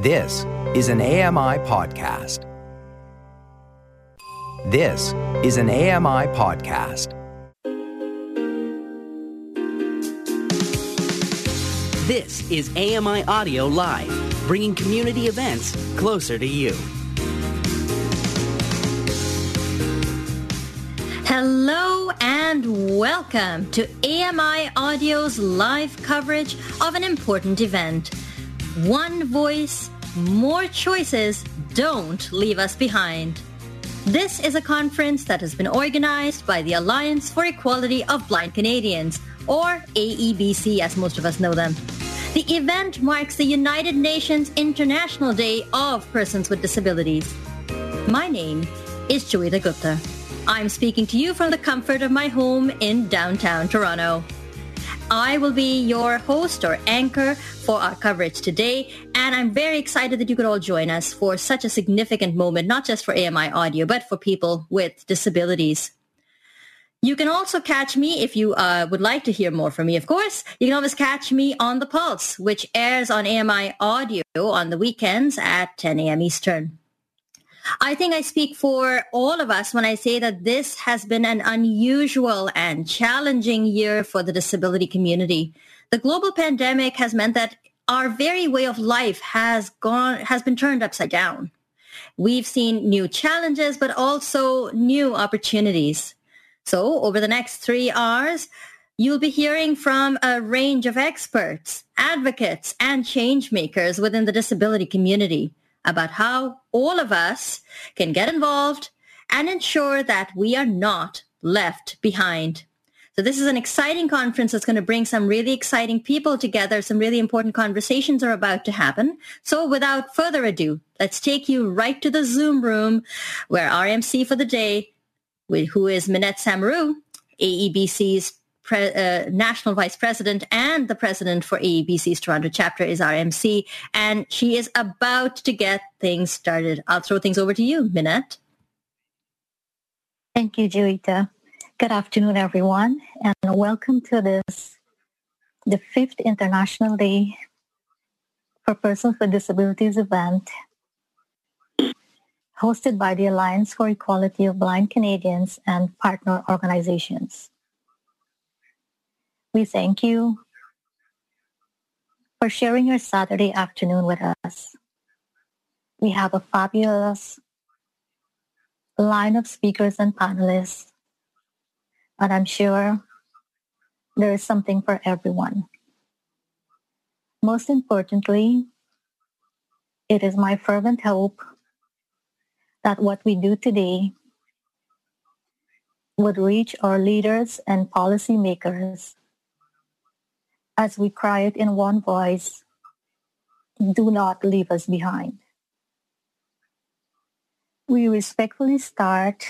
This is an AMI podcast. This is an AMI podcast. This is AMI Audio Live, bringing community events closer to you. Hello and welcome to AMI Audio's live coverage of an important event. One voice, more choices, don't leave us behind. This is a conference that has been organized by the Alliance for Equality of Blind Canadians, or AEBC as most of us know them. The event marks the United Nations International Day of Persons with Disabilities. My name is Joyita Gupta. I'm speaking to you from the comfort of my home in downtown Toronto. I will be your host or anchor for our coverage today, and I'm very excited that you could all join us for such a significant moment, not just for AMI Audio, but for people with disabilities. You can also catch me, if you would like to hear more from me, of course. You can always catch me on The Pulse, which airs on AMI Audio on the weekends at 10 a.m. Eastern. I think I speak for all of us when I say that this has been an unusual and challenging year for the disability community. The global pandemic has meant that our very way of life has been turned upside down. We've seen new challenges, but also new opportunities. So over the next 3 hours, you'll be hearing from a range of experts, advocates, and change makers within the disability community about how all of us can get involved and ensure that we are not left behind. So this is an exciting conference that's going to bring some really exciting people together. Some really important conversations are about to happen. So without further ado, let's take you right to the Zoom room where our MC for the day, who is Minette Samaru, AEBC's National Vice President and the President for AEBC's Toronto Chapter, is our MC, and she is about to get things started. I'll throw things over to you, Minette. Thank you, Joyita. Good afternoon, everyone, and welcome to this, the 5th International Day for Persons with Disabilities event hosted by the Alliance for Equality of Blind Canadians and partner organizations. We thank you for sharing your Saturday afternoon with us. We have a fabulous line of speakers and panelists, and I'm sure there is something for everyone. Most importantly, it is my fervent hope that what we do today would reach our leaders and policymakers as we cry it in one voice, do not leave us behind. We respectfully start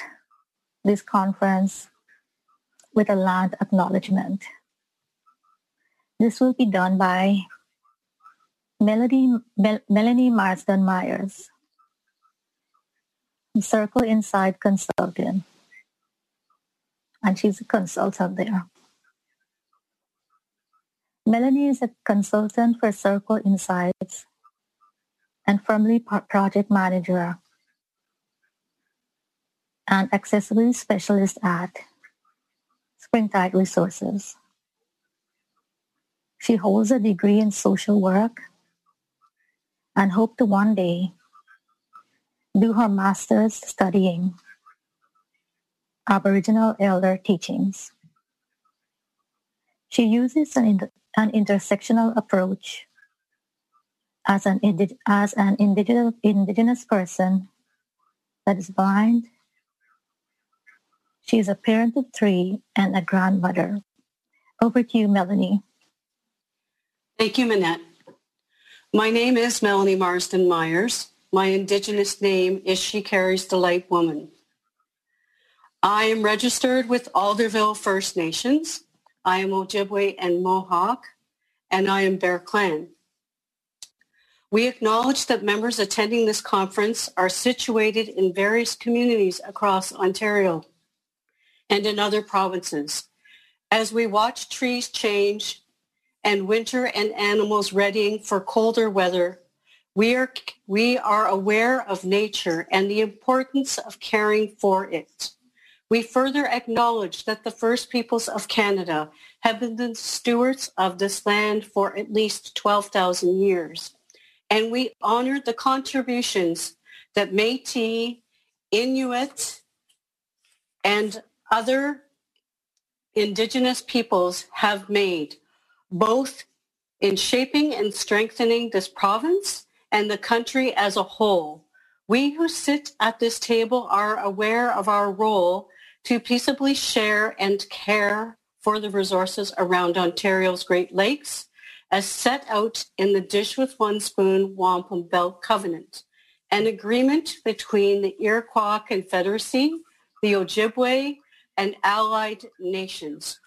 this conference with a land acknowledgement. This will be done by Melanie Marsden Myers, Circle Inside Consultant, and she's a consultant there. Melanie is a consultant for Circle Insights and formerly project manager and accessibility specialist at Springtide Resources. She holds a degree in social work and hopes to one day do her master's studying Aboriginal elder teachings. She uses an intersectional approach as an indigenous person that is blind. She is a parent of 3 and a grandmother. Over to you, Melanie. Thank you, Minette. My name is Melanie Marsden Myers. My Indigenous name is She Carries the Light Woman. I am registered with Alderville First Nations. I am Ojibwe and Mohawk, and I am Bear Clan. We acknowledge that members attending this conference are situated in various communities across Ontario and in other provinces. As we watch trees change and winter and animals readying for colder weather, We are aware of nature and the importance of caring for it. We further acknowledge that the First Peoples of Canada have been the stewards of this land for at least 12,000 years, and we honor the contributions that Métis, Inuit, and other Indigenous peoples have made, both in shaping and strengthening this province and the country as a whole. We who sit at this table are aware of our role to peaceably share and care for the resources around Ontario's Great Lakes, as set out in the Dish with One Spoon Wampum Belt Covenant, an agreement between the Iroquois Confederacy, the Ojibwe, and allied nations.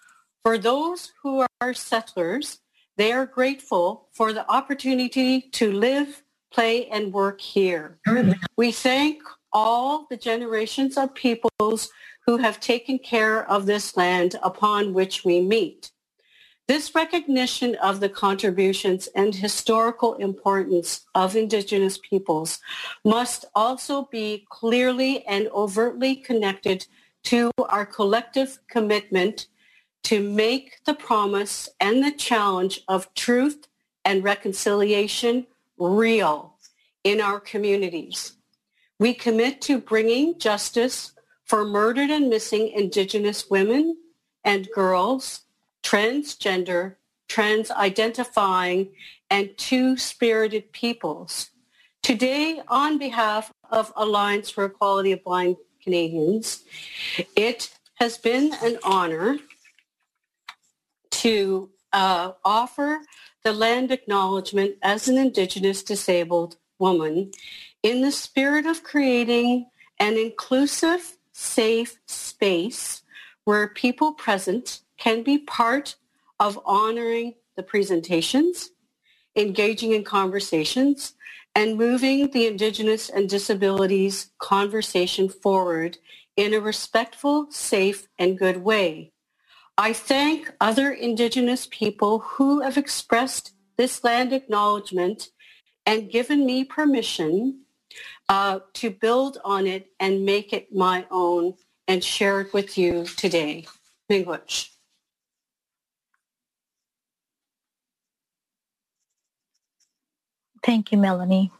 For those who are settlers, they are grateful for the opportunity to live, play, and work here. We thank all the generations of peoples who have taken care of this land upon which we meet. This recognition of the contributions and historical importance of Indigenous peoples must also be clearly and overtly connected to our collective commitment to make the promise and the challenge of truth and reconciliation real in our communities. We commit to bringing justice for murdered and missing Indigenous women and girls, transgender, trans-identifying, and two-spirited peoples. Today, on behalf of Alliance for Equality of Blind Canadians, it has been an honor to offer the land acknowledgement as an Indigenous disabled woman in the spirit of creating an inclusive, safe space where people present can be part of honoring the presentations, engaging in conversations, and moving the Indigenous and disabilities conversation forward in a respectful, safe, and good way. I thank other Indigenous people who have expressed this land acknowledgement and given me permission to build on it and make it my own and share it with you today. Miigwech. Thank you, Melanie.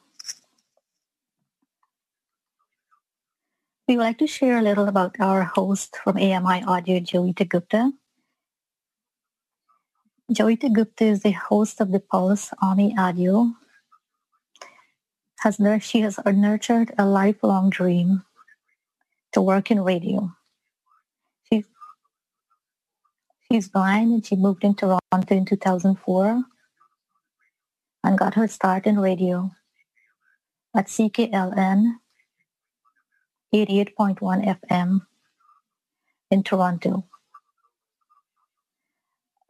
We would like to share a little about our host from AMI Audio, Joyita Gupta. Joyita Gupta is the host of the Pulse AMI Audio. She has nurtured a lifelong dream to work in radio. She's blind, and she moved in Toronto in 2004 and got her start in radio at CKLN 88.1 FM in Toronto.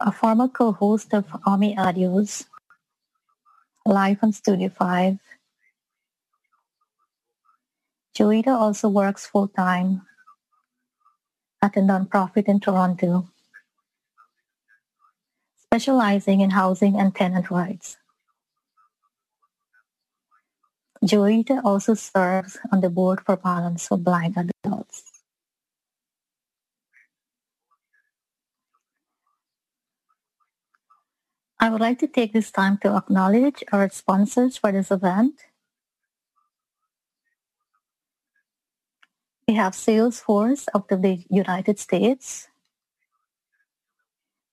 A former co-host of AMI Audios, live on Studio 5, Joyita also works full-time at a nonprofit in Toronto, specializing in housing and tenant rights. Joyita also serves on the board for Balance for Blind Adults. I would like to take this time to acknowledge our sponsors for this event. We have Salesforce out of the United States,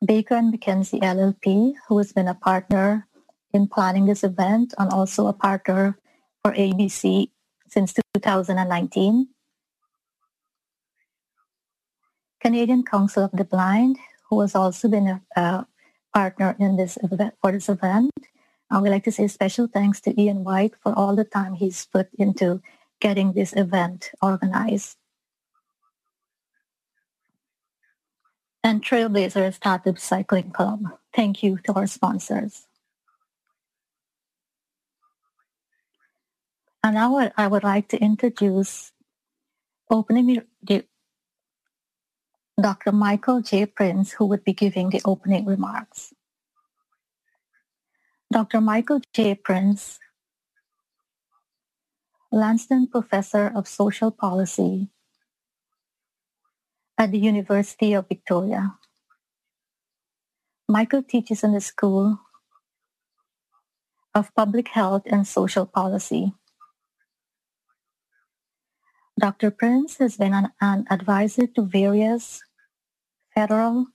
Baker and McKenzie LLP, who has been a partner in planning this event and also a partner for ABC since 2019. Canadian Council of the Blind, who has also been a partner in this event, for this event. I would like to say special thanks to Ian White for all the time he's put into getting this event organized. And Trailblazer Startup Cycling Club. Thank you to our sponsors. And now I would like to introduce Dr. Michael J. Prince, who would be giving the opening remarks. Dr. Michael J. Prince Lansdowne Professor of Social Policy at the University of Victoria. Michael teaches in the School of Public Health and Social Policy. Dr. Prince has been an advisor to various federal,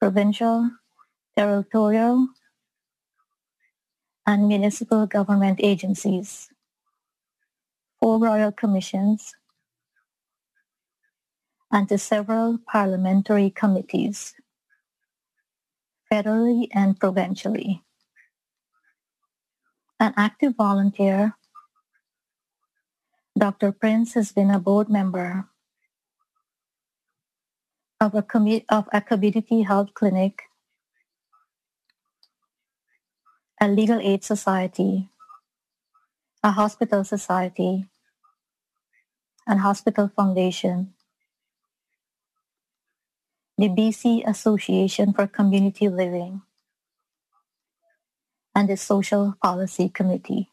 provincial, territorial, and municipal government agencies, 4 royal commissions, and to several parliamentary committees, federally and provincially. An active volunteer, Dr. Prince has been a board member of a community health clinic, a legal aid society, a hospital society, and hospital foundation, the BC Association for Community Living, and the Social Policy Committee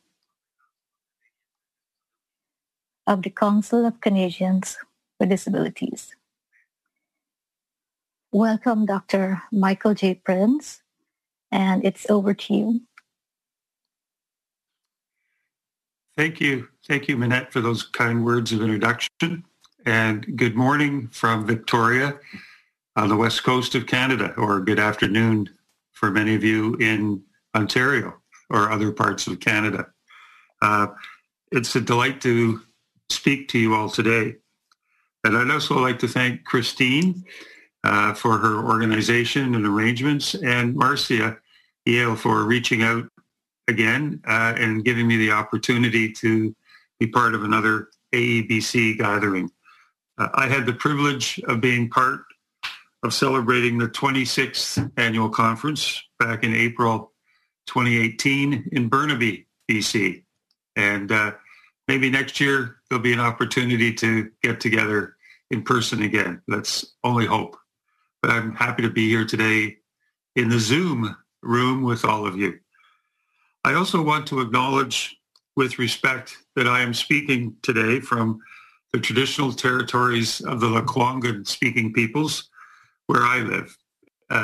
of the Council of Canadians with Disabilities. Welcome, Dr. Michael J. Prince, and it's over to you. Thank you. Thank you, Minette, for those kind words of introduction. And good morning from Victoria on the west coast of Canada, or good afternoon for many of you in Ontario or other parts of Canada. It's a delight to speak to you all today. And I'd also like to thank Christine for her organization and arrangements, and Marcia Yale for reaching out again and giving me the opportunity to be part of another AEBC gathering. I had the privilege of being part of celebrating the 26th annual conference back in April 2018 in Burnaby, BC. And maybe next year there'll be an opportunity to get together in person again. Let's only hope. But I'm happy to be here today in the Zoom room with all of you. I also want to acknowledge with respect that I am speaking today from the traditional territories of the Lekwungen-speaking peoples where I live.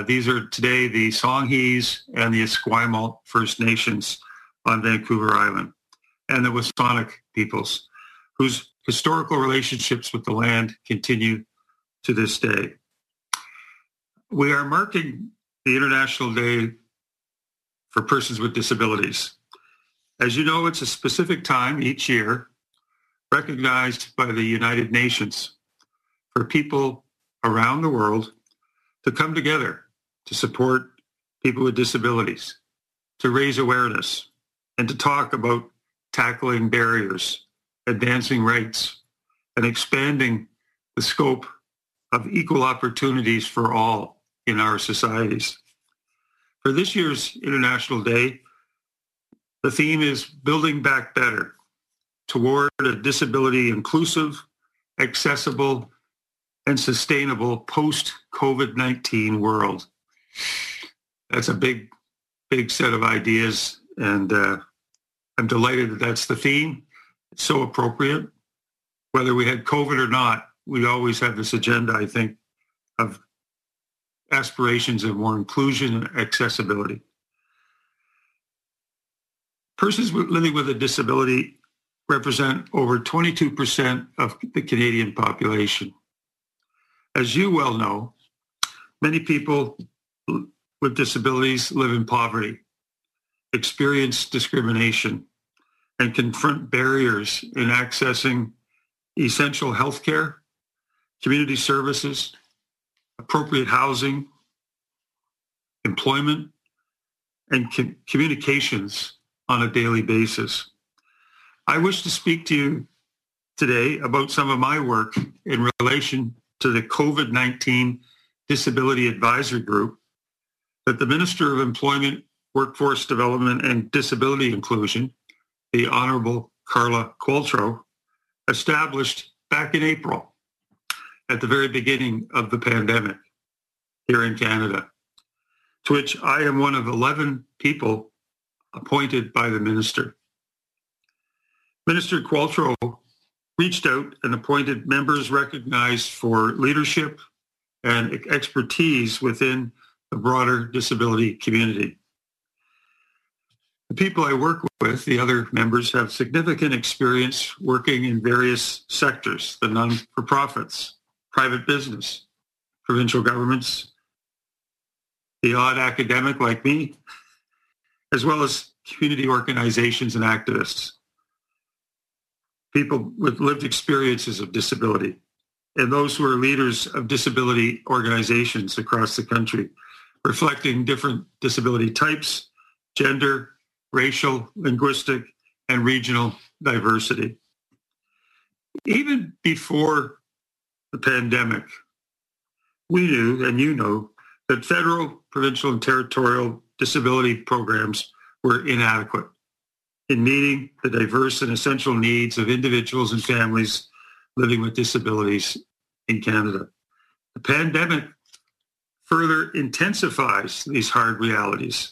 These are today the Songhees and the Esquimalt First Nations on Vancouver Island, and the Wasonic peoples, whose historical relationships with the land continue to this day. We are marking the International Day for Persons with Disabilities. As you know, it's a specific time each year recognized by the United Nations for people around the world to come together to support people with disabilities, to raise awareness, and to talk about tackling barriers, advancing rights, and expanding the scope of equal opportunities for all in our societies. For this year's International Day, the theme is Building Back Better toward a disability-inclusive, accessible, and sustainable post-COVID-19 world. That's a big, big set of ideas, and I'm delighted that that's the theme. It's so appropriate. Whether we had COVID or not, we always have this agenda, I think, of aspirations of more inclusion and accessibility. Persons living with a disability represent over 22% of the Canadian population. As you well know, many people with disabilities live in poverty, experience discrimination, and confront barriers in accessing essential health care, community services, appropriate housing, employment, and communications on a daily basis. I wish to speak to you today about some of my work in relation to the COVID-19 Disability Advisory Group that the Minister of Employment, Workforce Development, and Disability Inclusion, the Honourable Carla Qualtrough, established back in April at the very beginning of the pandemic here in Canada, to which I am one of 11 people appointed by the minister. Minister Qualtrough reached out and appointed members recognized for leadership and expertise within the broader disability community. The people I work with, the other members, have significant experience working in various sectors, the non-for-profits, private business, provincial governments, the odd academic like me, as well as community organizations and activists, people with lived experiences of disability, and those who are leaders of disability organizations across the country, reflecting different disability types, gender, racial, linguistic, and regional diversity. Even before the pandemic, we knew, and you know, that federal, provincial, and territorial disability programs were inadequate in meeting the diverse and essential needs of individuals and families living with disabilities in Canada. The pandemic further intensifies these hard realities.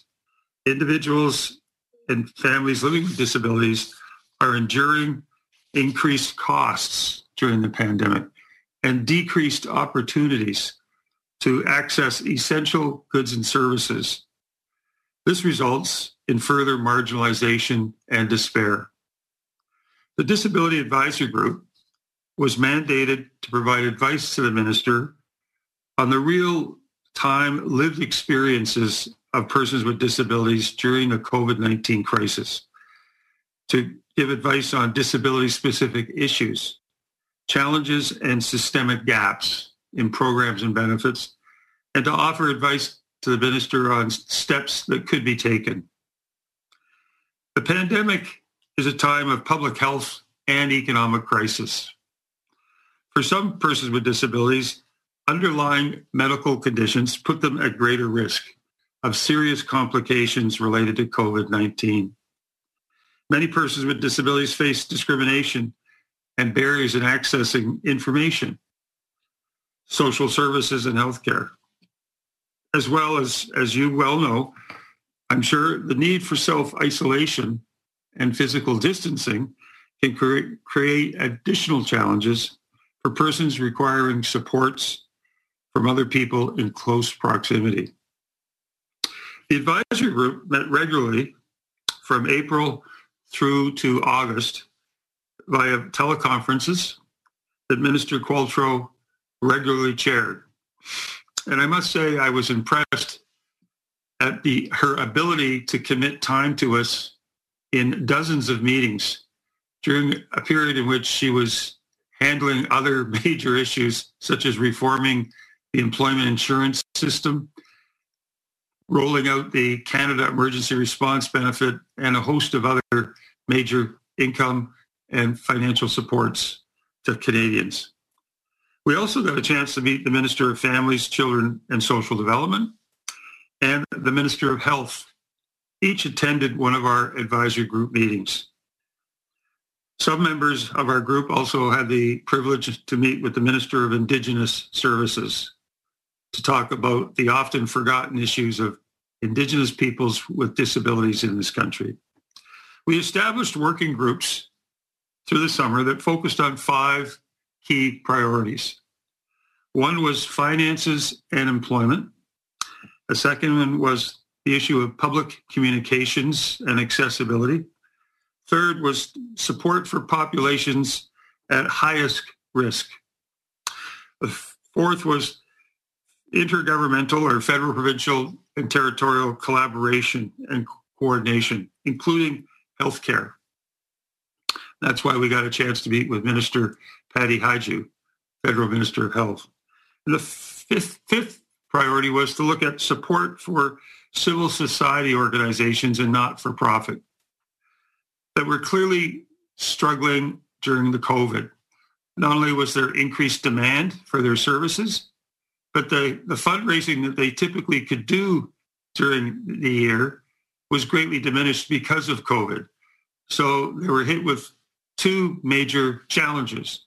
Individuals and families living with disabilities are enduring increased costs during the pandemic and decreased opportunities to access essential goods and services. This results in further marginalization and despair. The Disability Advisory Group was mandated to provide advice to the minister on the real-time lived experiences of persons with disabilities during the COVID-19 crisis, to give advice on disability-specific issues, challenges and systemic gaps in programs and benefits, and to offer advice to the minister on steps that could be taken. The pandemic is a time of public health and economic crisis. For some persons with disabilities, underlying medical conditions put them at greater risk of serious complications related to COVID-19. Many persons with disabilities face discrimination and barriers in accessing information, social services, and healthcare. As well as you well know, I'm sure, the need for self-isolation and physical distancing can create additional challenges for persons requiring supports from other people in close proximity. The advisory group met regularly from April through to August via teleconferences that Minister Qualtrough regularly chaired. And I must say I was impressed at her ability to commit time to us in dozens of meetings during a period in which she was handling other major issues, such as reforming the employment insurance system, rolling out the Canada Emergency Response Benefit, and a host of other major income and financial supports to Canadians. We also got a chance to meet the Minister of Families, Children and Social Development and the Minister of Health. Each attended one of our advisory group meetings. Some members of our group also had the privilege to meet with the Minister of Indigenous Services to talk about the often forgotten issues of Indigenous peoples with disabilities in this country. We established working groups through the summer that focused on five key priorities. One was finances and employment. A second one was the issue of public communications and accessibility. Third was support for populations at highest risk. The fourth was intergovernmental or federal, provincial, and territorial collaboration and coordination, including healthcare. That's why we got a chance to meet with Minister Patty Hajdu, Federal Minister of Health. And the fifth priority was to look at support for civil society organizations and not-for-profit that were clearly struggling during the COVID. Not only was there increased demand for their services, but the fundraising that they typically could do during the year was greatly diminished because of COVID. So they were hit with two major challenges: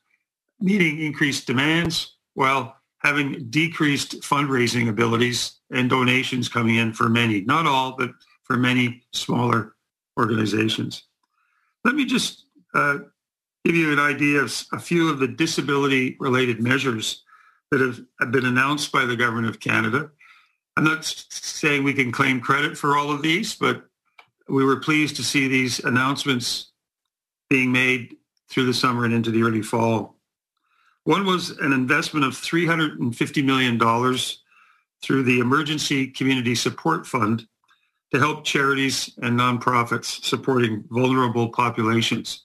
meeting increased demands while having decreased fundraising abilities and donations coming in for many, not all, but for many smaller organizations. Let me just give you an idea of a few of the disability-related measures that have been announced by the Government of Canada. I'm not saying we can claim credit for all of these, but we were pleased to see these announcements being made through the summer and into the early fall. One was an investment of $350 million through the Emergency Community Support Fund to help charities and nonprofits supporting vulnerable populations,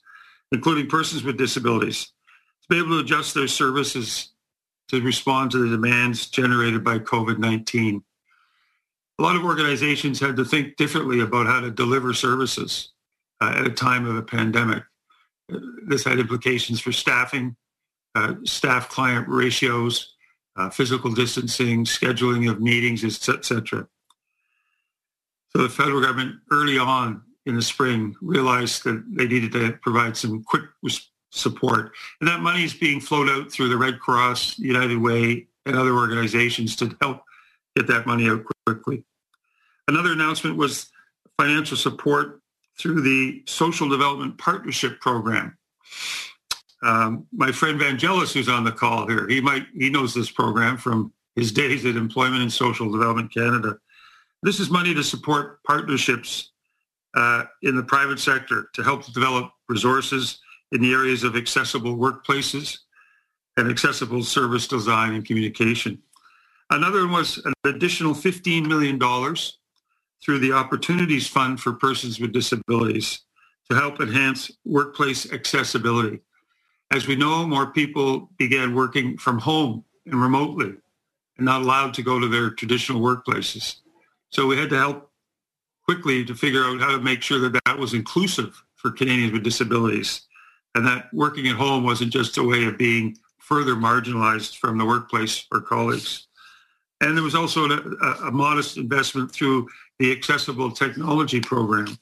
including persons with disabilities, to be able to adjust their services to respond to the demands generated by COVID-19. A lot of organizations had to think differently about how to deliver services at a time of a pandemic. This had implications for staffing, staff-client ratios, physical distancing, scheduling of meetings, et cetera. So the federal government early on in the spring realized that they needed to provide some quick support. And that money is being flowed out through the Red Cross, United Way, and other organizations to help get that money out quickly. Another announcement was financial support through the Social Development Partnership Program. My friend Vangelis, who's on the call here, he knows this program from his days at Employment and Social Development Canada. This is money to support partnerships in the private sector to help develop resources in the areas of accessible workplaces and accessible service design and communication. Another one was an additional $15 million through the Opportunities Fund for Persons with Disabilities to help enhance workplace accessibility. As we know, more people began working from home and remotely and not allowed to go to their traditional workplaces. So we had to help quickly to figure out how to make sure that that was inclusive for Canadians with disabilities, and that working at home wasn't just a way of being further marginalized from the workplace or colleagues. And there was also a modest investment through the Accessible Technology Program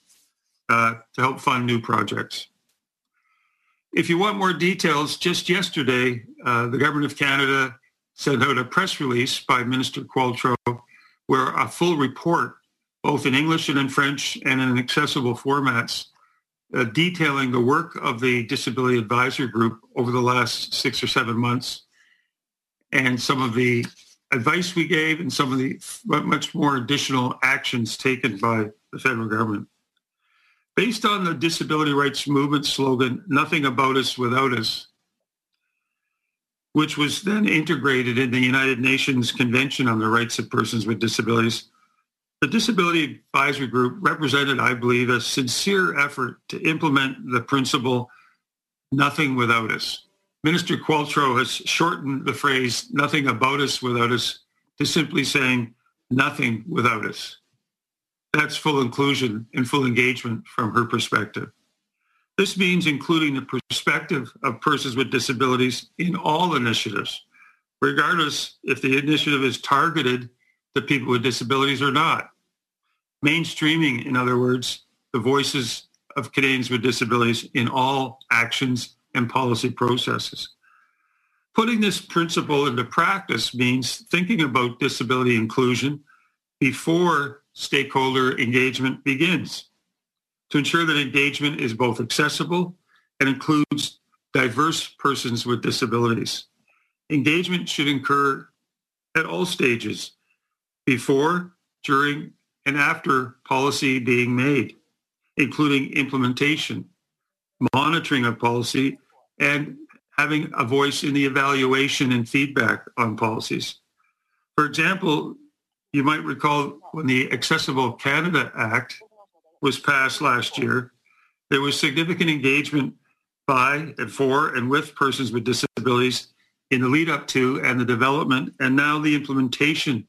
to help fund new projects. If you want more details, just yesterday, the Government of Canada sent out a press release by Minister Qualtrough where a full report, both in English and in French and in accessible formats, detailing the work of the Disability Advisory Group over the last 6 or 7 months, and some of the advice we gave and some of the much more additional actions taken by the federal government. Based on the disability rights movement slogan, "Nothing About Us Without Us," which was then integrated in the United Nations Convention on the Rights of Persons with Disabilities, the Disability Advisory Group represented, I believe, a sincere effort to implement the principle, nothing without us. Minister Qualtrough has shortened the phrase, nothing about us without us, to simply saying, nothing without us. That's full inclusion and full engagement from her perspective. This means including the perspective of persons with disabilities in all initiatives, regardless if the initiative is targeted to people with disabilities or not. Mainstreaming, in other words, the voices of Canadians with disabilities in all actions and policy processes. Putting this principle into practice means thinking about disability inclusion before stakeholder engagement begins, to ensure that engagement is both accessible and includes diverse persons with disabilities. Engagement should occur at all stages, before, during, and after policy being made, including implementation, monitoring of policy, and having a voice in the evaluation and feedback on policies. For example, you might recall when the Accessible Canada Act was passed last year, there was significant engagement by and for and with persons with disabilities in the lead up to and the development and now the implementation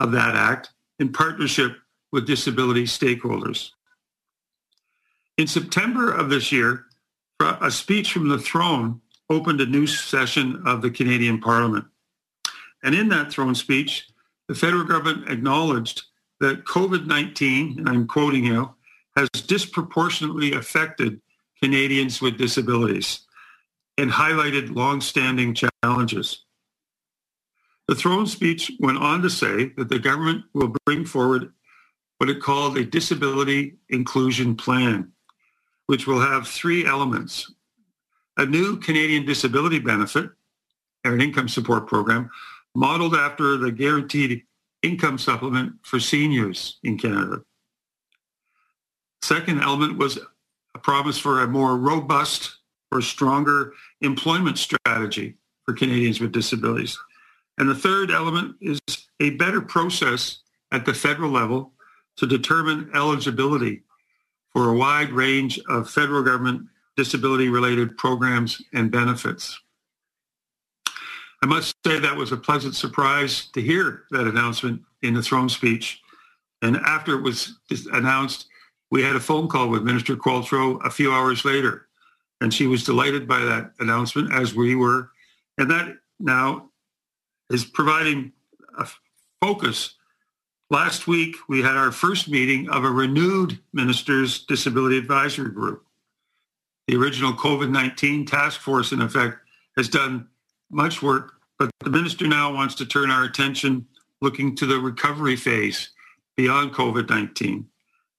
of that act in partnership with disability stakeholders. In September of this year, a speech from the throne opened a new session of the Canadian Parliament. And in that throne speech, the federal government acknowledged that COVID-19, and I'm quoting you, has disproportionately affected Canadians with disabilities and highlighted long-standing challenges. The throne speech went on to say that the government will bring forward what it called a disability inclusion plan, which will have three elements: a new Canadian disability benefit or an income support program modeled after the guaranteed income supplement for seniors in Canada. Second element was a promise for a more robust or stronger employment strategy for Canadians with disabilities. And the third element is a better process at the federal level to determine eligibility for a wide range of federal government disability-related programs and benefits. I must say that was a pleasant surprise to hear that announcement in the throne speech. And after it was announced, we had a phone call with Minister Qualtrough a few hours later, and she was delighted by that announcement, as we were. And that now is providing a focus. Last week, we had our first meeting of a renewed Ministers' Disability Advisory Group. The original COVID-19 task force, in effect, has done much work, but the minister now wants to turn our attention looking to the recovery phase beyond COVID-19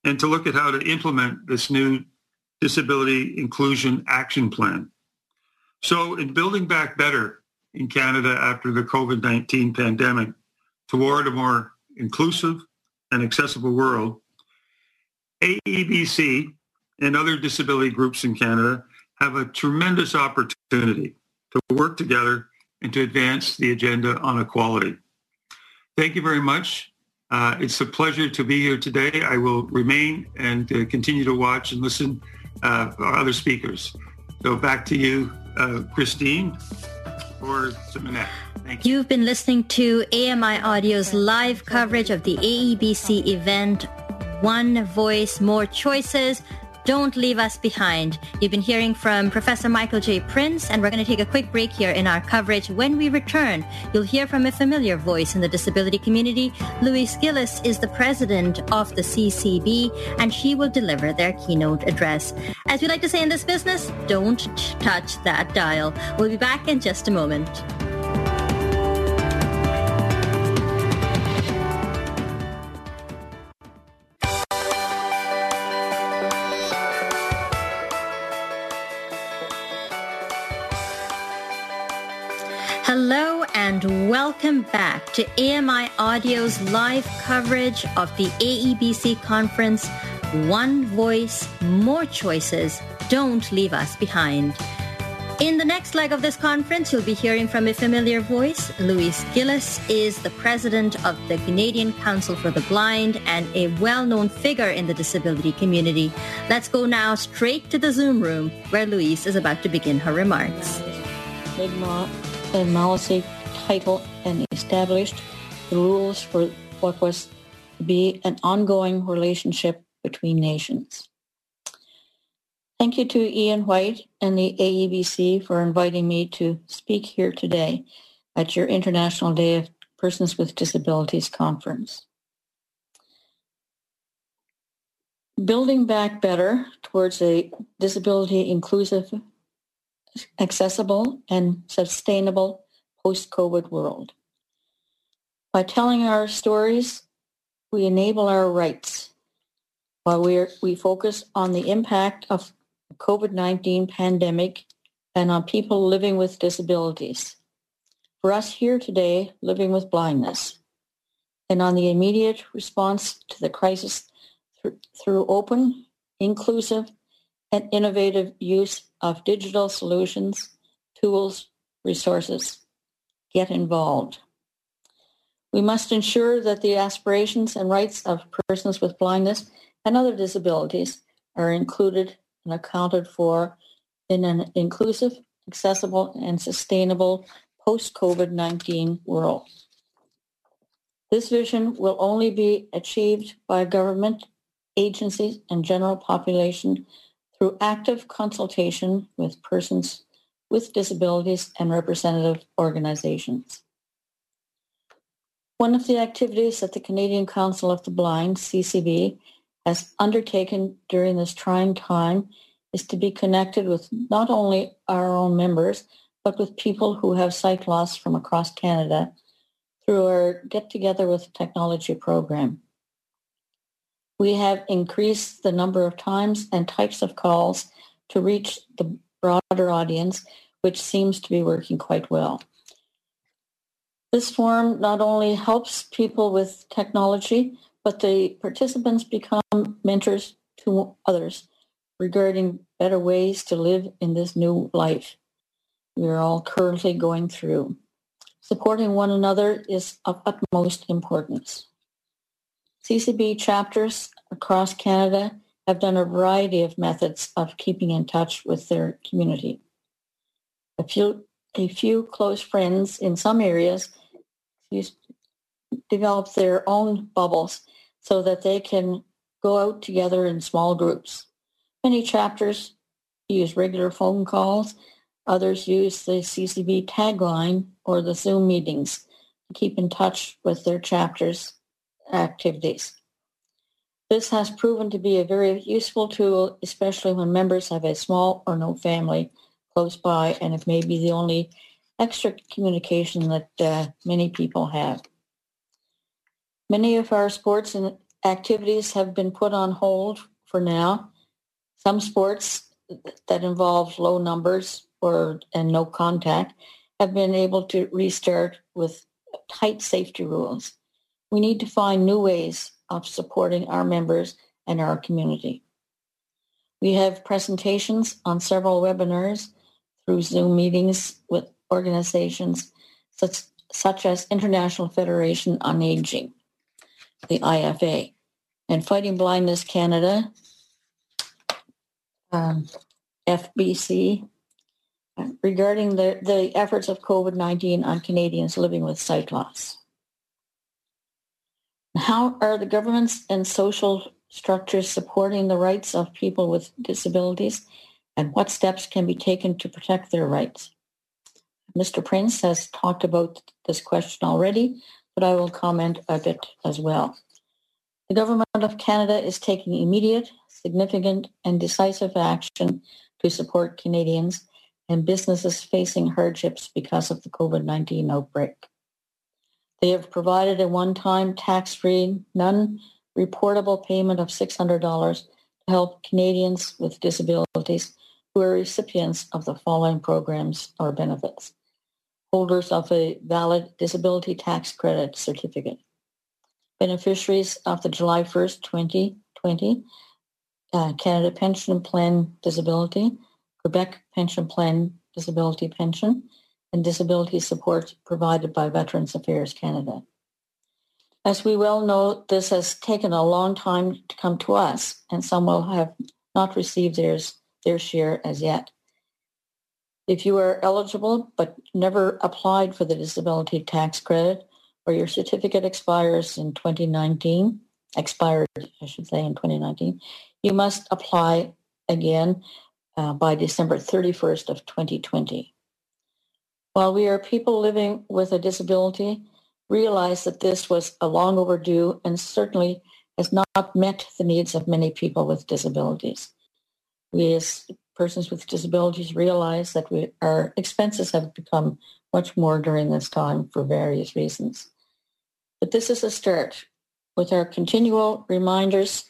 and to look at how to implement this new Disability Inclusion Action Plan. So in building back better in Canada after the COVID-19 pandemic toward a more inclusive and accessible world, AEBC and other disability groups in Canada have a tremendous opportunity to work together and to advance the agenda on equality. Thank you very much. It's a pleasure to be here today. I will remain and continue to watch and listen for other speakers. So back to you, Christine, or Minette. Thank you. You've been listening to AMI Audio's live coverage of the AEBC event, One Voice, More Choices, Don't Leave Us Behind. You've been hearing from Professor Michael J. Prince, and we're going to take a quick break here in our coverage. When we return, you'll hear from a familiar voice in the disability community. Louise Gillis is the president of the CCB, and she will deliver their keynote address. As we like to say in this business, don't touch that dial. We'll be back in just a moment. Hello and welcome back to AMI Audio's live coverage of the AEBC conference, One Voice, More Choices, Don't Leave Us Behind. In the next leg of this conference, you'll be hearing from a familiar voice. Louise Gillis is the president of the Canadian Council for the Blind and a well-known figure in the disability community. Let's go now straight to the Zoom room where Louise is about to begin her remarks. Acknowledged, titled, and established the rules for what was to be an ongoing relationship between nations. Thank you to Ian White and the AEBC for inviting me to speak here today at your International Day of Persons with Disabilities Conference. Building back better towards a disability inclusive, accessible and sustainable post-COVID world. By telling our stories, we enable our rights while we focus on the impact of the COVID-19 pandemic and on people living with disabilities. For us here today, living with blindness, and on the immediate response to the crisis through open, inclusive, and innovative use of digital solutions, tools, resources. Get involved. We must ensure that the aspirations and rights of persons with blindness and other disabilities are included and accounted for in an inclusive, accessible, and sustainable post-COVID-19 world. This vision will only be achieved by government, agencies, and general population through active consultation with persons with disabilities and representative organizations. One of the activities that the Canadian Council of the Blind, CCB, has undertaken during this trying time is to be connected with not only our own members, but with people who have sight loss from across Canada through our Get Together with Technology program. We have increased the number of times and types of calls to reach the broader audience, which seems to be working quite well. This forum not only helps people with technology, but the participants become mentors to others regarding better ways to live in this new life we're all currently going through. Supporting one another is of utmost importance. CCB chapters across Canada have done a variety of methods of keeping in touch with their community. A few close friends in some areas develop their own bubbles so that they can go out together in small groups. Many chapters use regular phone calls. Others use the CCB tagline or the Zoom meetings to keep in touch with their chapters' activities. This has proven to be a very useful tool, especially when members have a small or no family close by, and it may be the only extra communication that many people have. Many of our sports and activities have been put on hold for now. Some sports that involve low numbers and no contact have been able to restart with tight safety rules. We need to find new ways of supporting our members and our community. We have presentations on several webinars through Zoom meetings with organizations such as International Federation on Aging, the IFA, and Fighting Blindness Canada, FBC, regarding the efforts of COVID-19 on Canadians living with sight loss. How are the governments and social structures supporting the rights of people with disabilities, and what steps can be taken to protect their rights? Mr. Prince has talked about this question already, but I will comment a bit as well. The Government of Canada is taking immediate, significant, and decisive action to support Canadians and businesses facing hardships because of the COVID-19 outbreak. They have provided a one-time tax-free, non-reportable payment of $600 to help Canadians with disabilities who are recipients of the following programs or benefits: holders of a valid Disability Tax Credit certificate, beneficiaries of the July 1st, 2020 Canada Pension Plan Disability, Quebec Pension Plan Disability Pension, and disability support provided by Veterans Affairs Canada. As we well know, this has taken a long time to come to us, and some will have not received their share as yet. If you are eligible but never applied for the Disability Tax Credit, or your certificate expired in 2019, you must apply again by December 31st of 2020. While we are people living with a disability, realize that this was a long overdue and certainly has not met the needs of many people with disabilities. We as persons with disabilities realize that our expenses have become much more during this time for various reasons. But this is a start. With our continual reminders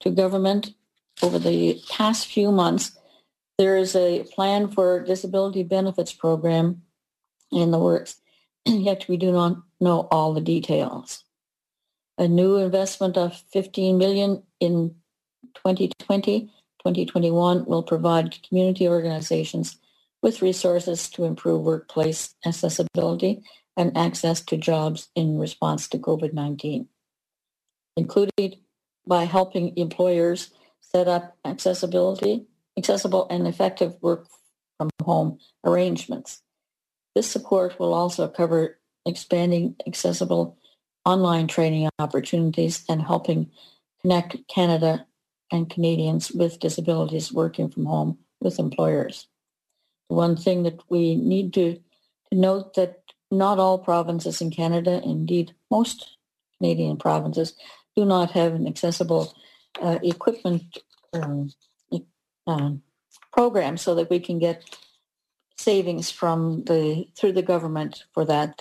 to government over the past few months, there is a plan for disability benefits program in the works, yet we do not know all the details. A new investment of $15 million in 2020-2021 will provide community organizations with resources to improve workplace accessibility and access to jobs in response to COVID-19, including by helping employers set up accessible and effective work from home arrangements. This support will also cover expanding accessible online training opportunities and helping connect Canada and Canadians with disabilities working from home with employers. One thing that we need to note that not all provinces in Canada, indeed most Canadian provinces, do not have an accessible equipment program, so that we can get savings through the government for that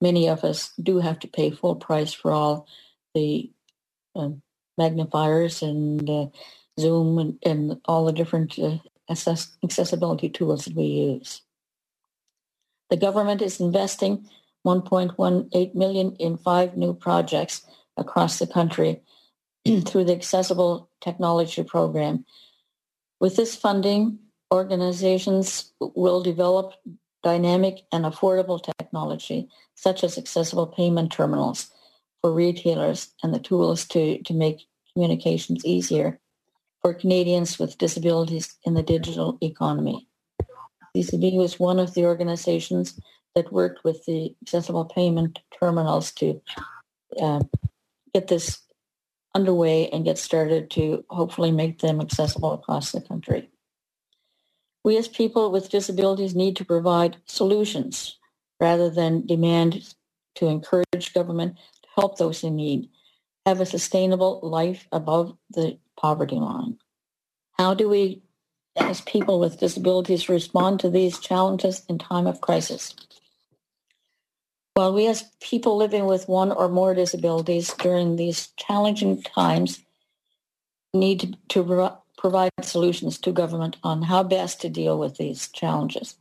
many of us do have to pay full price for all the magnifiers and Zoom and all the different accessibility tools that we use. The government is investing $1.18 million in 5 new projects across the country through the Accessible Technology Program. With this funding, organizations will develop dynamic and affordable technology, such as accessible payment terminals for retailers and the tools to make communications easier for Canadians with disabilities in the digital economy. CCB was one of the organizations that worked with the accessible payment terminals to get this underway and get started to hopefully make them accessible across the country. We as people with disabilities need to provide solutions rather than demand, to encourage government to help those in need, have a sustainable life above the poverty line. How do we as people with disabilities respond to these challenges in time of crisis? While we as people living with one or more disabilities during these challenging times need to provide solutions to government on how best to deal with these challenges,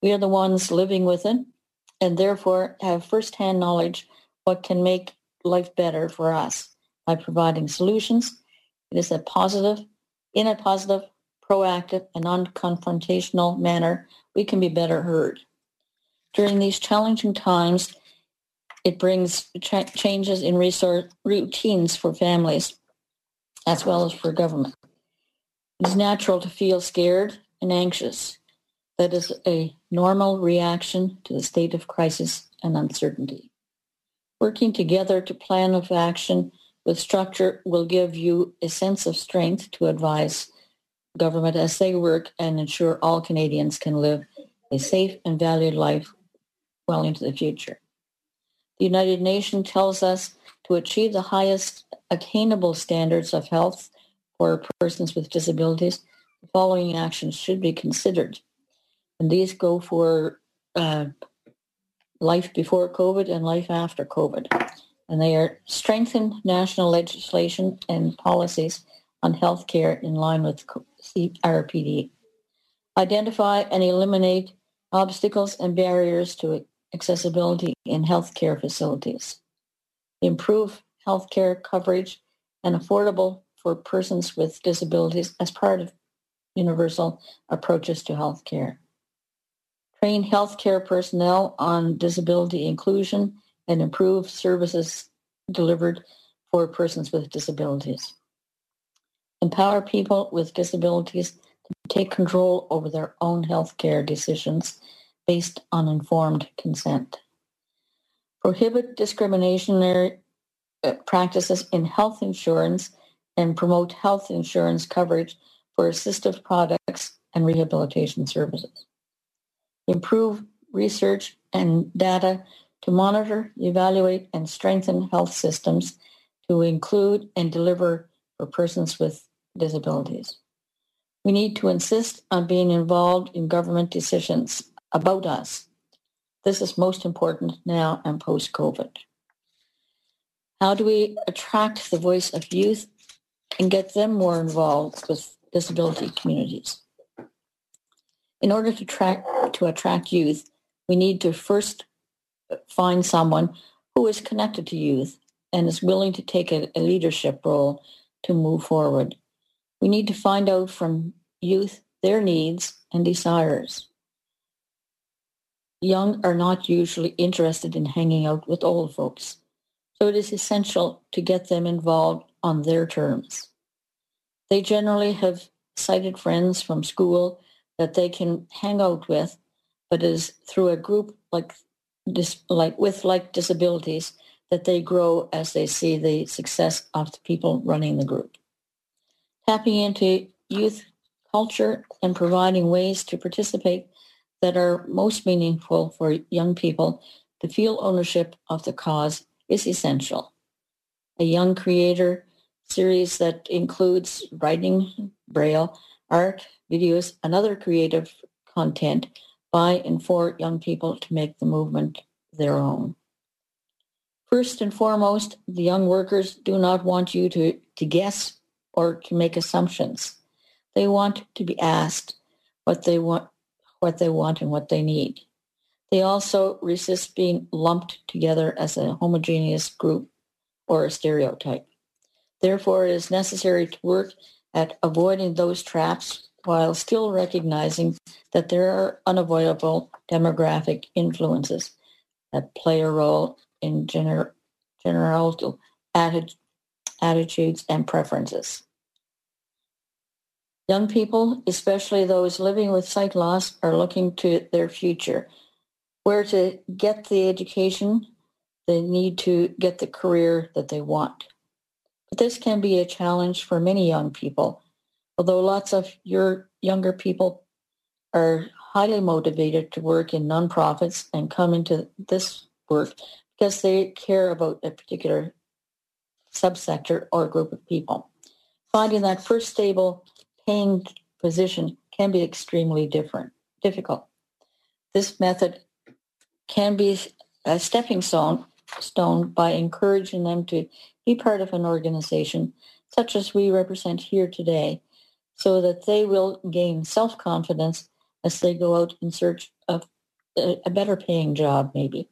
we are the ones living with it and therefore have firsthand knowledge what can make life better for us by providing solutions. It is in a positive, proactive, and non-confrontational manner, we can be better heard. During these challenging times, it brings changes in resource routines for families as well as for government. It is natural to feel scared and anxious. That is a normal reaction to the state of crisis and uncertainty. Working together to plan of action with structure will give you a sense of strength to advise government as they work and ensure all Canadians can live a safe and valued life well into the future. The United Nations tells us to achieve the highest attainable standards of health for persons with disabilities. The following actions should be considered. And these go for life before COVID and life after COVID. And they are strengthen national legislation and policies on health care in line with CRPD. Identify and eliminate obstacles and barriers to accessibility in healthcare facilities. Improve healthcare coverage and affordable for persons with disabilities as part of universal approaches to healthcare. Train healthcare personnel on disability inclusion and improve services delivered for persons with disabilities. Empower people with disabilities to take control over their own healthcare decisions based on informed consent. Prohibit discriminatory practices in health insurance and promote health insurance coverage for assistive products and rehabilitation services. Improve research and data to monitor, evaluate, and strengthen health systems to include and deliver for persons with disabilities. We need to insist on being involved in government decisions about us. This is most important now and post-COVID. How do we attract the voice of youth and get them more involved with disability communities? In order to attract youth, we need to first find someone who is connected to youth and is willing to take a leadership role to move forward. We need to find out from youth their needs and desires. Young are not usually interested in hanging out with old folks, so it is essential to get them involved on their terms. They generally have sighted friends from school that they can hang out with, but it is through a group like disabilities that they grow as they see the success of the people running the group. Tapping into youth culture and providing ways to participate that are most meaningful for young people to feel ownership of the cause is essential. A young creator series that includes writing, braille, art, videos, and other creative content by and for young people to make the movement their own. First and foremost, the young workers do not want you to to guess or to make assumptions. They want to be asked what they want and what they need. They also resist being lumped together as a homogeneous group or a stereotype. Therefore, it is necessary to work at avoiding those traps while still recognizing that there are unavoidable demographic influences that play a role in general attitudes and preferences. Young people, especially those living with sight loss, are looking to their future, where to get the education they need to get the career that they want. But this can be a challenge for many young people, although lots of your younger people are highly motivated to work in nonprofits and come into this work because they care about a particular subsector or group of people. Finding that first stable paying position can be extremely difficult. This method can be a stepping stone by encouraging them to be part of an organization such as we represent here today, so that they will gain self-confidence as they go out in search of a better paying job, maybe.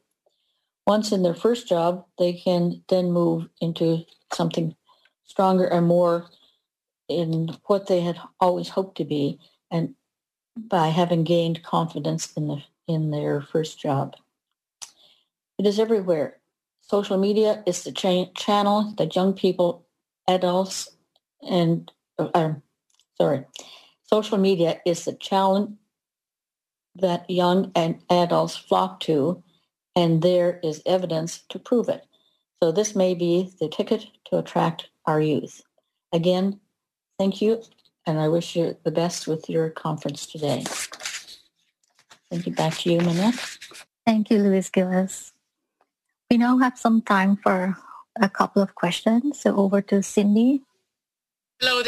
Once in their first job, they can then move into something stronger and more in what they had always hoped to be, and by having gained confidence in their first job. It is everywhere. Social media is the channel that young people, adults, and social media is the channel that young and adults flock to, and there is evidence to prove it. So this may be the ticket to attract our youth. Again, thank you, and I wish you the best with your conference today. Thank you. Back to you, Minette. Thank you, Louise Gillis. We now have some time for a couple of questions. So over to Cindy. Hello,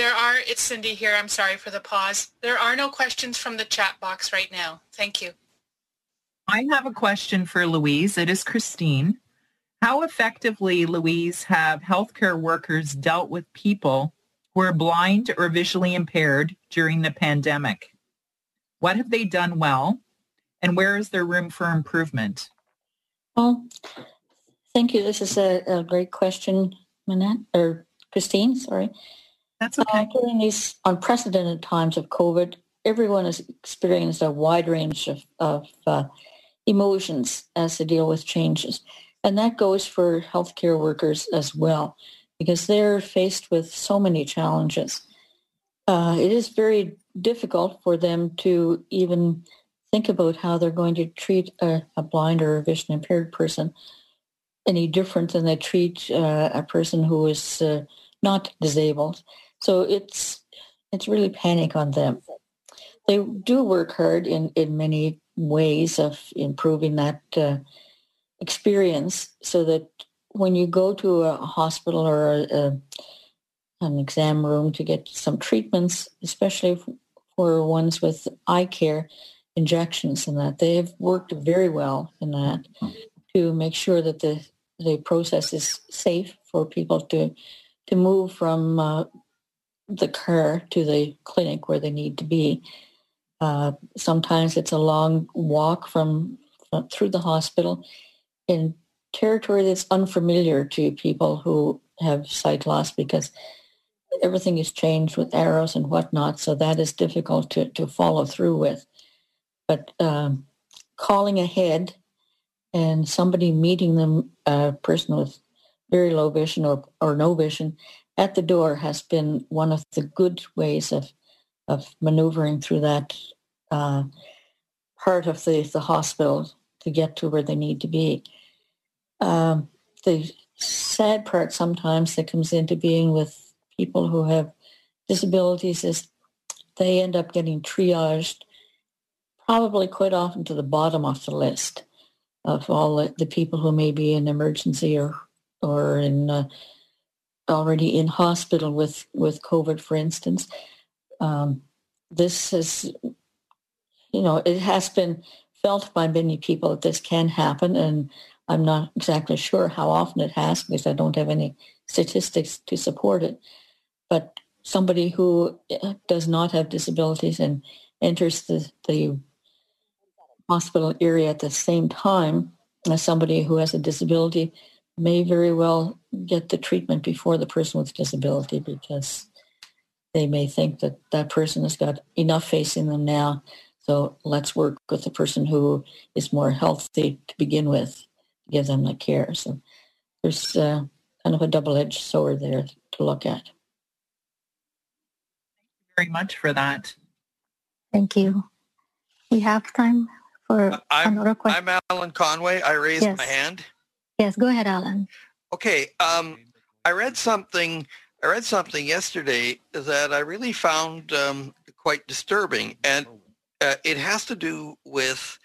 it's Cindy here. I'm sorry for the pause. There are no questions from the chat box right now. Thank you. I have a question for Louise. It is Christine. How effectively, Louise, have healthcare workers dealt with people who are blind or visually impaired during the pandemic? What have they done well, and where is there room for improvement? Well, thank you. This is a great question, Minette, or Christine, sorry. That's okay. During these unprecedented times of COVID, everyone has experienced a wide range of emotions as they deal with changes. And that goes for healthcare workers as well, because they're faced with so many challenges. It is very difficult for them to even think about how they're going to treat a blind or a vision impaired person any different than they treat a person who is not disabled. So it's really panic on them. They do work hard in many ways of improving that experience, so that when you go to a hospital or an exam room to get some treatments, especially for ones with eye care, injections and that, they've worked very well in that to make sure that the process is safe for people to move from the car to the clinic where they need to be. Sometimes it's a long walk from through the hospital in territory that's unfamiliar to people who have sight loss, because everything is changed with arrows and whatnot, so that is difficult to follow through with. But calling ahead and somebody meeting them, a person with very low vision or no vision, at the door has been one of the good ways of maneuvering through that part of the hospital to get to where they need to be. The sad part sometimes that comes into being with people who have disabilities is they end up getting triaged probably quite often to the bottom of the list of all the people who may be in emergency or in already in hospital with COVID, for instance. This is, it has been felt by many people that this can happen, and I'm not exactly sure how often it has, because I don't have any statistics to support it. but somebody who does not have disabilities and enters the hospital area at the same time as somebody who has a disability may very well get the treatment before the person with disability, because they may think that that person has got enough facing them now, so let's work with the person who is more healthy to begin with, give them the care. So there's kind of a double-edged sword there to look at. Thank you very much for that. Thank you. We have time for another question. I'm Alan Conway. I raised my hand. Yes, go ahead, Alan. Okay. I read something yesterday that I really found quite disturbing, and it has to do with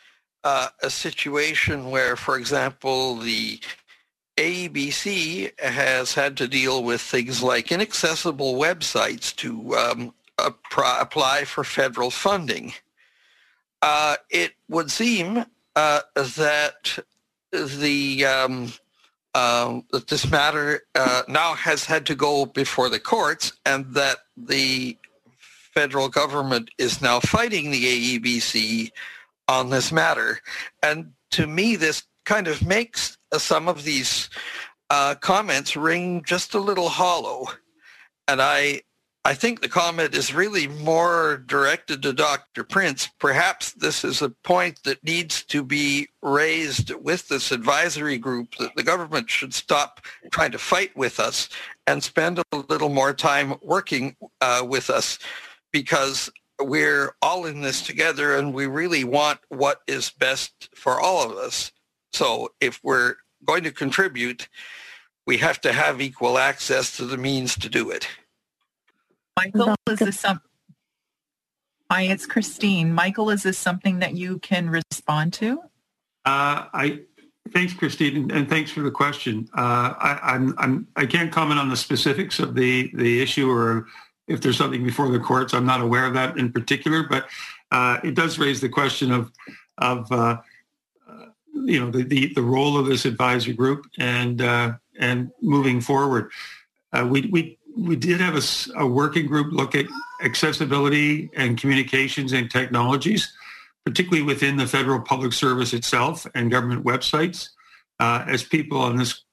a situation where, for example, the AEBC has had to deal with things like inaccessible websites to apply for federal funding. It would seem that that this matter now has had to go before the courts, and that the federal government is now fighting the AEBC on this matter. And to me, this kind of makes some of these comments ring just a little hollow. And I think the comment is really more directed to Dr. Prince. Perhaps this is a point that needs to be raised with this advisory group, that the government should stop trying to fight with us and spend a little more time working with us, because we're all in this together and we really want what is best for all of us. So if we're going to contribute, we have to have equal access to the means to do it. Michael, is this something? Hi, it's Christine. Michael, is this something that you can respond to? Thanks, Christine, and thanks for the question. I can't comment on the specifics of the issue, or if there's something before the courts. I'm not aware of that in particular, but it does raise the question of the role of this advisory group and moving forward. We did have a working group look at accessibility and communications and technologies, particularly within the federal public service itself and government websites. As people on this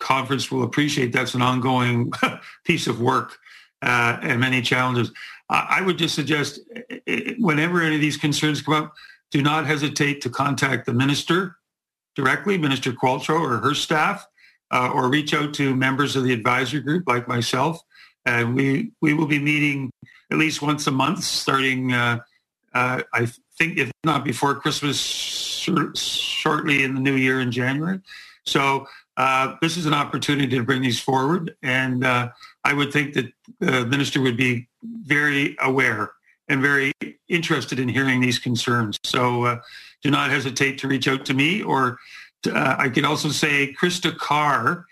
conference will appreciate, that's an ongoing piece of work and many challenges. I would just suggest, whenever any of these concerns come up, do not hesitate to contact the minister directly, Minister Qualtrough or her staff, or reach out to members of the advisory group like myself. And we will be meeting at least once a month starting, I think, if not before Christmas, shortly in the new year in January. So this is an opportunity to bring these forward. And I would think that the minister would be very aware and very interested in hearing these concerns. So do not hesitate to reach out to me, or I could also say Krista Carr,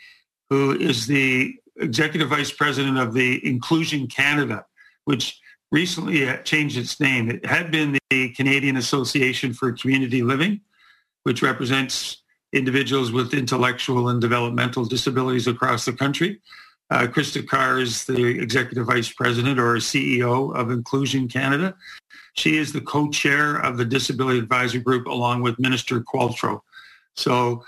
who is the Executive Vice President of the Inclusion Canada, which recently changed its name. It had been the Canadian Association for Community Living, which represents individuals with intellectual and developmental disabilities across the country. Krista Carr is the Executive Vice President or CEO of Inclusion Canada. She is the co-chair of the Disability Advisory Group along with Minister Qualtrough. So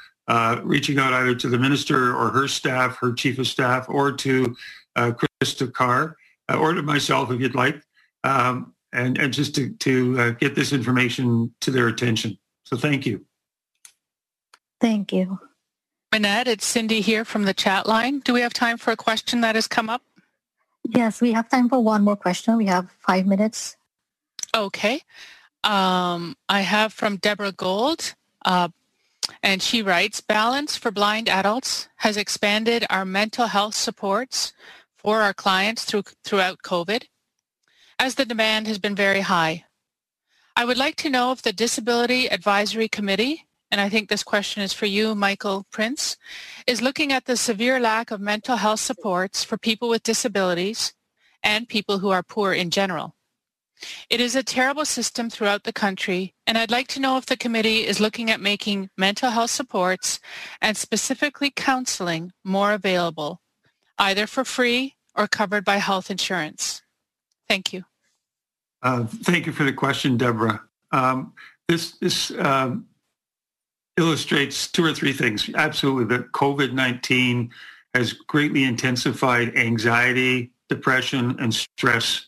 reaching out either to the minister or her staff, her chief of staff, or to Krista Carr, or to myself if you'd like, and just to get this information to their attention. So thank you. Thank you. Minette, it's Cindy here from the chat line. Do we have time for a question that has come up? Yes, we have time for one more question. We have 5 minutes. Okay. I have from Deborah Gold. And she writes, Balance for Blind Adults has expanded our mental health supports for our clients throughout COVID, as the demand has been very high. I would like to know if the Disability Advisory Committee, and I think this question is for you, Michael Prince, is looking at the severe lack of mental health supports for people with disabilities and people who are poor in general. It is a terrible system throughout the country, and I'd like to know if the committee is looking at making mental health supports and specifically counseling more available, either for free or covered by health insurance? Thank you. Thank you for the question, Deborah. This illustrates two or three things. Absolutely, the COVID-19 has greatly intensified anxiety, depression, and stress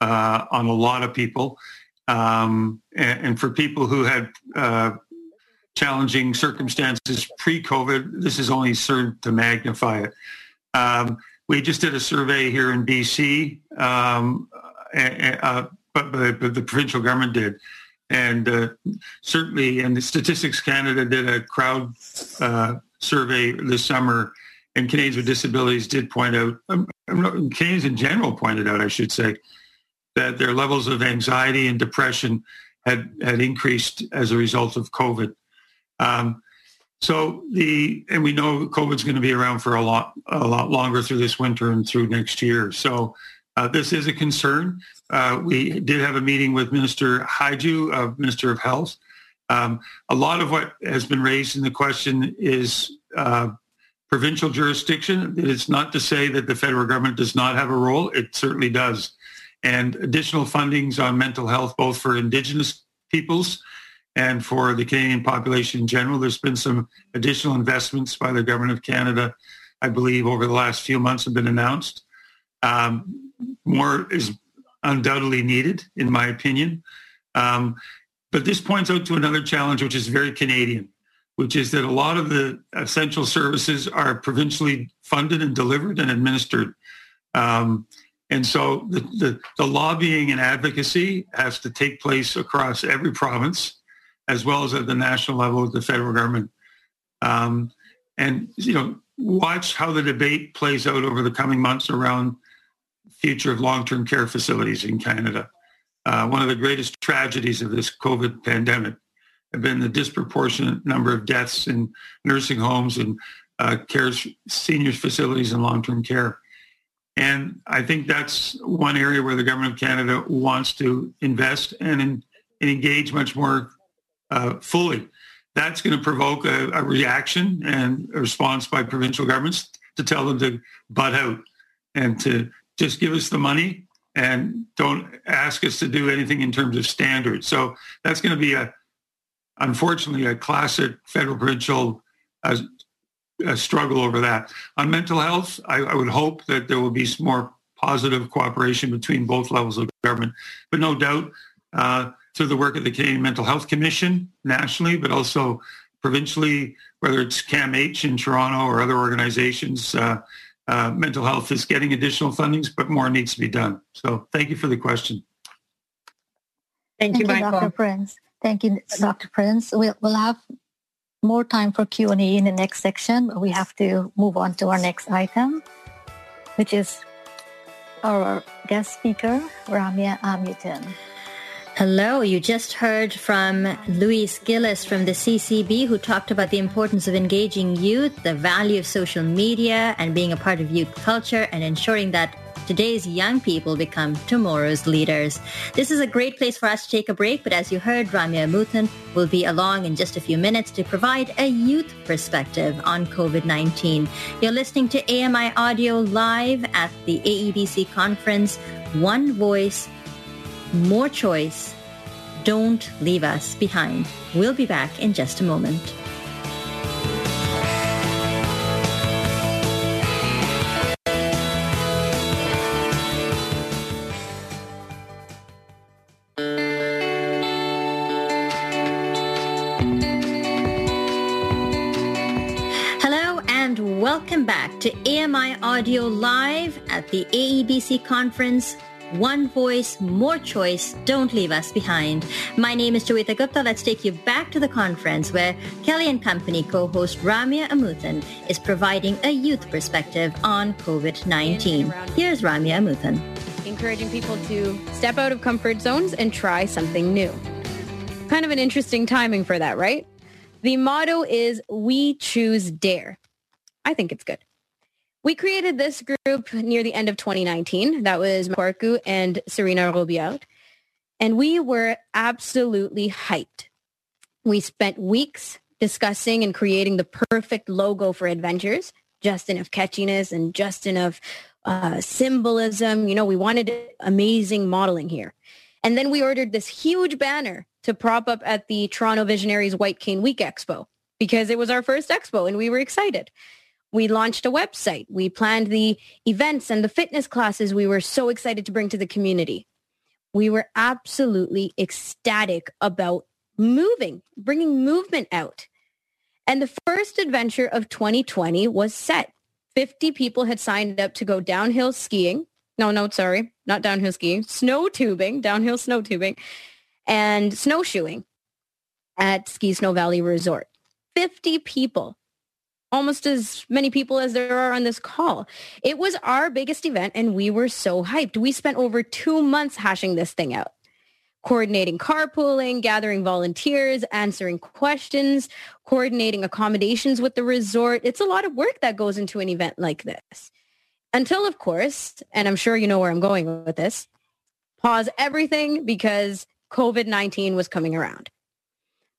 on a lot of people. And for people who had challenging circumstances pre-COVID, this is only served to magnify it. We just did a survey here in BC, but the provincial government did. And certainly, and the Statistics Canada did a crowd survey this summer, and Canadians with disabilities did point out, Canadians in general pointed out, I should say, that their levels of anxiety and depression had increased as a result of COVID. So we know COVID's going to be around for a lot longer through this winter and through next year. So this is a concern. We did have a meeting with Minister Hajdu, Minister of Health. A lot of what has been raised in the question is provincial jurisdiction. It's not to say that the federal government does not have a role. It certainly does. And additional fundings on mental health, both for Indigenous peoples and for the Canadian population in general. There's been some additional investments by the Government of Canada, I believe, over the last few months have been announced. More is undoubtedly needed, in my opinion. But this points out to another challenge, which is very Canadian, which is that a lot of the essential services are provincially funded and delivered and administered. And so the lobbying and advocacy has to take place across every province, as well as at the national level with the federal government. Watch how the debate plays out over the coming months around future of long-term care facilities in Canada. One of the greatest tragedies of this COVID pandemic have been the disproportionate number of deaths in nursing homes and seniors facilities and long-term care. And I think that's one area where the Government of Canada wants to invest and engage much more fully. That's going to provoke a reaction and a response by provincial governments to tell them to butt out and to just give us the money and don't ask us to do anything in terms of standards. So that's going to be, unfortunately, a classic federal-provincial a struggle over that. On mental health, I would hope that there will be some more positive cooperation between both levels of government. But no doubt, through the work of the Canadian Mental Health Commission nationally, but also provincially, whether it's CAMH in Toronto or other organizations, mental health is getting additional fundings, but more needs to be done. So thank you for the question. Thank you, Michael. Dr. Prince. Thank you, Dr. Prince. We'll have more time for Q&A in the next section, but we have to move on to our next item, which is our guest speaker, Ramya Amuthan. Hello, you just heard from Louise Gillis from the CCB, who talked about the importance of engaging youth, the value of social media and being a part of youth culture, and ensuring that today's young people become tomorrow's leaders. This is a great place for us to take a break, but as you heard, Ramya Amuthan will be along in just a few minutes to provide a youth perspective on COVID-19. You're listening to AMI Audio live at the AEBC conference, One Voice, More Choice. Don't leave us behind. We'll be back in just a moment. Welcome back to AMI Audio Live at the AEBC Conference, One Voice, More Choice, Don't Leave Us Behind. My name is Joyita Gupta. Let's take you back to the conference where Kelly and Company co-host Ramya Amuthan is providing a youth perspective on COVID-19. Here's Ramya Amuthan. Encouraging people to step out of comfort zones and try something new. Kind of an interesting timing for that, right? The motto is We Choose Dare. I think it's good. We created this group near the end of 2019. That was Korku and Serena Robiaud. And we were absolutely hyped. We spent weeks discussing and creating the perfect logo for adventures, just enough catchiness and just enough symbolism. You know, we wanted amazing modeling here. And then we ordered this huge banner to prop up at the Toronto Visionaries White Cane Week Expo because it was our first expo and we were excited. We launched a website. We planned the events and the fitness classes we were so excited to bring to the community. We were absolutely ecstatic about moving, bringing movement out. And the first adventure of 2020 was set. 50 people had signed up to go downhill skiing. Downhill snow tubing and snowshoeing at Ski Snow Valley Resort. 50 people. Almost as many people as there are on this call. It was our biggest event and we were so hyped. We spent over 2 months hashing this thing out, coordinating carpooling, gathering volunteers, answering questions, coordinating accommodations with the resort. It's a lot of work that goes into an event like this. Until, of course, and I'm sure you know where I'm going with this, pause everything because COVID-19 was coming around.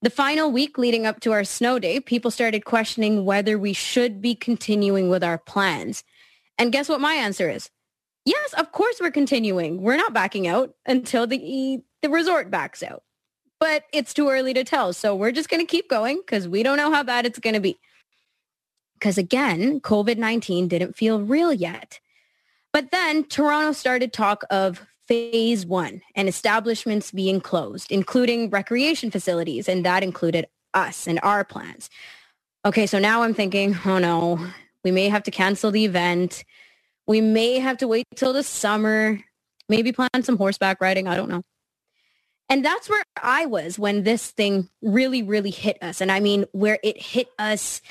The final week leading up to our snow day, people started questioning whether we should be continuing with our plans. And guess what my answer is? Yes, of course we're continuing. We're not backing out until the resort backs out. But it's too early to tell. So we're just going to keep going because we don't know how bad it's going to be. Because again, COVID-19 didn't feel real yet. But then Toronto started talk of Phase 1 and establishments being closed, including recreation facilities, and that included us and our plans. Okay, so now I'm thinking, oh no, we may have to cancel the event. We may have to wait till the summer, maybe plan some horseback riding, I don't know. And that's where I was when this thing really, really hit us. And I mean, where it hit us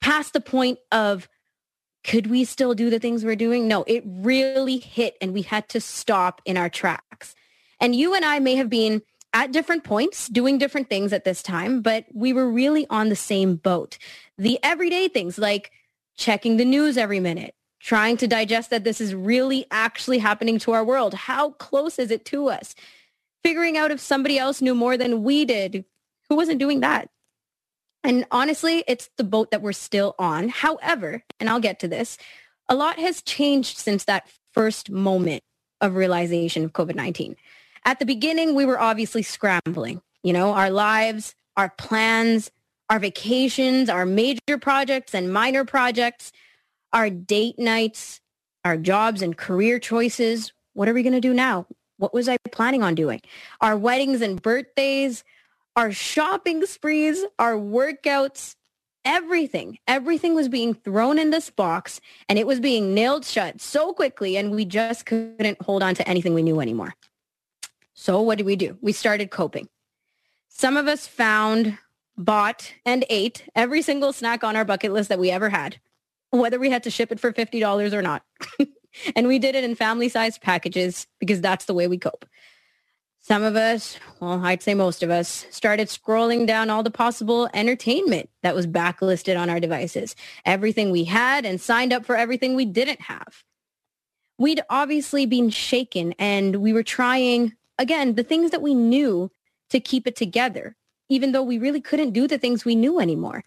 past the point of, could we still do the things we're doing? No, it really hit and we had to stop in our tracks. And you and I may have been at different points doing different things at this time, but we were really on the same boat. The everyday things like checking the news every minute, trying to digest that this is really actually happening to our world. How close is it to us? Figuring out if somebody else knew more than we did. Who wasn't doing that? And honestly, it's the boat that we're still on. However, and I'll get to this, a lot has changed since that first moment of realization of COVID-19. At the beginning, we were obviously scrambling, you know, our lives, our plans, our vacations, our major projects and minor projects, our date nights, our jobs and career choices. What are we going to do now? What was I planning on doing? Our weddings and birthdays, our shopping sprees, our workouts, everything. Everything was being thrown in this box and it was being nailed shut so quickly and we just couldn't hold on to anything we knew anymore. So what did we do? We started coping. Some of us found, bought, and ate every single snack on our bucket list that we ever had, whether we had to ship it for $50 or not. And we did it in family-sized packages because that's the way we cope. Some of us, well, I'd say most of us, started scrolling down all the possible entertainment that was backlisted on our devices. Everything we had and signed up for everything we didn't have. We'd obviously been shaken and we were trying, again, the things that we knew to keep it together, even though we really couldn't do the things we knew anymore.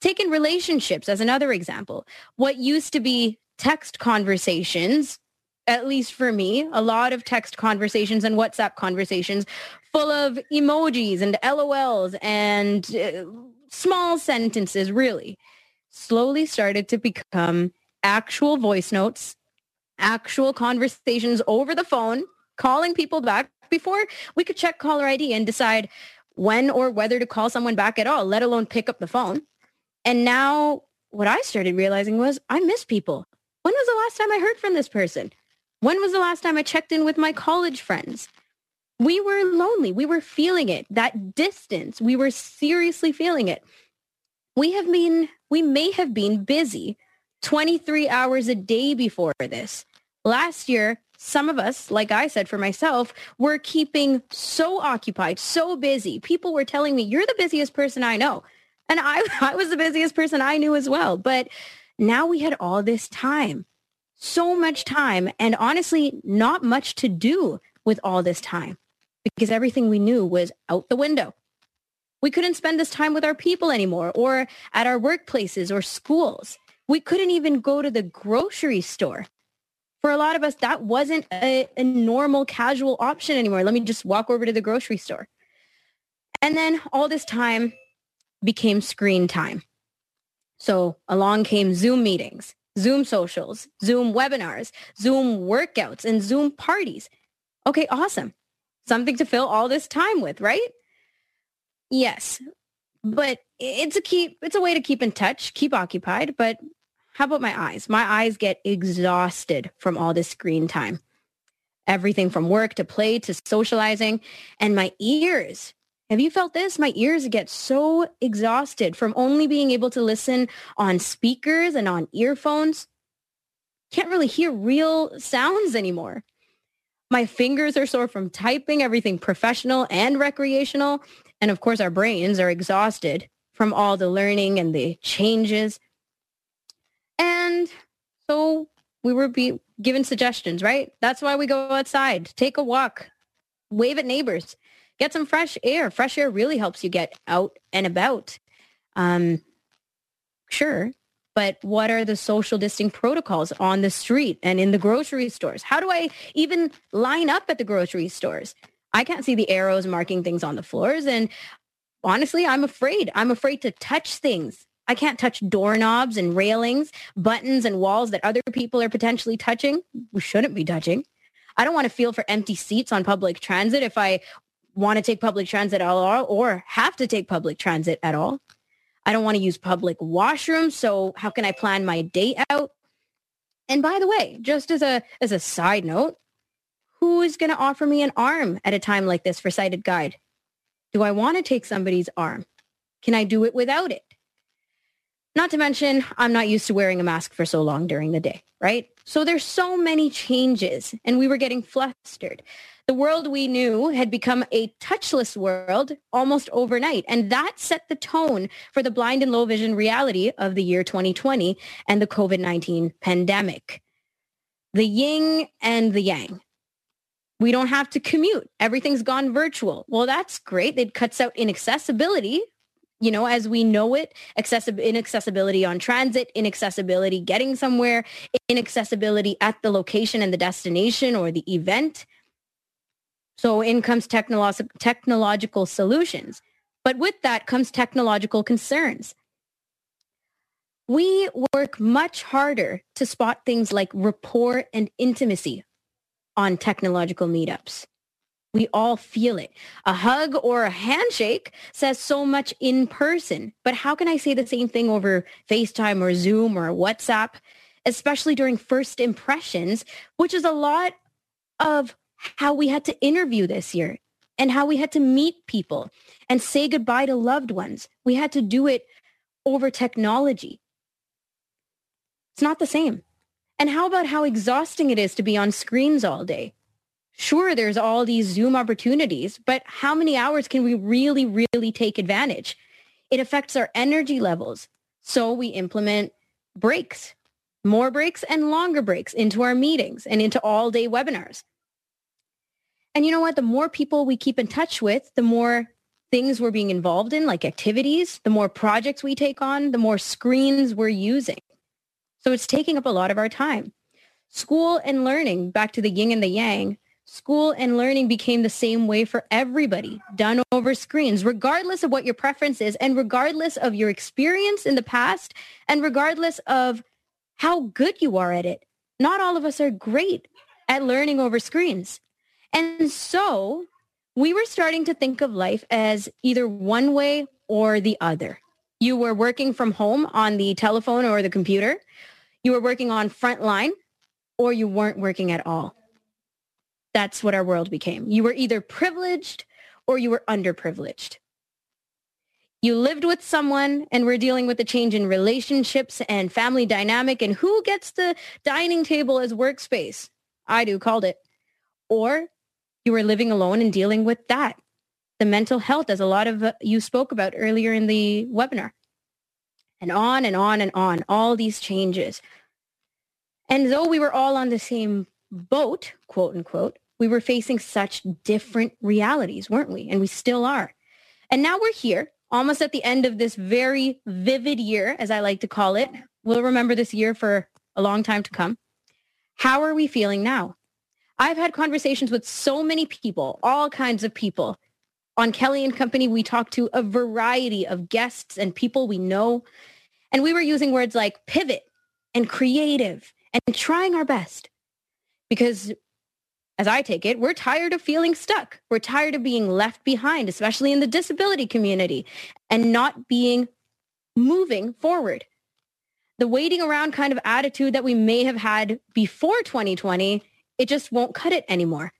Taking relationships as another example. What used to be text conversations, at least for me, a lot of text conversations and WhatsApp conversations full of emojis and LOLs and small sentences, really, slowly started to become actual voice notes, actual conversations over the phone, calling people back before we could check caller ID and decide when or whether to call someone back at all, let alone pick up the phone. And now what I started realizing was I miss people. When was the last time I heard from this person? When was the last time I checked in with my college friends? We were lonely. We were feeling it. That distance, we were seriously feeling it. We may have been busy 23 hours a day before this. Last year, some of us, like I said for myself, were keeping so occupied, so busy. People were telling me, you're the busiest person I know. And I was the busiest person I knew as well. But now we had all this time. So much time and honestly, not much to do with all this time because everything we knew was out the window. We couldn't spend this time with our people anymore or at our workplaces or schools. We couldn't even go to the grocery store for a lot of us, that wasn't a normal casual option anymore. Let me just walk over to the grocery store. And then all this time became screen time. So along came Zoom meetings, Zoom socials, Zoom webinars, Zoom workouts, and Zoom parties. Okay, awesome. Something to fill all this time with, right? Yes, but it's a way to keep in touch, keep occupied. But how about my eyes? My eyes get exhausted from all this screen time. Everything from work to play to socializing. And my ears. Have you felt this? My ears get so exhausted from only being able to listen on speakers and on earphones. Can't really hear real sounds anymore. My fingers are sore from typing everything professional and recreational. And of course, our brains are exhausted from all the learning and the changes. And so we were given suggestions, right? That's why we go outside, take a walk, wave at neighbors. Get some fresh air. Fresh air really helps you get out and about. Sure, but what are the social distancing protocols on the street and in the grocery stores? How do I even line up at the grocery stores? I can't see the arrows marking things on the floors. And honestly, I'm afraid. I'm afraid to touch things. I can't touch doorknobs and railings, buttons and walls that other people are potentially touching. We shouldn't be touching. I don't want to feel for empty seats on public transit if I want to take public transit at all or have to take public transit at all. I don't want to use public washrooms, so how can I plan my day out? And by the way, just as a side note, who is going to offer me an arm at a time like this for Sighted Guide? Do I want to take somebody's arm? Can I do it without it? Not to mention, I'm not used to wearing a mask for so long during the day, right? So there's so many changes, and we were getting flustered. The world we knew had become a touchless world almost overnight, and that set the tone for the blind and low vision reality of the year 2020 and the COVID-19 pandemic. The yin and the yang. We don't have to commute. Everything's gone virtual. Well, that's great. It cuts out inaccessibility, you know, as we know it, inaccessibility on transit, inaccessibility getting somewhere, inaccessibility at the location and the destination or the event. So in comes technological solutions. But with that comes technological concerns. We work much harder to spot things like rapport and intimacy on technological meetups. We all feel it. A hug or a handshake says so much in person. But how can I say the same thing over FaceTime or Zoom or WhatsApp, especially during first impressions, which is a lot of how we had to interview this year and how we had to meet people and say goodbye to loved ones. We had to do it over technology. It's not the same. And how about how exhausting it is to be on screens all day? Sure, there's all these Zoom opportunities, but how many hours can we really, really take advantage? It affects our energy levels. So we implement breaks, more breaks and longer breaks into our meetings and into all-day webinars. And you know what? The more people we keep in touch with, the more things we're being involved in, like activities, the more projects we take on, the more screens we're using. So it's taking up a lot of our time. School and learning, back to the yin and the yang, school and learning became the same way for everybody, done over screens, regardless of what your preference is and regardless of your experience in the past and regardless of how good you are at it. Not all of us are great at learning over screens. And so we were starting to think of life as either one way or the other. You were working from home on the telephone or the computer. You were working on frontline or you weren't working at all. That's what our world became. You were either privileged or you were underprivileged. You lived with someone and we're dealing with a change in relationships and family dynamic and who gets the dining table as workspace. I do, called it. Or you were living alone and dealing with that. The mental health, as a lot of you spoke about earlier in the webinar. And on and on and on, all these changes. And though we were all on the same boat, quote unquote, we were facing such different realities, weren't we? And we still are. And now we're here, almost at the end of this very vivid year, as I like to call it. We'll remember this year for a long time to come. How are we feeling now? I've had conversations with so many people, all kinds of people. On Kelly and Company, we talked to a variety of guests and people we know, and we were using words like pivot and creative and trying our best. Because, as I take it, we're tired of feeling stuck. We're tired of being left behind, especially in the disability community, and not being moving forward. The waiting around kind of attitude that we may have had before 2020, it just won't cut it anymore.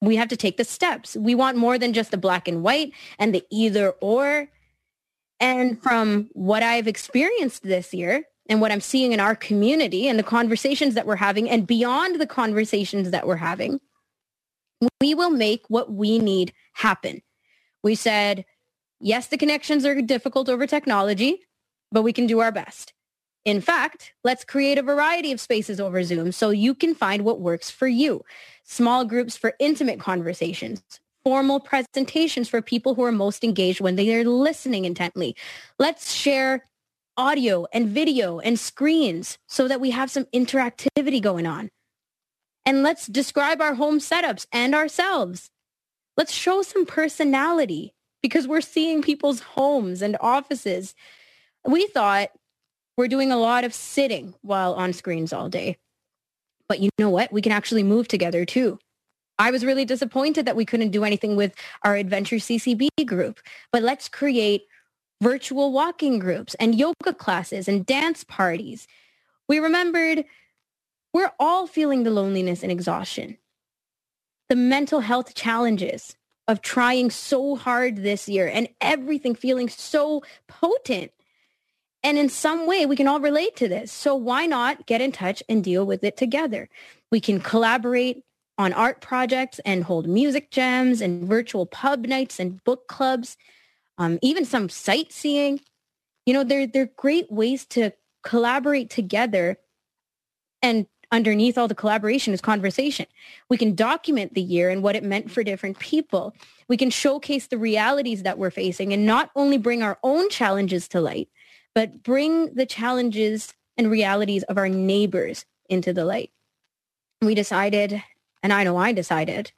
We have to take the steps. We want more than just the black and white and the either or. And from what I've experienced this year and what I'm seeing in our community and the conversations that we're having and beyond the conversations that we're having, we will make what we need happen. We said, yes, the connections are difficult over technology, but we can do our best. In fact, let's create a variety of spaces over Zoom so you can find what works for you. Small groups for intimate conversations, formal presentations for people who are most engaged when they are listening intently. Let's share audio and video and screens so that we have some interactivity going on. And let's describe our home setups and ourselves. Let's show some personality because we're seeing people's homes and offices. We thought, we're doing a lot of sitting while on screens all day. But you know what? We can actually move together too. I was really disappointed that we couldn't do anything with our Adventure CCB group, but let's create virtual walking groups and yoga classes and dance parties. We remembered we're all feeling the loneliness and exhaustion, the mental health challenges of trying so hard this year and everything feeling so potent. And in some way, we can all relate to this. So why not get in touch and deal with it together? We can collaborate on art projects and hold music jams and virtual pub nights and book clubs, even some sightseeing. You know, they're great ways to collaborate together. And underneath all the collaboration is conversation. We can document the year and what it meant for different people. We can showcase the realities that we're facing and not only bring our own challenges to light, but bring the challenges and realities of our neighbors into the light. We decided, and I know I decided,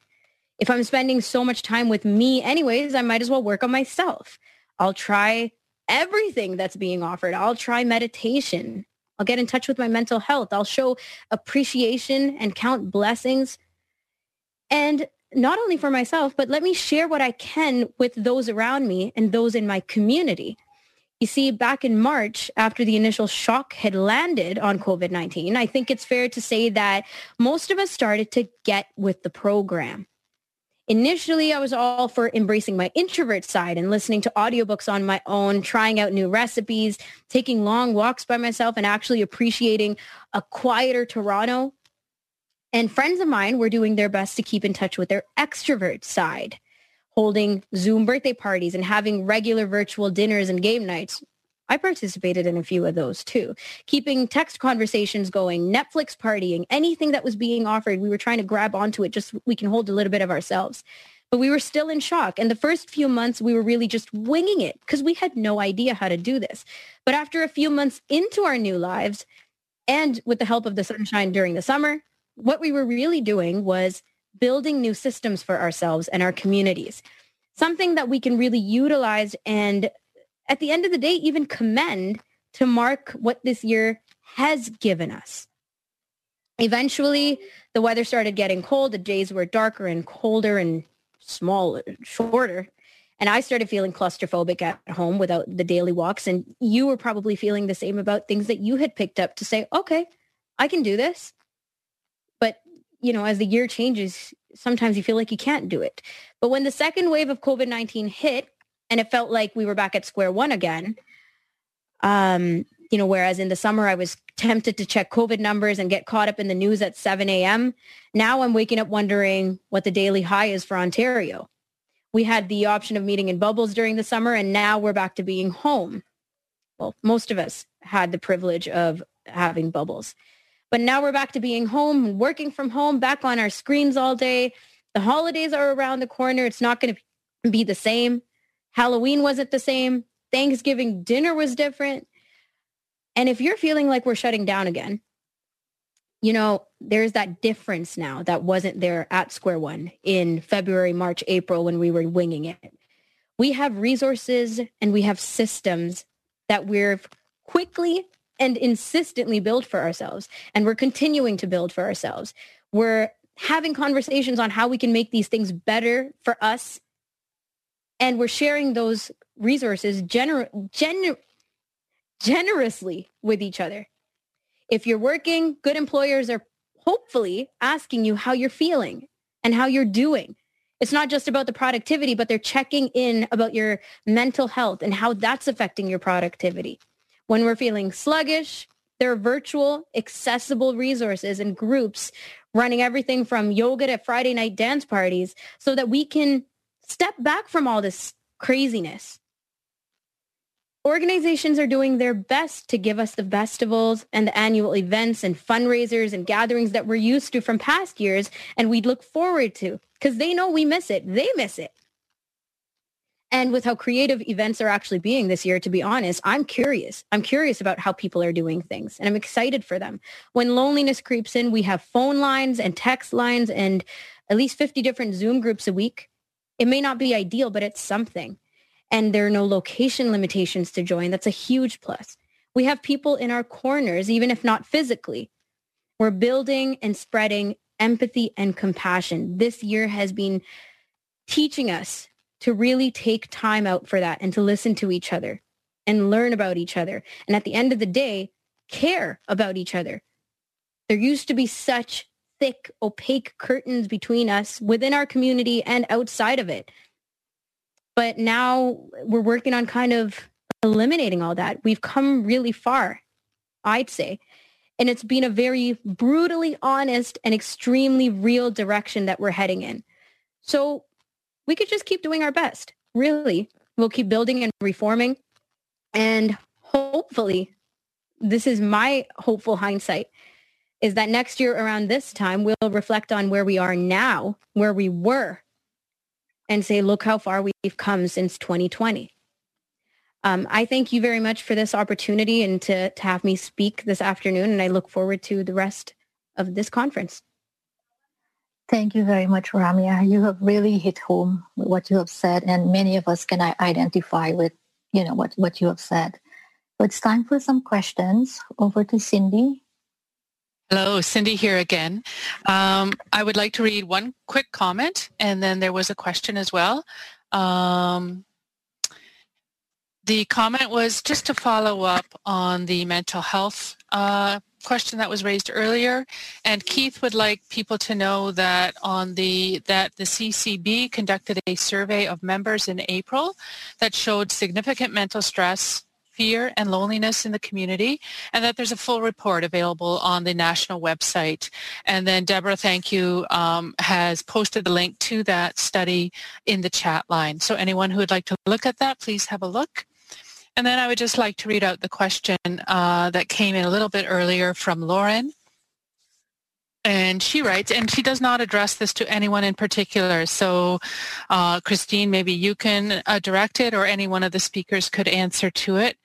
if I'm spending so much time with me anyways, I might as well work on myself. I'll try everything that's being offered. I'll try meditation. I'll get in touch with my mental health. I'll show appreciation and count blessings. And not only for myself, but let me share what I can with those around me and those in my community. You see, back in March, after the initial shock had landed on COVID-19, I think it's fair to say that most of us started to get with the program. Initially, I was all for embracing my introvert side and listening to audiobooks on my own, trying out new recipes, taking long walks by myself, and actually appreciating a quieter Toronto. And friends of mine were doing their best to keep in touch with their extrovert side, holding Zoom birthday parties and having regular virtual dinners and game nights. I participated in a few of those too. Keeping text conversations going, Netflix partying, anything that was being offered, we were trying to grab onto it just so we can hold a little bit of ourselves. But we were still in shock. And the first few months, we were really just winging it because we had no idea how to do this. But after a few months into our new lives and with the help of the sunshine during the summer, what we were really doing was building new systems for ourselves and our communities, something that we can really utilize and at the end of the day, even commend to mark what this year has given us. Eventually, the weather started getting cold. The days were darker and colder and smaller, shorter. And I started feeling claustrophobic at home without the daily walks. And you were probably feeling the same about things that you had picked up to say, okay, I can do this. You know, as the year changes, sometimes you feel like you can't do it. But when the second wave of COVID-19 hit and it felt like we were back at square one again, you know, whereas in the summer I was tempted to check COVID numbers and get caught up in the news at 7 a.m. Now I'm waking up wondering what the daily high is for Ontario. We had the option of meeting in bubbles during the summer and now we're back to being home. Well, most of us had the privilege of having bubbles. But now we're back to being home and working from home, back on our screens all day. The holidays are around the corner. It's not going to be the same. Halloween wasn't the same. Thanksgiving dinner was different. And if you're feeling like we're shutting down again, you know, there's that difference now that wasn't there at square one in February, March, April when we were winging it. We have resources and we have systems that we're quickly and insistently built for ourselves. And we're continuing to build for ourselves. We're having conversations on how we can make these things better for us. And we're sharing those resources generously with each other. If you're working, good employers are hopefully asking you how you're feeling and how you're doing. It's not just about the productivity, but they're checking in about your mental health and how that's affecting your productivity. When we're feeling sluggish, there are virtual, accessible resources and groups running everything from yoga to Friday night dance parties so that we can step back from all this craziness. Organizations are doing their best to give us the festivals and the annual events and fundraisers and gatherings that we're used to from past years and we'd look forward to because they know we miss it. They miss it. And with how creative events are actually being this year, to be honest, I'm curious. I'm curious about how people are doing things and I'm excited for them. When loneliness creeps in, we have phone lines and text lines and at least 50 different Zoom groups a week. It may not be ideal, but it's something. And there are no location limitations to join. That's a huge plus. We have people in our corners, even if not physically. We're building and spreading empathy and compassion. This year has been teaching us to really take time out for that and to listen to each other and learn about each other. And at the end of the day, care about each other. There used to be such thick, opaque curtains between us within our community and outside of it. But now we're working on kind of eliminating all that. We've come really far, I'd say. And it's been a very brutally honest and extremely real direction that we're heading in. So we could just keep doing our best, really. We'll keep building and reforming. And hopefully, this is my hopeful hindsight, is that next year around this time, we'll reflect on where we are now, where we were, and say, look how far we've come since 2020. I thank you very much for this opportunity and to have me speak this afternoon, and I look forward to the rest of this conference. Thank you very much, Ramya. You have really hit home with what you have said, and many of us can identify with, you know, what you have said. So it's time for some questions. Over to Cindy. Hello, Cindy here again. I would like to read one quick comment, and then there was a question as well. The comment was just to follow up on the mental health question that was raised earlier, and Keith would like people to know that the CCB conducted a survey of members in April that showed significant mental stress, fear and loneliness in the community, and that there's a full report available on the national website. And then Deborah, thank you, has posted the link to that study in the chat line. So anyone who would like to look at that, please have a look. And then I would just like to read out the question that came in a little bit earlier from Lauren. And she writes, and she does not address this to anyone in particular. So, Christine, maybe you can direct it, or any one of the speakers could answer to it.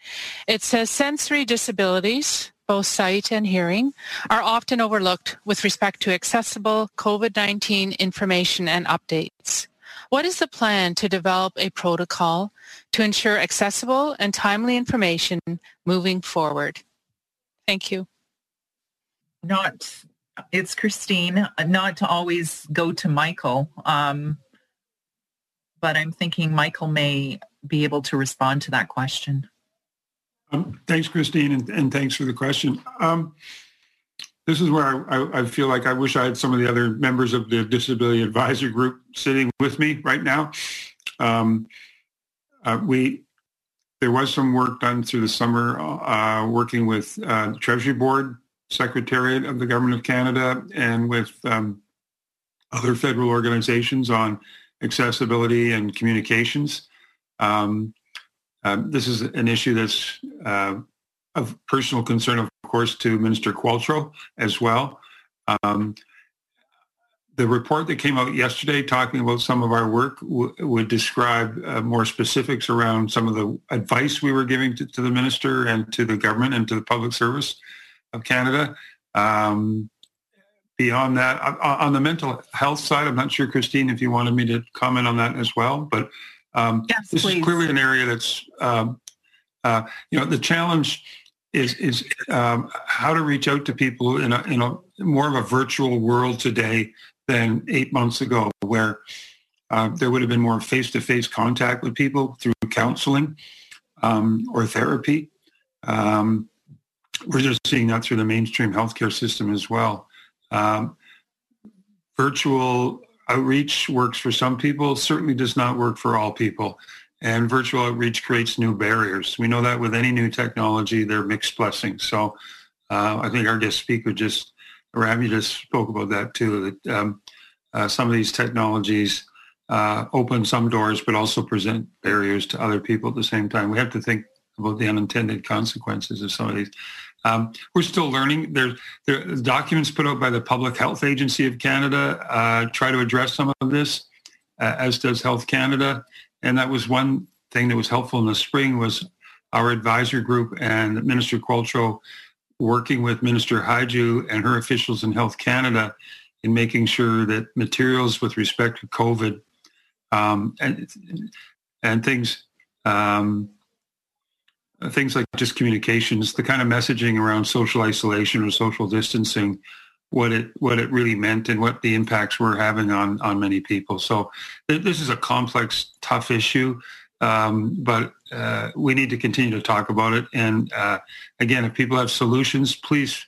It says, sensory disabilities, both sight and hearing, are often overlooked with respect to accessible COVID-19 information and updates. What is the plan to develop a protocol to ensure accessible and timely information moving forward? Thank you. It's Christine, not to always go to Michael, but I'm thinking Michael may be able to respond to that question. Thanks, Christine, and thanks for the question. This is where I feel like I wish I had some of the other members of the Disability Advisory Group sitting with me right now. There was some work done through the summer working with the Treasury Board, Secretariat of the Government of Canada, and with other federal organizations on accessibility and communications. This is an issue that's of personal concern, of course, to Minister Qualtrough as well. The report that came out yesterday talking about some of our work would describe more specifics around some of the advice we were giving to the minister and to the government and to the public service of Canada. beyond that, on the mental health side, I'm not sure, Christine, if you wanted me to comment on that as well, but yes, this please. Is clearly an area that's, the challenge is how to reach out to people in a more of a virtual world today than 8 months ago, where there would have been more face-to-face contact with people through counseling or therapy. We're just seeing that through the mainstream healthcare system as well. Virtual outreach works for some people, certainly does not work for all people. And virtual outreach creates new barriers. We know that with any new technology, they're mixed blessings. So I think our guest speaker Ramya just spoke about that too, that some of these technologies open some doors, but also present barriers to other people at the same time. We have to think about the unintended consequences of some of these. We're still learning. There's documents put out by the Public Health Agency of Canada try to address some of this, as does Health Canada. And that was one thing that was helpful in the spring, was our advisory group and Minister Qualtrough working with Minister Hajdu and her officials in Health Canada in making sure that materials with respect to COVID and things like just communications, the kind of messaging around social isolation or social distancing, what it really meant and what the impacts were having on many people. So this is a complex, tough issue, but we need to continue to talk about it. And again, if people have solutions, please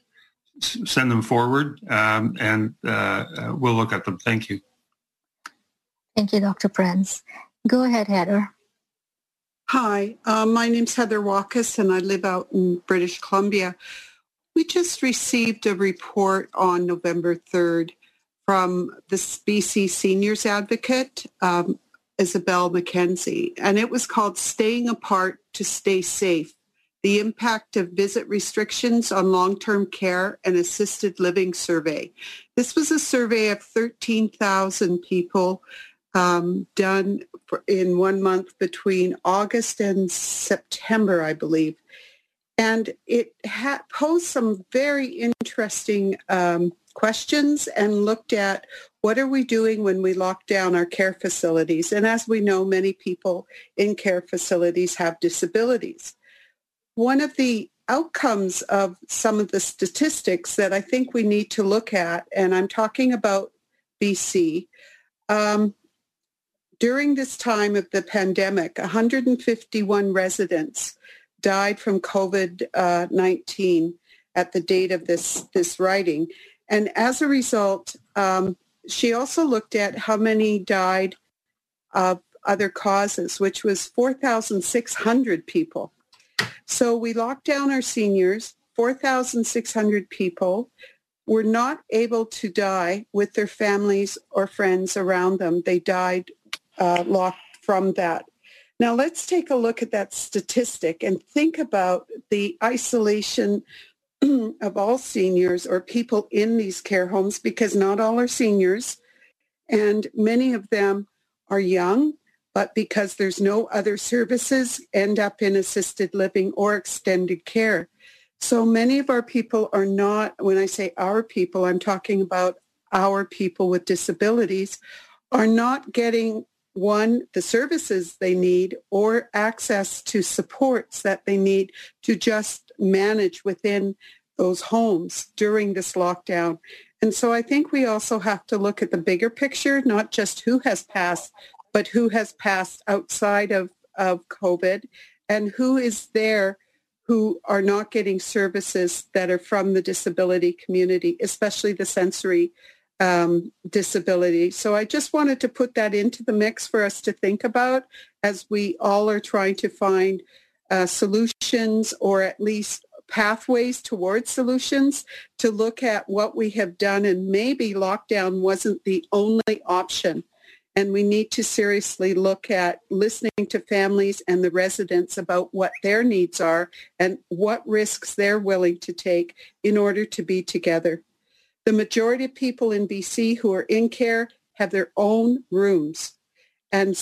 send them forward, and we'll look at them. Thank you. Thank you, Dr. Prince. Go ahead, Heather. Hi, my name's Heather Walkus, and I live out in British Columbia. We just received a report on November 3rd from the BC Seniors Advocate, Isabel McKenzie, and it was called Staying Apart to Stay Safe, the Impact of Visit Restrictions on Long-Term Care and Assisted Living Survey. This was a survey of 13,000 people done in 1 month between August and September, I believe. And it posed some very interesting questions and looked at what are we doing when we lock down our care facilities. And as we know, many people in care facilities have disabilities. One of the outcomes of some of the statistics that I think we need to look at, and I'm talking about BC, during this time of the pandemic, 151 residents died from COVID-19 at the date of this writing. And as a result, she also looked at how many died of other causes, which was 4,600 people. So we locked down our seniors, 4,600 people were not able to die with their families or friends around them. They died locked from that. Now let's take a look at that statistic and think about the isolation of all seniors or people in these care homes, because not all are seniors and many of them are young, but because there's no other services, end up in assisted living or extended care. So many of our people are not, when I say our people, I'm talking about our people with disabilities, are not getting one, the services they need or access to supports that they need to just manage within those homes during this lockdown. And so I think we also have to look at the bigger picture, not just who has passed, but who has passed outside of COVID and who is there who are not getting services that are from the disability community, especially the sensory disability. So I just wanted to put that into the mix for us to think about as we all are trying to find solutions or at least pathways towards solutions, to look at what we have done, and maybe lockdown wasn't the only option. And we need to seriously look at listening to families and the residents about what their needs are and what risks they're willing to take in order to be together. The majority of people in BC who are in care have their own rooms, and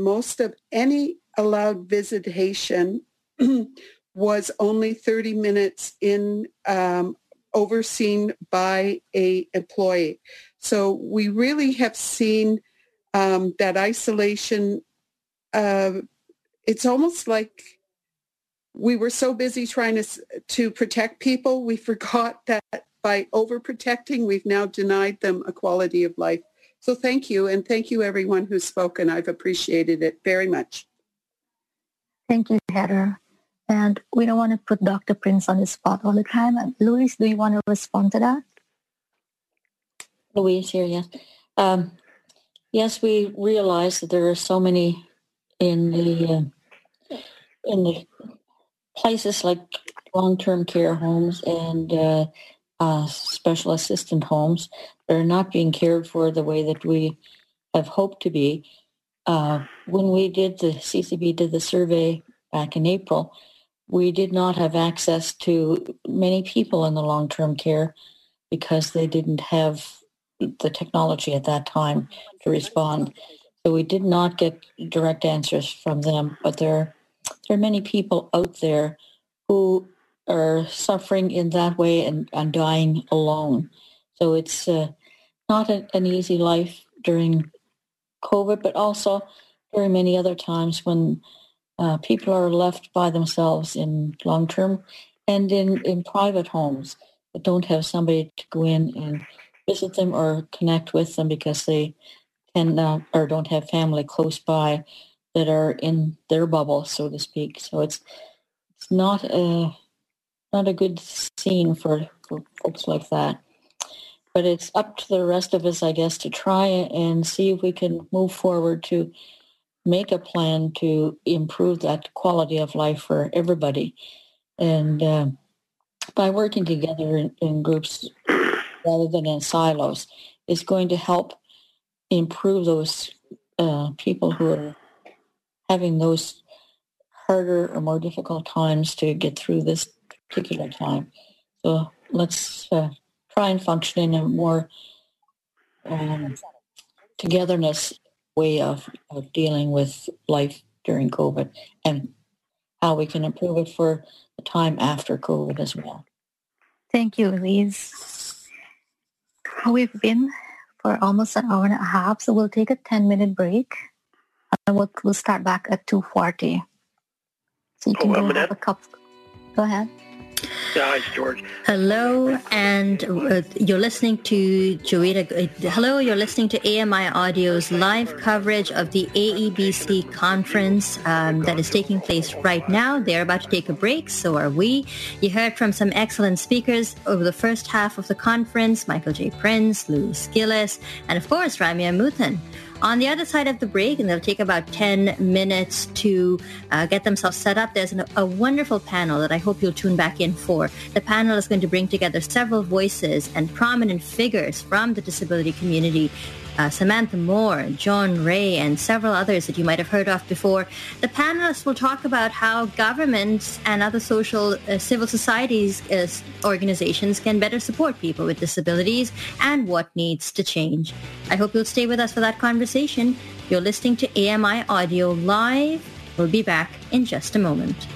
most of any allowed visitation was only 30 minutes in overseen by an employee. So we really have seen that isolation. It's almost like we were so busy trying to protect people, we forgot that by overprotecting, we've now denied them a quality of life. So thank you, and thank you everyone who's spoken. I've appreciated it very much. Thank you, Heather. And we don't want to put Dr. Prince on the spot all the time. And Louise, do you want to respond to that? Louise here, yes. Yes, we realize that there are so many in the places like long-term care homes and special assistant homes that are not being cared for the way that we have hoped to be. When we did the CCB did the survey back in April, we did not have access to many people in the long-term care because they didn't have the technology at that time to respond. So we did not get direct answers from them, but there are many people out there who are suffering in that way and dying alone. So it's not an easy life during COVID, but also during many other times when people are left by themselves in long-term and in private homes that don't have somebody to go in and visit them or connect with them because they or don't have family close by that are in their bubble, so to speak. So it's not a good scene for folks like that. But it's up to the rest of us, I guess, to try and see if we can move forward to make a plan to improve that quality of life for everybody. And by working together in groups rather than in silos is going to help improve those people who are having those harder or more difficult times to get through this particular time. So let's try and function in a more togetherness way of dealing with life during COVID and how we can improve it for the time after COVID as well. Thank you, Elise. We've been for almost an hour and a half, so we'll take a 10-minute break. And we'll start back at 2:40. So you can have a cup. Go ahead. Hi, George. Hello, and you're listening to Joyita. Hello, you're listening to AMI Audio's live coverage of the AEBC conference that is taking place right now. They're about to take a break, so are we. You heard from some excellent speakers over the first half of the conference: Michael J. Prince, Louise Gillis, and of course Ramya Amuthan. On the other side of the break, and they'll take about 10 minutes to get themselves set up, there's a wonderful panel that I hope you'll tune back in for. The panel is going to bring together several voices and prominent figures from the disability community. Samantha Moore, John Ray, and several others that you might have heard of before. The panelists will talk about how governments and other civil societies organizations can better support people with disabilities and what needs to change. I hope you'll stay with us for that conversation. You're listening to AMI Audio Live. We'll be back in just a moment.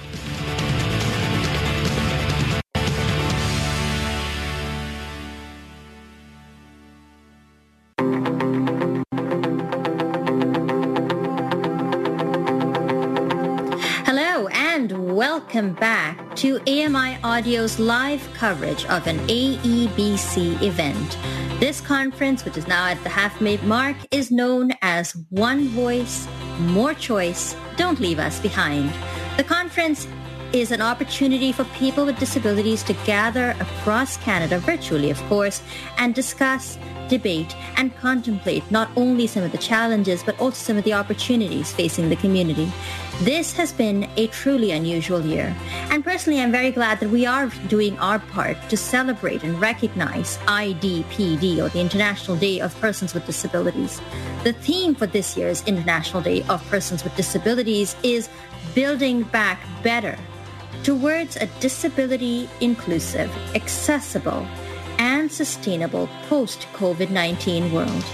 Welcome back to AMI Audio's live coverage of an AEBC event. This conference, which is now at the halfway mark, is known as One Voice, More Choice, Don't Leave Us Behind. The conference is an opportunity for people with disabilities to gather across Canada, virtually of course, and discuss, debate, and contemplate not only some of the challenges but also some of the opportunities facing the community. This has been a truly unusual year, and personally I'm very glad that we are doing our part to celebrate and recognize IDPD, or the International Day of Persons with Disabilities. The theme for this year's International Day of Persons with Disabilities is Building Back Better towards a disability-inclusive, accessible, and sustainable post-COVID-19 world.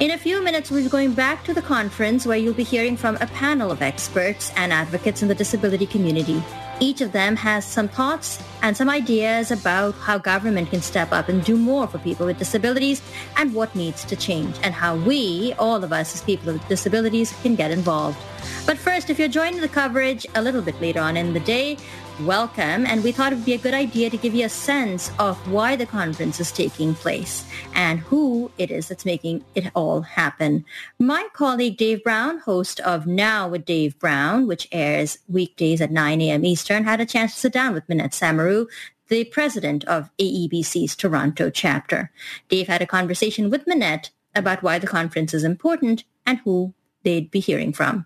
In a few minutes, we're going back to the conference where you'll be hearing from a panel of experts and advocates in the disability community. Each of them has some thoughts and some ideas about how government can step up and do more for people with disabilities and what needs to change and how we, all of us as people with disabilities, can get involved. But first, if you're joining the coverage a little bit later on in the day, welcome, and we thought it would be a good idea to give you a sense of why the conference is taking place and who it is that's making it all happen. My colleague Dave Brown, host of Now with Dave Brown, which airs weekdays at 9 a.m. Eastern, had a chance to sit down with Minette Samaru, the president of AEBC's Toronto chapter. Dave had a conversation with Minette about why the conference is important and who they'd be hearing from.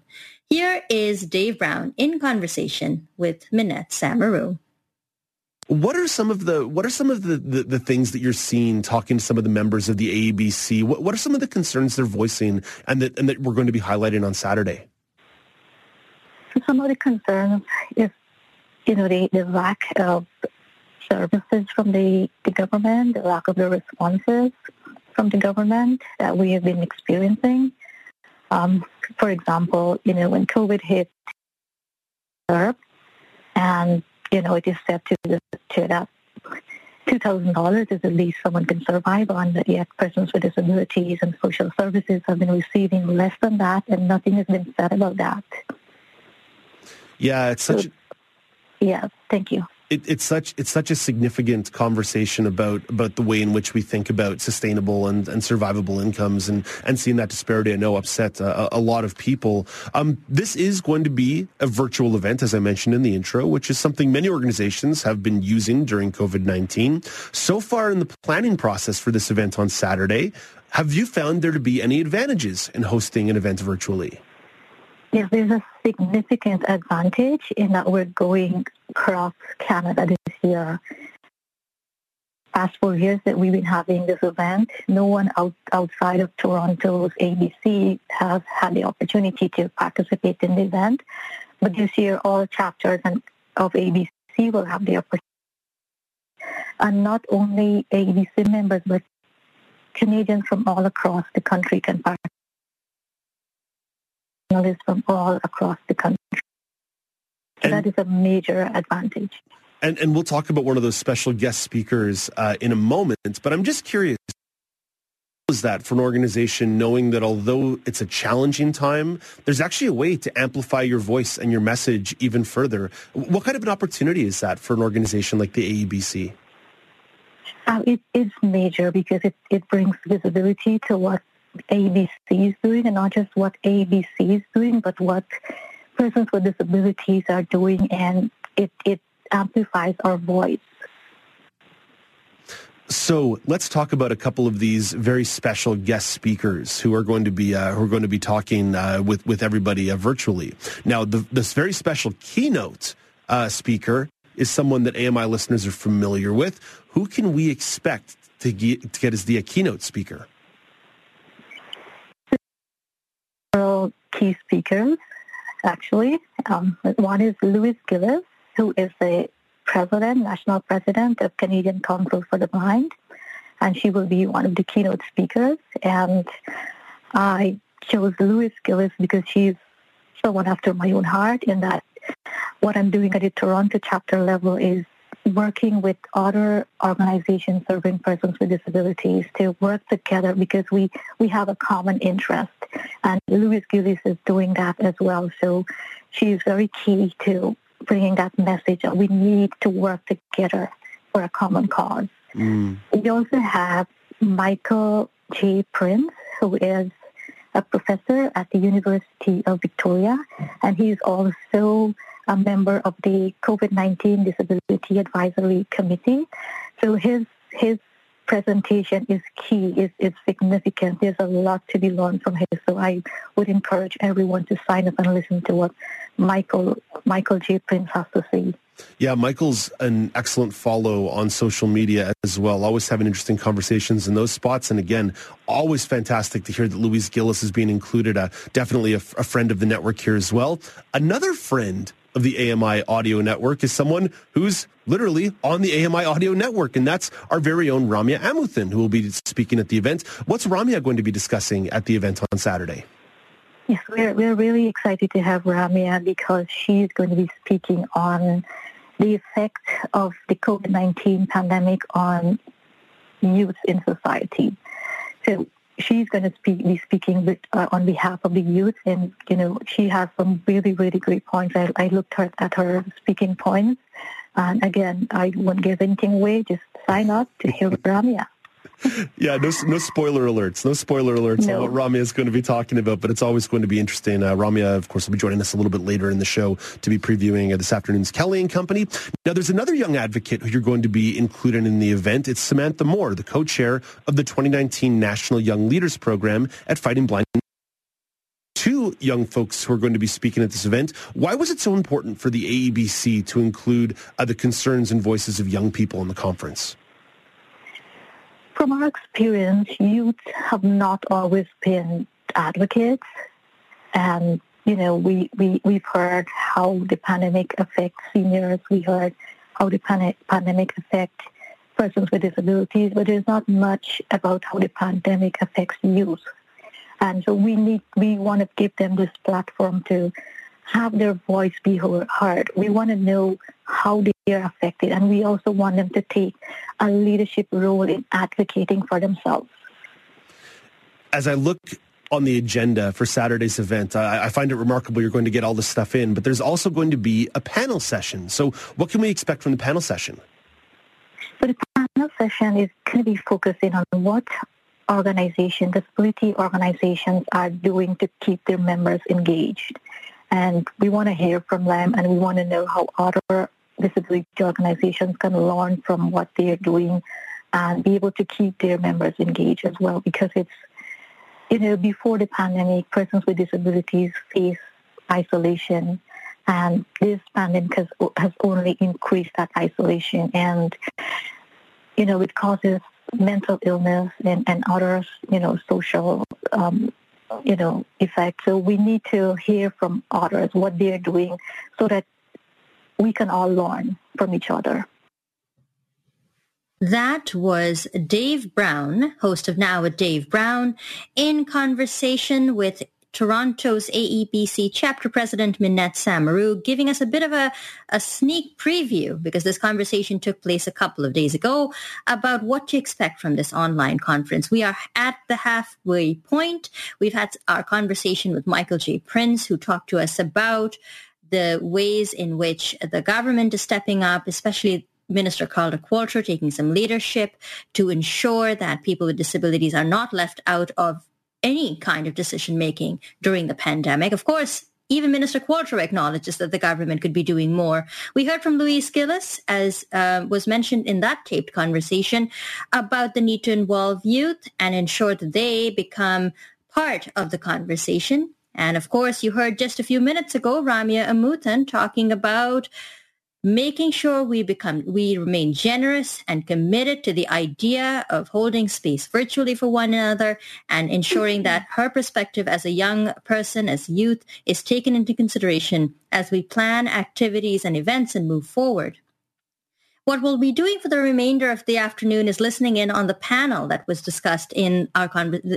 Here is Dave Brown in conversation with Minette Samaru. What are some of the things that you're seeing talking to some of the members of the AEBC? What are some of the concerns they're voicing and that we're going to be highlighting on Saturday? Some of the concerns is, the lack of services from the government, the lack of the responses from the government that we have been experiencing. For example, when COVID hit, and it is said that $2,000 is the least someone can survive on. Yet persons with disabilities and social services have been receiving less than that, and nothing has been said about that. Yeah, thank you. It's such a significant conversation about the way in which we think about sustainable and survivable incomes and seeing that disparity, I know, upset a lot of people. This is going to be a virtual event, as I mentioned in the intro, which is something many organizations have been using during COVID-19. So far in the planning process for this event on Saturday, have you found there to be any advantages in hosting an event virtually? Yes, there's a significant advantage in that we're going across Canada this year. Past 4 years that we've been having this event, no one outside of Toronto's ABC has had the opportunity to participate in the event. But this year, all chapters of ABC will have the opportunity. And not only ABC members, but Canadians from all across the country can participate. Journalists from all across the country. So that is a major advantage. And we'll talk about one of those special guest speakers in a moment, but I'm just curious, how is that for an organization knowing that although it's a challenging time, there's actually a way to amplify your voice and your message even further? What kind of an opportunity is that for an organization like the AEBC? It's major because it brings visibility to what ABC is doing, and not just what ABC is doing, but what persons with disabilities are doing, and it amplifies our voice. So let's talk about a couple of these very special guest speakers who are going to be talking with everybody virtually. Now, this very special keynote speaker is someone that AMI listeners are familiar with. Who can we expect to get as the keynote speaker? Key speakers, actually. One is Louise Gillis, who is the national president of Canadian Council for the Blind, and she will be one of the keynote speakers. And I chose Louise Gillis because she's someone after my own heart, in that what I'm doing at the Toronto chapter level is working with other organizations serving persons with disabilities to work together because we have a common interest. And Louise Gillis is doing that as well. So she's very key to bringing that message that we need to work together for a common cause. Mm. We also have Michael J. Prince, who is a professor at the University of Victoria, and he's also a member of the COVID-19 Disability Advisory Committee. So his presentation is key, it's significant. There's a lot to be learned from him. So I would encourage everyone to sign up and listen to what Michael J. Prince has to say. Yeah, Michael's an excellent follow on social media as well, always having interesting conversations in those spots. And again, always fantastic to hear that Louise Gillis is being included, definitely a friend of the network here as well. Another friend of the AMI Audio Network is someone who's literally on the AMI Audio Network, and that's our very own Ramya Amuthan, who will be speaking at the event. What's Ramya going to be discussing at the event on Saturday? Yes, we're really excited to have Ramya because she is going to be speaking on the effect of the COVID-19 pandemic on youth in society. So she's going to be speaking on behalf of the youth, and you know, she has some really, really great points. I looked at her speaking points, and again, I won't give anything away. Just sign up to hear Ramya. Yeah, no spoiler alerts. No spoiler alerts on what Ramya is going to be talking about, but it's always going to be interesting. Ramya, of course, will be joining us a little bit later in the show to be previewing this afternoon's Kelly and Company. Now, there's another young advocate who you're going to be including in the event. It's Samantha Moore, the co-chair of the 2019 National Young Leaders Program at Fighting Blindness. Two young folks who are going to be speaking at this event. Why was it so important for the AEBC to include the concerns and voices of young people in the conference? From our experience, youth have not always been advocates, and you know, we've heard how the pandemic affects seniors. We heard how the pandemic affects persons with disabilities, but there's not much about how the pandemic affects youth. And so we want to give them this platform to have their voice be heard. We want to know how they are affected, and we also want them to take a leadership role in advocating for themselves. As I look on the agenda for Saturday's event, I find it remarkable you're going to get all this stuff in, but there's also going to be a panel session. So what can we expect from the panel session? So the panel session is going to be focusing on what disability organizations are doing to keep their members engaged. And we want to hear from them, and we want to know how other disability organizations can learn from what they are doing and be able to keep their members engaged as well, because it's, you know, before the pandemic, persons with disabilities face isolation, and this pandemic has only increased that isolation, and, you know, it causes mental illness and other, you know, social effect. So we need to hear from others what they're doing so that we can all learn from each other. That was Dave Brown, host of Now with Dave Brown, in conversation with Toronto's AEBC chapter president, Minette Samaru, giving us a bit of a sneak preview, because this conversation took place a couple of days ago, about what to expect from this online conference. We are at the halfway point. We've had our conversation with Michael J. Prince, who talked to us about the ways in which the government is stepping up, especially Minister Carla Qualtrough taking some leadership to ensure that people with disabilities are not left out of any kind of decision-making during the pandemic. Of course, even Minister Qualtrough acknowledges that the government could be doing more. We heard from Louise Gillis, as was mentioned in that taped conversation, about the need to involve youth and ensure that they become part of the conversation. And of course, you heard just a few minutes ago Ramya Amuthan talking about making sure we remain generous and committed to the idea of holding space virtually for one another, and ensuring that her perspective as a young person, as youth, is taken into consideration as we plan activities and events and move forward. What we'll be doing for the remainder of the afternoon is listening in on the panel that was discussed in our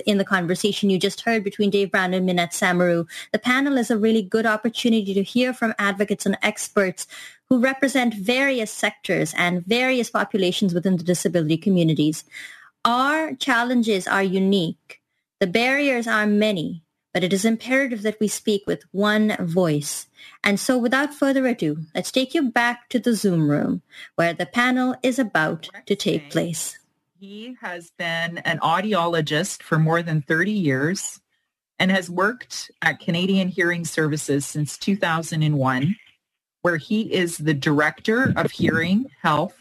in the conversation you just heard between Dave Brown and Minette Samaru. The panel is a really good opportunity to hear from advocates and experts who represent various sectors and various populations within the disability communities. Our challenges are unique. The barriers are many, but it is imperative that we speak with one voice. And so without further ado, let's take you back to the Zoom room where the panel is about to take place. He has been an audiologist for more than 30 years and has worked at Canadian Hearing Services since 2001, where he is the Director of Hearing, Health,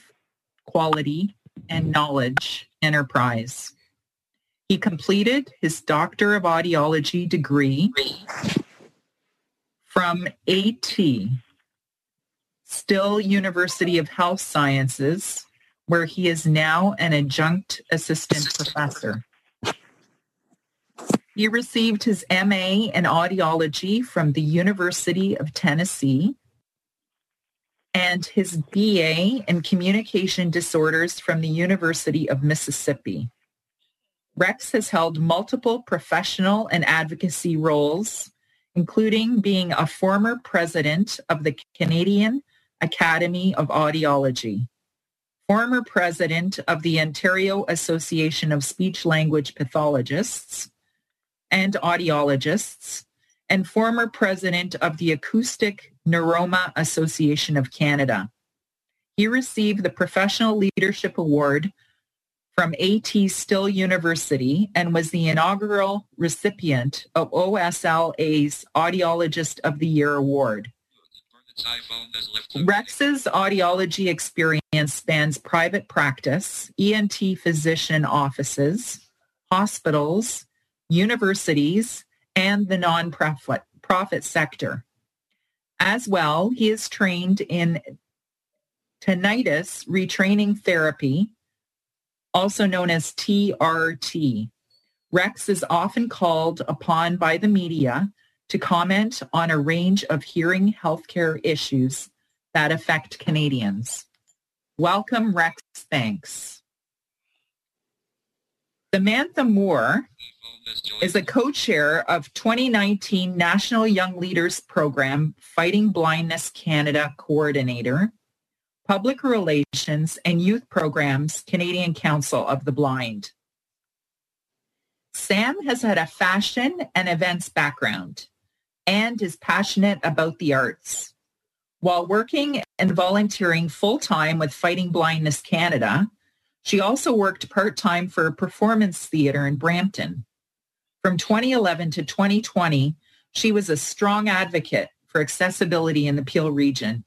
Quality, and Knowledge Enterprise. He completed his Doctor of Audiology degree from AT, still University of Health Sciences, where he is now an adjunct assistant professor. He received his MA in audiology from the University of Tennessee and his BA in Communication Disorders from the University of Mississippi. Rex has held multiple professional and advocacy roles, including being a former president of the Canadian Academy of Audiology, former president of the Ontario Association of Speech-Language Pathologists and Audiologists, and former president of the Acoustic Neuroma Association of Canada. He received the Professional Leadership Award from A.T. Still University and was the inaugural recipient of OSLA's Audiologist of the Year Award. Rex's audiology experience spans private practice, ENT physician offices, hospitals, universities, and the non-profit sector. As well, he is trained in tinnitus retraining therapy, also known as TRT. Rex is often called upon by the media to comment on a range of hearing healthcare issues that affect Canadians. Welcome, Rex. Thanks. Samantha Moore is a co-chair of 2019 National Young Leaders Program Fighting Blindness Canada Coordinator, Public Relations and Youth Programs, Canadian Council of the Blind. Sam has had a fashion and events background and is passionate about the arts. While working and volunteering full-time with Fighting Blindness Canada, she also worked part-time for a performance theatre in Brampton. From 2011 to 2020, she was a strong advocate for accessibility in the Peel region,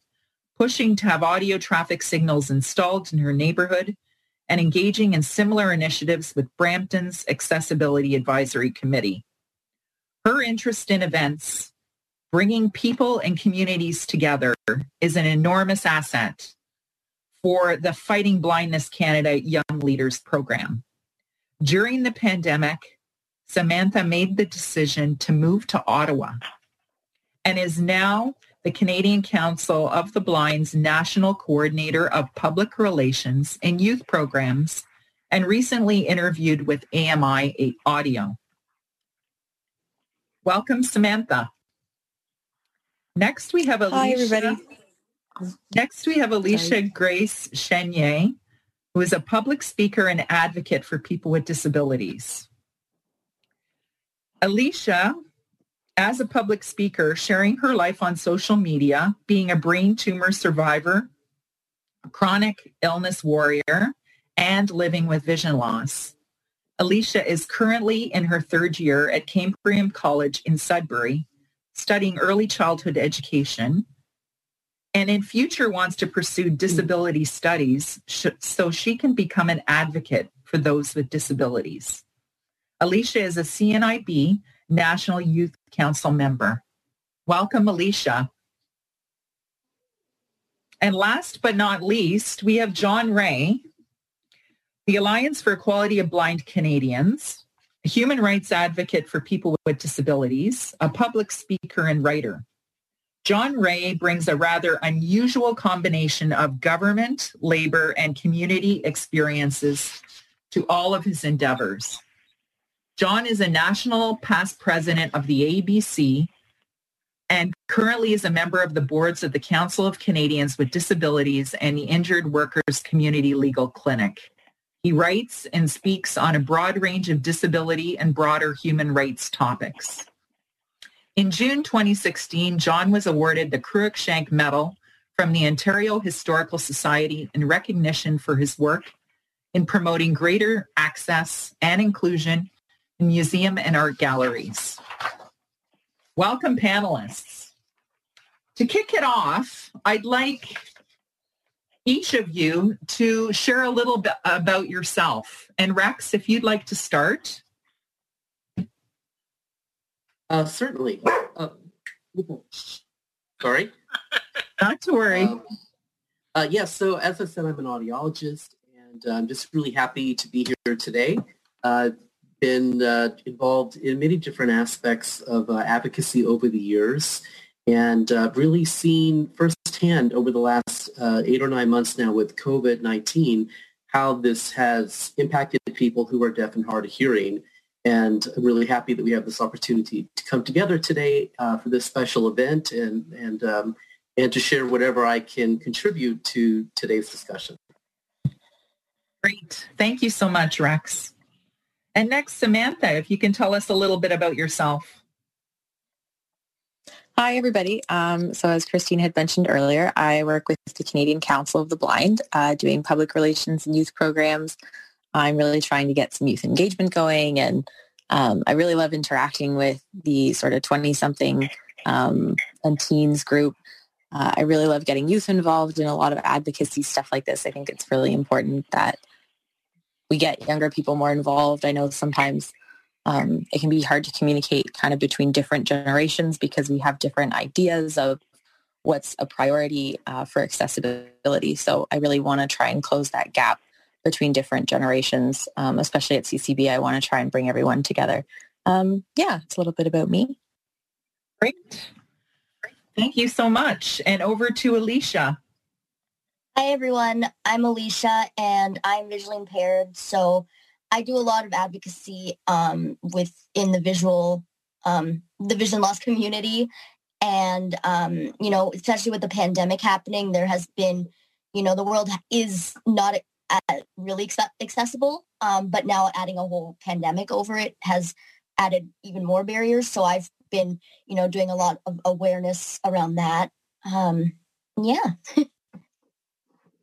pushing to have audio traffic signals installed in her neighborhood and engaging in similar initiatives with Brampton's Accessibility Advisory Committee. Her interest in events, bringing people and communities together, is an enormous asset for the Fighting Blindness Canada Young Leaders Program. During the pandemic, Samantha made the decision to move to Ottawa and is now the Canadian Council of the Blind's National Coordinator of Public Relations and Youth Programs, and recently interviewed with AMI Audio. Welcome, Samantha. Next, we have Alicia. Hi, everybody. Next, we have Alicia Grace Chenier, who is a public speaker and advocate for people with disabilities. Alicia, as a public speaker, sharing her life on social media, being a brain tumor survivor, a chronic illness warrior, and living with vision loss. Alicia is currently in her third year at Cambrian College in Sudbury, studying early childhood education, and in future wants to pursue disability studies so she can become an advocate for those with disabilities. Alicia is a CNIB National Youth Council member. Welcome, Alicia. And last but not least, we have John Ray, the Alliance for Equality of Blind Canadians, a human rights advocate for people with disabilities, a public speaker and writer. John Ray brings a rather unusual combination of government, labor, and community experiences to all of his endeavors. John is a national past president of the ABC and currently is a member of the boards of the Council of Canadians with Disabilities and the Injured Workers Community Legal Clinic. He writes and speaks on a broad range of disability and broader human rights topics. In June 2016, John was awarded the Cruickshank Medal from the Ontario Historical Society in recognition for his work in promoting greater access and inclusion in museum and art galleries. Welcome, panelists. To kick it off, I'd like each of you to share a little bit about yourself. And Rex, if you'd like to start. Certainly. Sorry. Not to worry. So as I said, I'm an audiologist, and I'm just really happy to be here today. Been involved in many different aspects of advocacy over the years, and really seen firsthand firsthand over the last 8 or 9 months now with COVID-19, how this has impacted people who are deaf and hard of hearing. And I'm really happy that we have this opportunity to come together today for this special event and to share whatever I can contribute to today's discussion. Great. Thank you so much, Rex. And next, Samantha, if you can tell us a little bit about yourself. Hi, everybody. So as Christine had mentioned earlier, I work with the Canadian Council of the Blind, doing public relations and youth programs. I'm really trying to get some youth engagement going, and I really love interacting with the sort of 20-something and teens group. I really love getting youth involved in a lot of advocacy stuff like this. I think it's really important that we get younger people more involved. I know sometimes it can be hard to communicate kind of between different generations because we have different ideas of what's a priority for accessibility. So I really want to try and close that gap between different generations, especially at CCB. I want to try and bring everyone together. Yeah, it's a little bit about me. Great. Thank you so much. And over to Alicia. Hi, everyone. I'm Alicia, and I'm visually impaired, so I do a lot of advocacy within the visual, the vision loss community. And, you know, especially with the pandemic happening, there has been, you know, the world is not really accessible, but now adding a whole pandemic over it has added even more barriers. So I've been, you know, doing a lot of awareness around that. Yeah.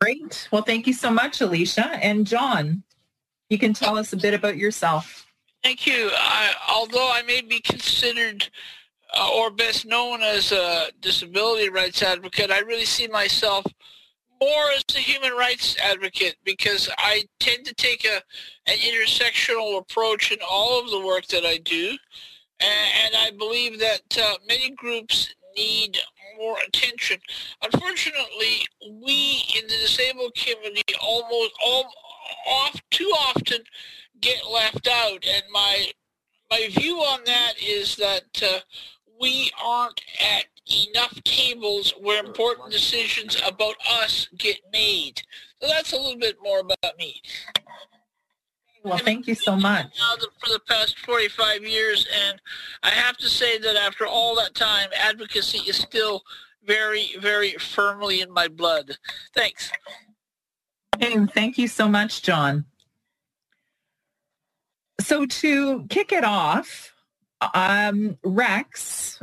Great. Well, thank you so much, Alicia. And John, you can tell us a bit about yourself. Thank you. Although I may be considered or best known as a disability rights advocate, I really see myself more as a human rights advocate because I tend to take an intersectional approach in all of the work that I do. And I believe that many groups need more attention. Unfortunately, we in the disabled community too often get left out, and my view on that is that we aren't at enough tables where important decisions about us get made. So that's a little bit more about me. Well, thank you so much. For the past 45 years, and I have to say that after all that time, advocacy is still very, very firmly in my blood. Thanks. And thank you so much, John. So to kick it off, Rex,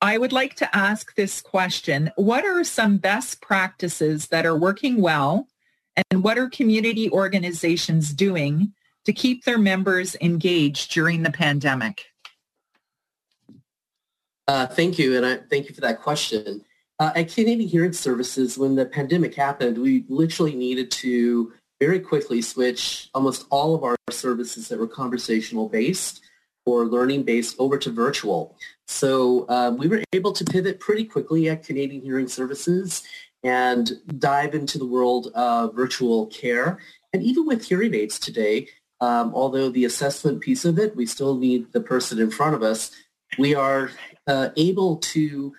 I would like to ask this question. What are some best practices that are working well, and what are community organizations doing to keep their members engaged during the pandemic? Thank you, and I thank you for that question. At Canadian Hearing Services, when the pandemic happened, we literally needed to very quickly switch almost all of our services that were conversational-based or learning-based over to virtual. So we were able to pivot pretty quickly at Canadian Hearing Services and dive into the world of virtual care. And even with hearing aids today, although the assessment piece of it, we still need the person in front of us, we are able to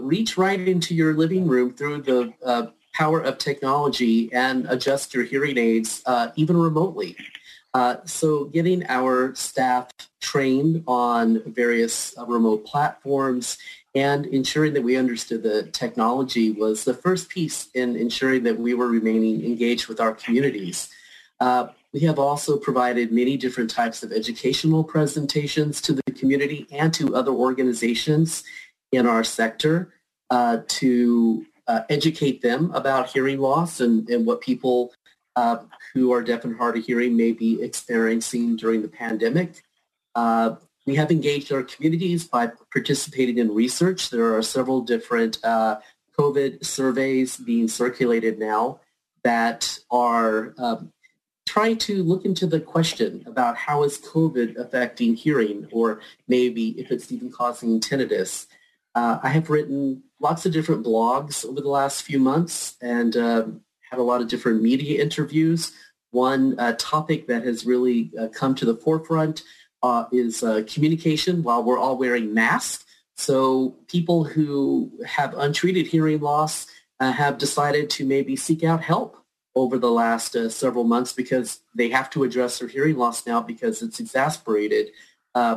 reach right into your living room through the power of technology and adjust your hearing aids even remotely. So getting our staff trained on various remote platforms and ensuring that we understood the technology was the first piece in ensuring that we were remaining engaged with our communities. We have also provided many different types of educational presentations to the community and to other organizations in our sector to educate them about hearing loss and what people who are deaf and hard of hearing may be experiencing during the pandemic. We have engaged our communities by participating in research. There are several different COVID surveys being circulated now that are trying to look into the question about how is COVID affecting hearing, or maybe if it's even causing tinnitus. I have written lots of different blogs over the last few months and had a lot of different media interviews. One topic that has really come to the forefront is communication while we're all wearing masks. So people who have untreated hearing loss have decided to maybe seek out help over the last several months, because they have to address their hearing loss now because it's exacerbated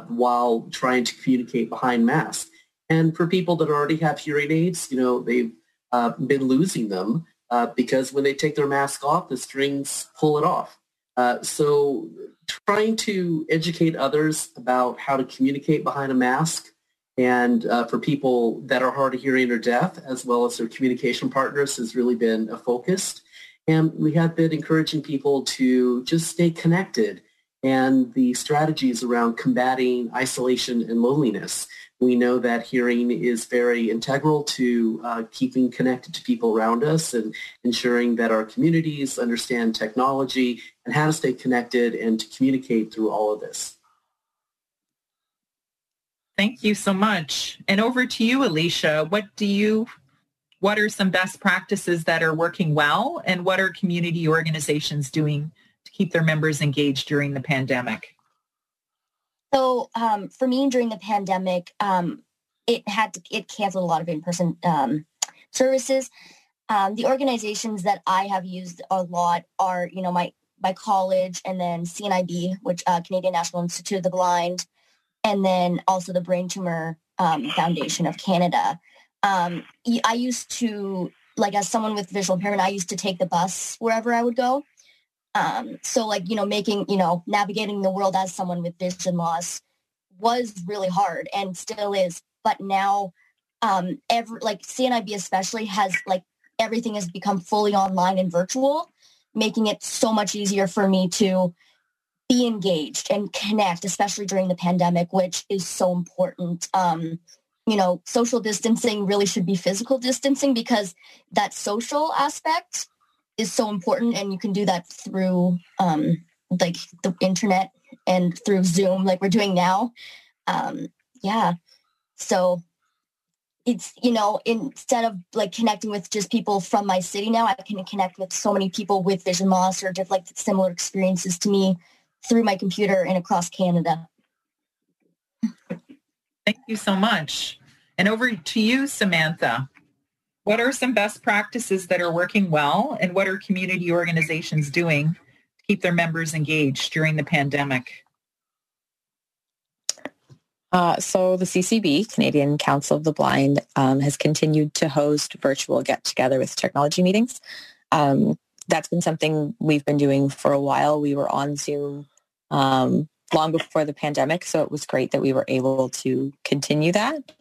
while trying to communicate behind masks. And for people that already have hearing aids, you know, they've been losing them because when they take their mask off, the strings pull it off. So trying to educate others about how to communicate behind a mask, and for people that are hard of hearing or deaf, as well as their communication partners, has really been a focus. And we have been encouraging people to just stay connected, and the strategies around combating isolation and loneliness. We know that hearing is very integral to keeping connected to people around us and ensuring that our communities understand technology and how to stay connected and to communicate through all of this. Thank you so much. And over to you, Alicia. What are some best practices that are working well, and what are community organizations doing to keep their members engaged during the pandemic? So for me, during the pandemic, it canceled a lot of in-person services. The organizations that I have used a lot are, you know, my college, and then CNIB, which Canadian National Institute of the Blind, and then also the Brain Tumor Foundation of Canada. I used to, like, as someone with visual impairment, I used to take the bus wherever I would go. So, like, you know, navigating the world as someone with vision loss was really hard and still is. But now, CNIB especially has, like, everything has become fully online and virtual, making it so much easier for me to be engaged and connect, especially during the pandemic, which is so important. You know, social distancing really should be physical distancing, because that social aspect is so important, and you can do that through like the internet and through Zoom, like we're doing now. So it's, you know, instead of, like, connecting with just people from my city, now I can connect with so many people with vision loss or just, like, similar experiences to me through my computer and across Canada. Thank you so much. And over to you, Samantha. What are some best practices that are working well, and what are community organizations doing to keep their members engaged during the pandemic? So the CCB, Canadian Council of the Blind, has continued to host virtual get-together with technology meetings. That's been something we've been doing for a while. We were on Zoom long before the pandemic, so it was great that we were able to continue that.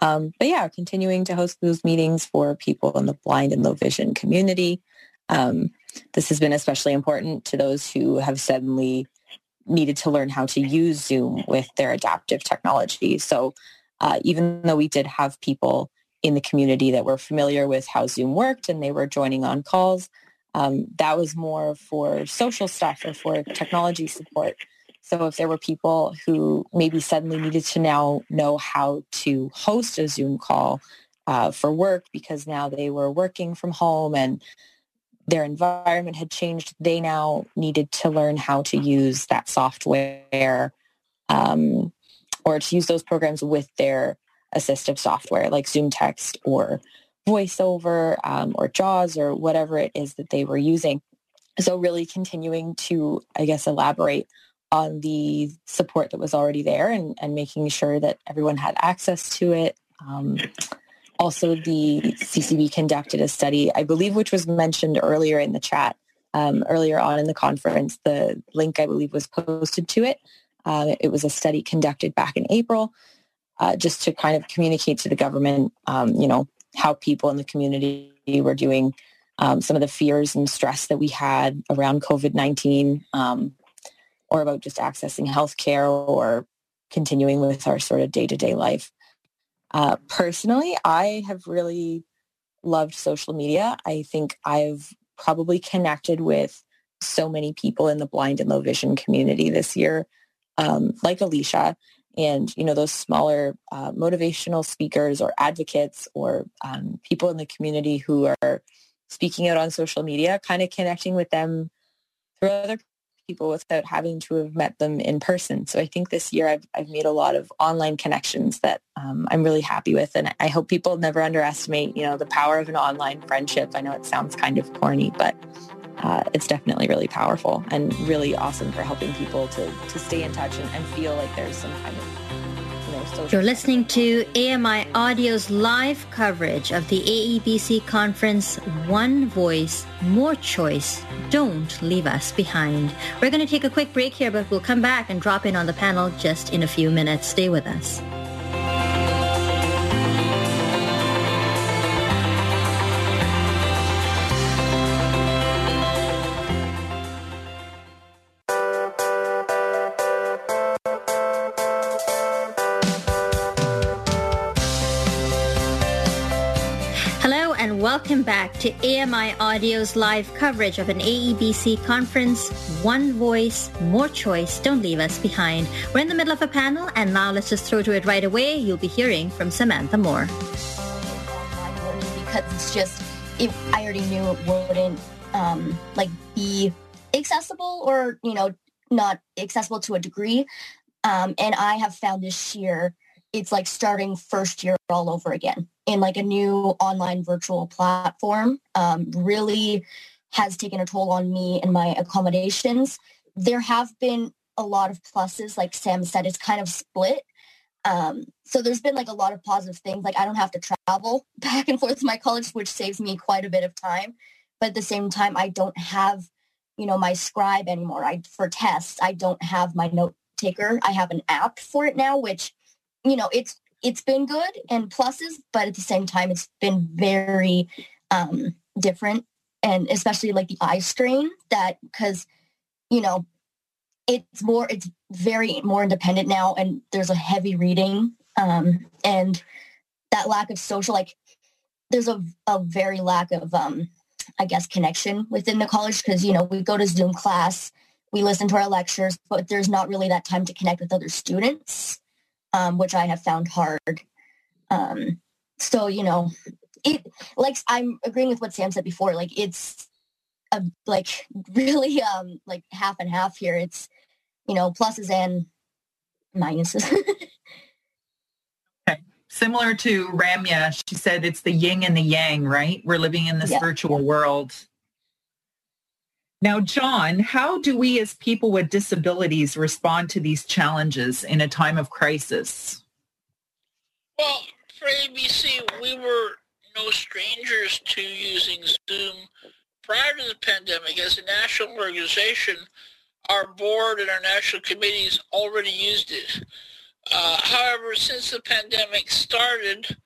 But yeah, continuing to host those meetings for people in the blind and low vision community. This has been especially important to those who have suddenly needed to learn how to use Zoom with their adaptive technology. So even though we did have people in the community that were familiar with how Zoom worked and they were joining on calls, that was more for social stuff or for technology support. So if there were people who maybe suddenly needed to now know how to host a Zoom call for work, because now they were working from home and their environment had changed, they now needed to learn how to use that software or to use those programs with their assistive software, like Zoom Text or VoiceOver or JAWS or whatever it is that they were using. So really continuing to, I guess, elaborate on the support that was already there and making sure that everyone had access to it. Also, the CCB conducted a study, I believe, which was mentioned earlier in the chat, earlier on in the conference. The link, I believe, was posted to it. It was a study conducted back in April just to kind of communicate to the government, you know, how people in the community were doing, some of the fears and stress that we had around COVID-19, or about just accessing healthcare or continuing with our sort of day-to-day life. Personally, I have really loved social media. I think I've probably connected with so many people in the blind and low vision community this year, like Alicia, and, you know, those smaller motivational speakers or advocates or people in the community who are speaking out on social media, kind of connecting with them through other people without having to have met them in person. So I think this year I've made a lot of online connections that I'm really happy with. And I hope people never underestimate, the power of an online friendship. I know it sounds kind of corny, but it's definitely really powerful and really awesome for helping people to stay in touch and feel like there's some kind of social. You're listening to AMI Audio's live coverage of the AEBC conference, One Voice, More Choice, Don't Leave Us Behind. We're going to take a quick break here, but we'll come back and drop in on the panel just in a few minutes. Stay with us. Welcome back to AMI Audio's live coverage of an AEBC conference, One Voice, More Choice, Don't Leave Us Behind. We're in the middle of a panel, and now let's just throw to it right away. You'll be hearing from Samantha Moore. Because it's just, I already knew it wouldn't be accessible or, not accessible to a degree. And I have found this year, it's like starting first year all over again in like a new online virtual platform. Really has taken a toll on me and my accommodations. There have been a lot of pluses, like Sam said, it's kind of split. So there's been like a lot of positive things. Like I don't have to travel back and forth to my college, which saves me quite a bit of time. But at the same time, I don't have, my scribe anymore. For tests, I don't have my note taker. I have an app for it now, which it's been good and pluses, but at the same time, it's been very different, and especially like the eye strain that because, it's very more independent now, and there's a heavy reading and that lack of social, like there's a very lack of, connection within the college because, we go to Zoom class, we listen to our lectures, but there's not really that time to connect with other students. Which I have found hard. I'm agreeing with what Sam said before, like it's really half and half here. It's, pluses and minuses. Okay. Similar to Ramya, she said it's the yin and the yang, right? We're living in this virtual world. Now, John, how do we as people with disabilities respond to these challenges in a time of crisis? Well, for ABC, we were no strangers to using Zoom prior to the pandemic. As a national organization, our board and our national committees already used it. However, since the pandemic started,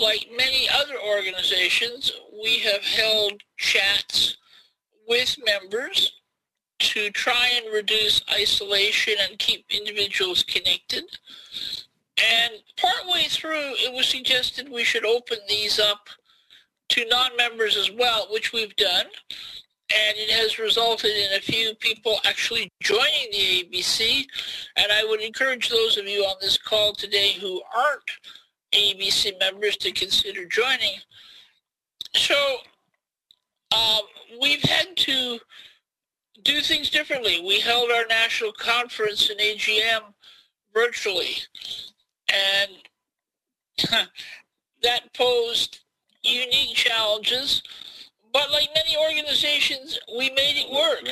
like many other organizations, we have held chats with members to try and reduce isolation and keep individuals connected. And partway through, it was suggested we should open these up to non-members as well, which we've done. And it has resulted in a few people actually joining the ABC. And I would encourage those of you on this call today who aren't ABC members to consider joining. So, we've had to do things differently. We held our national conference and AGM virtually, and that posed unique challenges. But like many organizations, we made it work.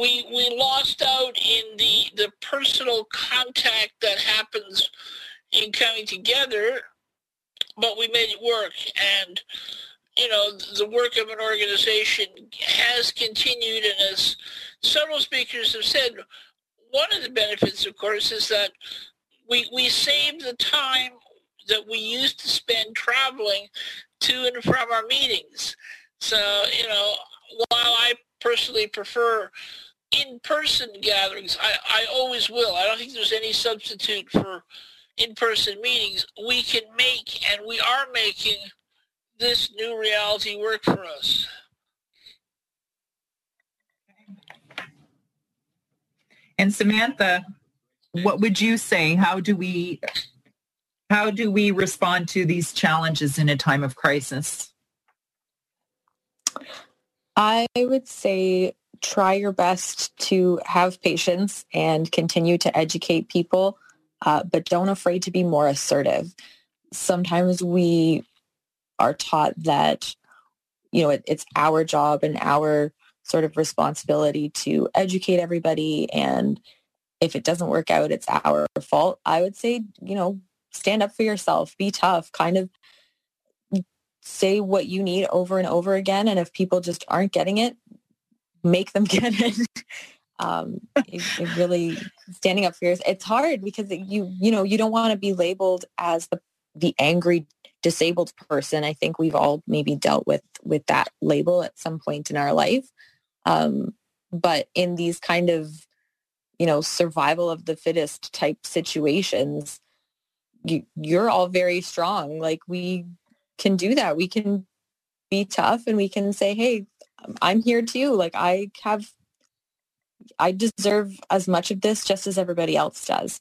We lost out in the personal contact that happens in coming together, but we made it work. And the work of an organization has continued, and as several speakers have said, one of the benefits, of course, is that we save the time that we used to spend traveling to and from our meetings. So, while I personally prefer in-person gatherings, I always will. I don't think there's any substitute for in-person meetings. We can make, and we are making, this new reality work for us. And Samantha, what would you say? How do we respond to these challenges in a time of crisis? I would say try your best to have patience and continue to educate people, but don't afraid to be more assertive. Sometimes we are taught that, you know, it's our job and our sort of responsibility to educate everybody, and if it doesn't work out, it's our fault. I would say, you know, stand up for yourself, be tough, kind of say what you need over and over again. And if people just aren't getting it, make them get it. It really, standing up for yourself, it's hard because you don't want to be labeled as the angry disabled person. I think we've all maybe dealt with that label at some point in our life. But in these kind of, you know, survival of the fittest type situations, you're all very strong. Like, we can do that. We can be tough and we can say, hey, I'm here too. Like, I deserve as much of this just as everybody else does.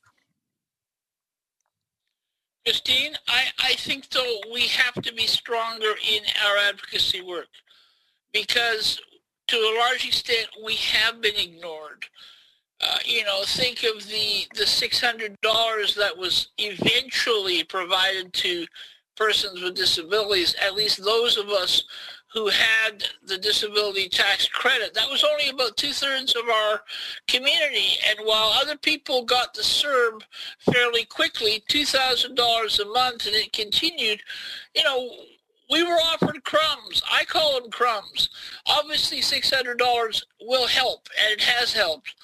Christine, I think, though, we have to be stronger in our advocacy work because to a large extent we have been ignored. Think of the $600 that was eventually provided to persons with disabilities, at least those of us who had the Disability Tax Credit. That was only about two-thirds of our community. And while other people got the CERB fairly quickly, $2,000 a month, and it continued, you know, we were offered crumbs. I call them crumbs. Obviously, $600 will help, and it has helped,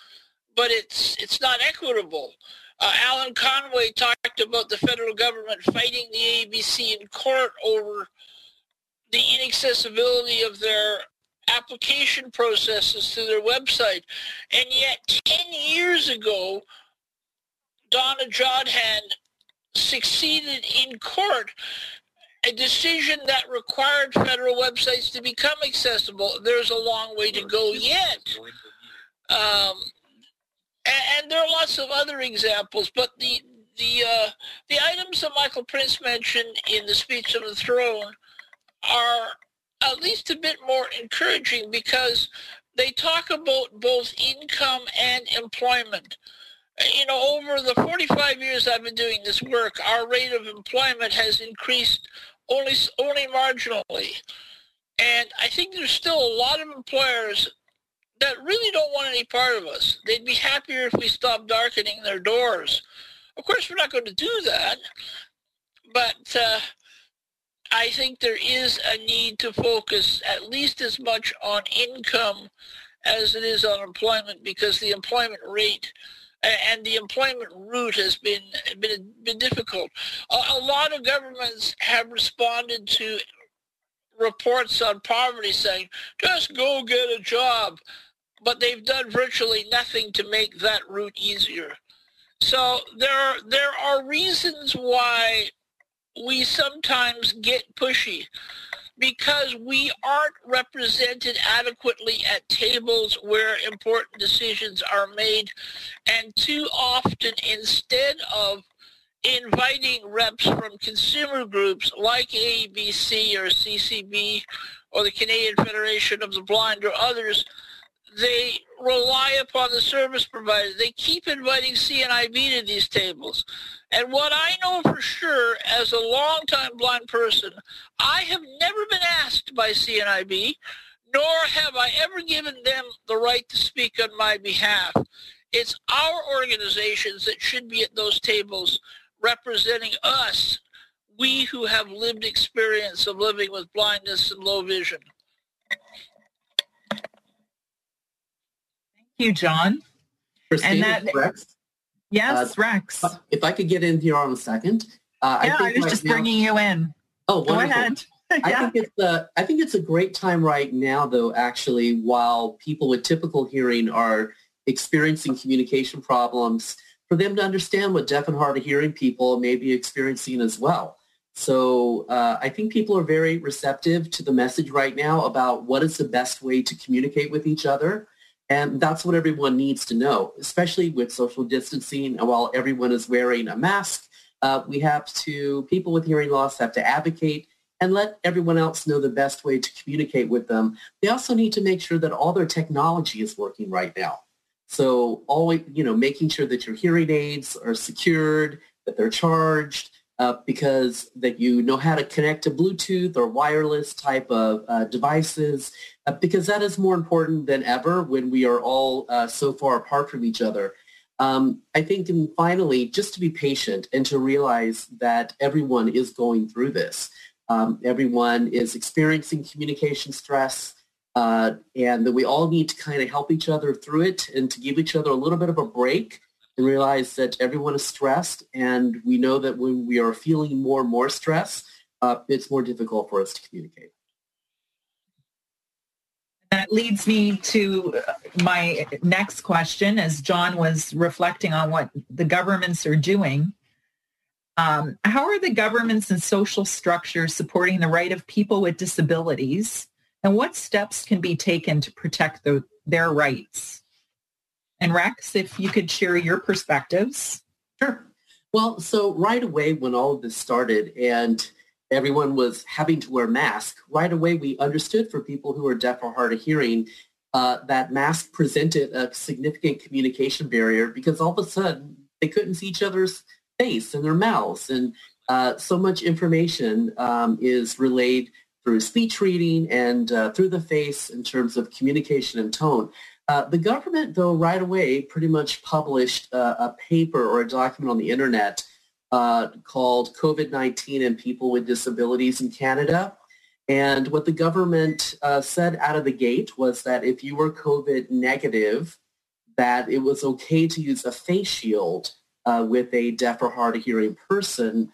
but it's not equitable. Alan Conway talked about the federal government fighting the ABC in court over the inaccessibility of their application processes to their website. And yet 10 years ago, Donna Jodhan succeeded in court, a decision that required federal websites to become accessible. There's a long way to go yet. And there are lots of other examples, but the items that Michael Prince mentioned in the Speech on the Throne are at least a bit more encouraging because they talk about both income and employment. You know, over the 45 years I've been doing this work, our rate of employment has increased only marginally. And I think there's still a lot of employers that really don't want any part of us. They'd be happier if we stopped darkening their doors. Of course, we're not going to do that, but I think there is a need to focus at least as much on income as it is on employment, because the employment rate and the employment route has been difficult. A lot of governments have responded to reports on poverty saying, just go get a job. But they've done virtually nothing to make that route easier. So there are reasons why we sometimes get pushy, because we aren't represented adequately at tables where important decisions are made. And too often, instead of inviting reps from consumer groups like ABC or CCB or the Canadian Federation of the Blind or others, they rely upon the service provider. They keep inviting CNIB to these tables. And what I know for sure as a longtime blind person, I have never been asked by CNIB, nor have I ever given them the right to speak on my behalf. It's our organizations that should be at those tables representing us, we who have lived experience of living with blindness and low vision. Thank you, John. Christine, Rex. Yes, Rex. If I could get in here on a second. I was just bringing you in. Oh, wonderful. Go ahead. Yeah. I think it's a great time right now, though, actually, while people with typical hearing are experiencing communication problems, for them to understand what deaf and hard of hearing people may be experiencing as well. So I think people are very receptive to the message right now about what is the best way to communicate with each other. And that's what everyone needs to know, especially with social distancing. And while everyone is wearing a mask, people with hearing loss have to advocate and let everyone else know the best way to communicate with them. They also need to make sure that all their technology is working right now. So always, you know, making sure that your hearing aids are secured, that they're charged, because that you know how to connect to Bluetooth or wireless type of devices, because that is more important than ever when we are all so far apart from each other. I think, and finally, just to be patient and to realize that everyone is going through this. Everyone is experiencing communication stress, and that we all need to kind of help each other through it and to give each other a little bit of a break. And realize that everyone is stressed, and we know that when we are feeling more and more stress, it's more difficult for us to communicate. That leads me to my next question, as John was reflecting on what the governments are doing. How are the governments and social structures supporting the right of people with disabilities, and what steps can be taken to protect their rights? And Rex, if you could share your perspectives. Sure. Well, so right away when all of this started and everyone was having to wear masks, right away we understood for people who are deaf or hard of hearing that masks presented a significant communication barrier because all of a sudden they couldn't see each other's face and their mouths. And so much information is relayed through speech reading and through the face in terms of communication and tone. The government, though, right away pretty much published a paper or a document on the internet called COVID-19 and People with Disabilities in Canada. And what the government said out of the gate was that if you were COVID negative, that it was okay to use a face shield with a deaf or hard of hearing person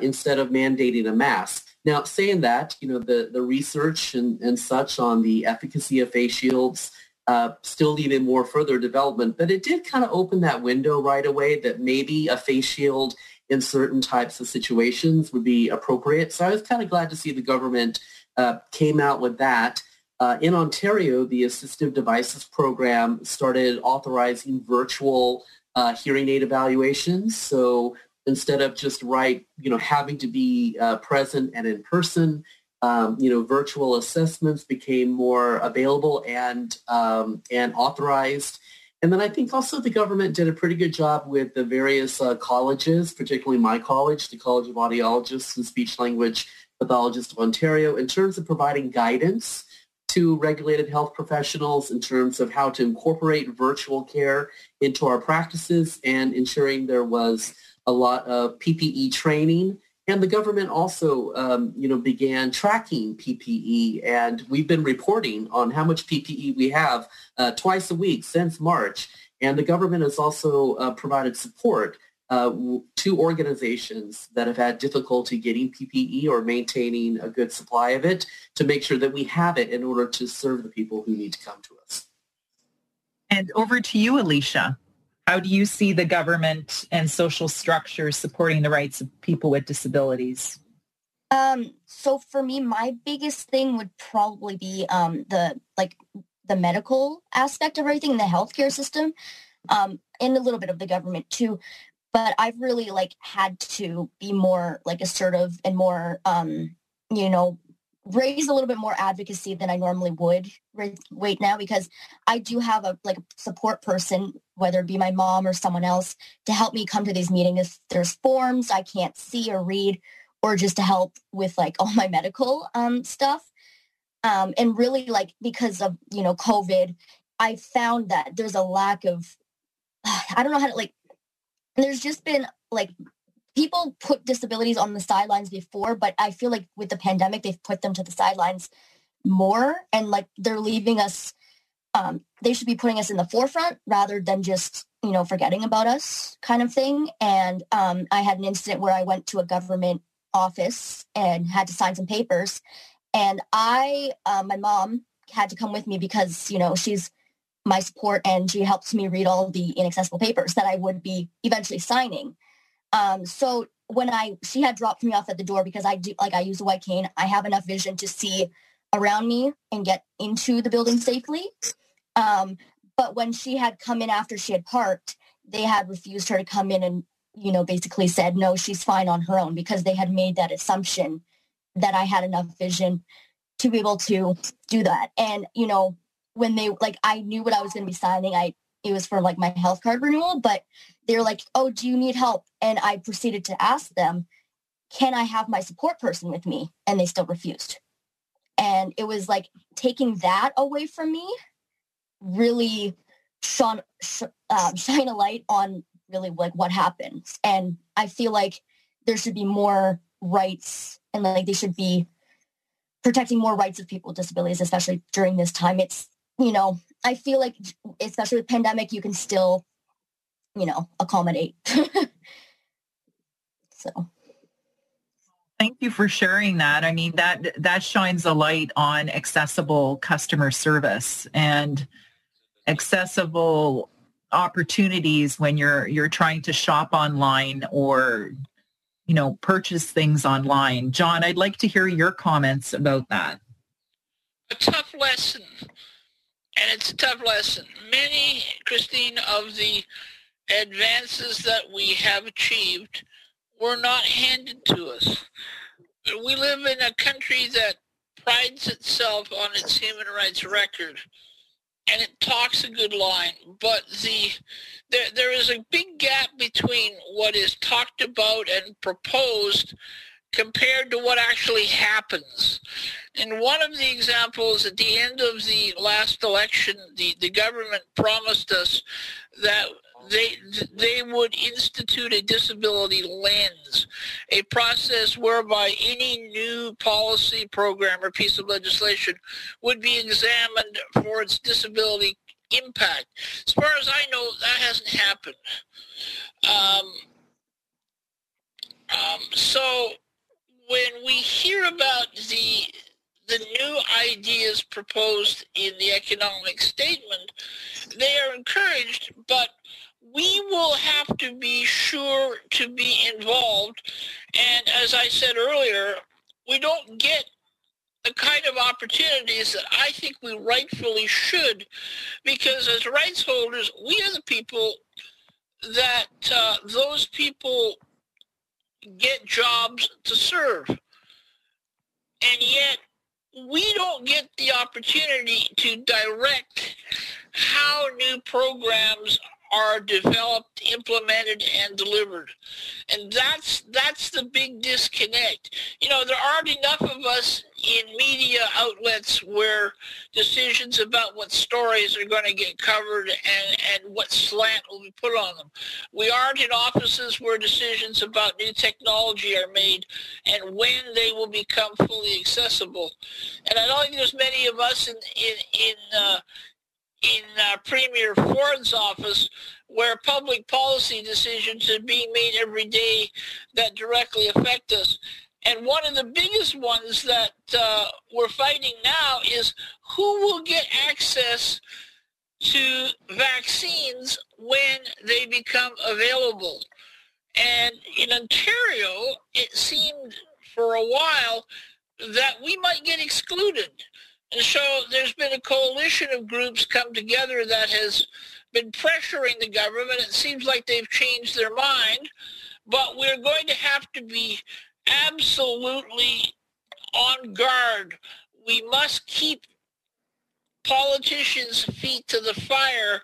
instead of mandating a mask. Now, saying that, you know, the research and such on the efficacy of face shields still needed more further development, but it did kind of open that window right away that maybe a face shield in certain types of situations would be appropriate. So I was kind of glad to see the government came out with that. In Ontario, the Assistive Devices Program started authorizing virtual hearing aid evaluations. So instead of just having to be present and in person, virtual assessments became more available and authorized. And then I think also the government did a pretty good job with the various colleges, particularly my college, the College of Audiologists and Speech Language Pathologists of Ontario, in terms of providing guidance to regulated health professionals in terms of how to incorporate virtual care into our practices and ensuring there was a lot of PPE training. And the government also, began tracking PPE, and we've been reporting on how much PPE we have twice a week since March. And the government has also provided support to organizations that have had difficulty getting PPE or maintaining a good supply of it to make sure that we have it in order to serve the people who need to come to us. And over to you, Alicia. How do you see the government and social structures supporting the rights of people with disabilities? So for me, my biggest thing would probably be the medical aspect of everything, the healthcare system, and a little bit of the government too. But I've really had to be more assertive and more raise a little bit more advocacy than I normally would right now, because I do have a support person, whether it be my mom or someone else, to help me come to these meetings. If there's forms I can't see or read, or just to help with all my medical stuff, and really because of COVID, I found that there's a lack of there's just been people put disabilities on the sidelines before, but I feel with the pandemic, they've put them to the sidelines more, and they're leaving us, they should be putting us in the forefront rather than just, forgetting about us kind of thing. And I had an incident where I went to a government office and had to sign some papers, and my mom had to come with me because, she's my support and she helps me read all the inaccessible papers that I would be eventually signing. So when she had dropped me off at the door, because I use a white cane, I have enough vision to see around me and get into the building safely. But when she had come in after she had parked, they had refused her to come in and, basically said, no, she's fine on her own, because they had made that assumption that I had enough vision to be able to do that. And, you know, when they, like, I knew what I was going to be signing. It was for, like, my health card renewal, but they were like, oh, do you need help? And I proceeded to ask them, can I have my support person with me? And they still refused. And it was like taking that away from me really shine a light on really like what happens. And I feel like there should be more rights, and like they should be protecting more rights of people with disabilities, especially during this time. It's, you know, I feel like especially with pandemic, you can still, you know, accommodate. So. Thank you for sharing that. I mean, that shines a light on accessible customer service and accessible opportunities when you're trying to shop online or, you know, purchase things online. John, I'd like to hear your comments about that. A tough lesson, and it's a tough lesson. Many, Christine, of the advances that we have achieved were not handed to us. We live in a country that prides itself on its human rights record, and it talks a good line, but there is a big gap between what is talked about and proposed compared to what actually happens. And one of the examples, at the end of the last election, the government promised us that they would institute a disability lens, a process whereby any new policy, program, or piece of legislation would be examined for its disability impact. As far as I know, that hasn't happened. So when we hear about the new ideas proposed in the economic statement, they are encouraged, but we will have to be sure to be involved. And as I said earlier, we don't get the kind of opportunities that I think we rightfully should, because as rights holders, we are the people that those people get jobs to serve. And yet, we don't get the opportunity to direct how new programs are developed, implemented, and delivered. And that's the big disconnect. You know, there aren't enough of us in media outlets where decisions about what stories are going to get covered and what slant will be put on them. We aren't in offices where decisions about new technology are made and when they will become fully accessible. And I don't think there's many of us in Premier Ford's office where public policy decisions are being made every day that directly affect us. And one of the biggest ones that we're fighting now is who will get access to vaccines when they become available. And in Ontario, it seemed for a while that we might get excluded. And so there's been a coalition of groups come together that has been pressuring the government. It seems like they've changed their mind, but we're going to have to be absolutely on guard. We must keep politicians' feet to the fire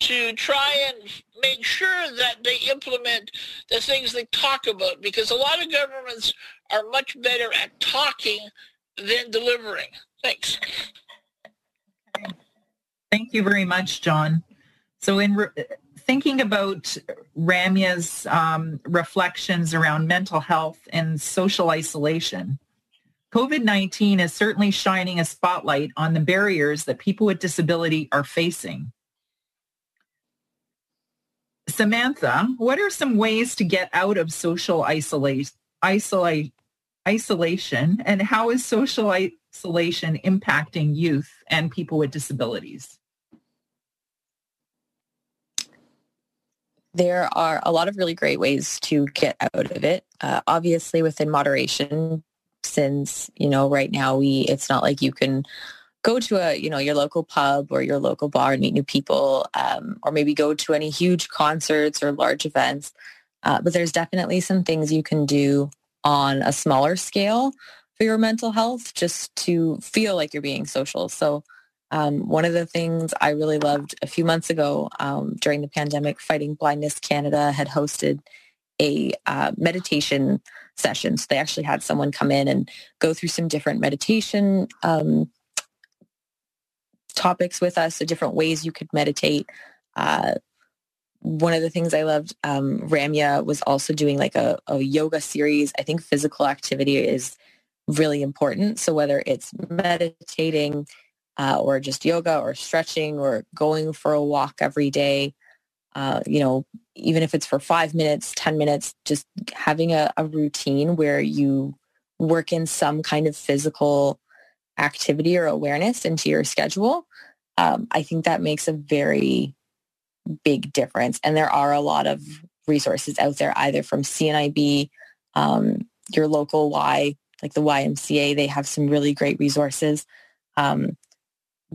to try and make sure that they implement the things they talk about, because a lot of governments are much better at talking than delivering. Thanks. Thank you very much, John. So in thinking about Ramya's reflections around mental health and social isolation, COVID-19 is certainly shining a spotlight on the barriers that people with disability are facing. Samantha, what are some ways to get out of social isolation, and how is social isolation impacting youth and people with disabilities? There are a lot of really great ways to get out of it, obviously within moderation, since, you know, right now it's not like you can go to your local pub or your local bar and meet new people, or maybe go to any huge concerts or large events, but there's definitely some things you can do on a smaller scale. for your mental health, just to feel like you're being social. So one of the things I really loved a few months ago during the pandemic, Fighting Blindness Canada had hosted a meditation session. So they actually had someone come in and go through some different meditation topics with us, so different ways you could meditate. One of the things I loved, Ramya was also doing like a yoga series. I think physical activity is really important. So whether it's meditating or just yoga or stretching or going for a walk every day, even if it's for 5 minutes, 10 minutes, just having a routine where you work in some kind of physical activity or awareness into your schedule, I think that makes a very big difference. And there are a lot of resources out there, either from CNIB, your local Y, like the YMCA, they have some really great resources.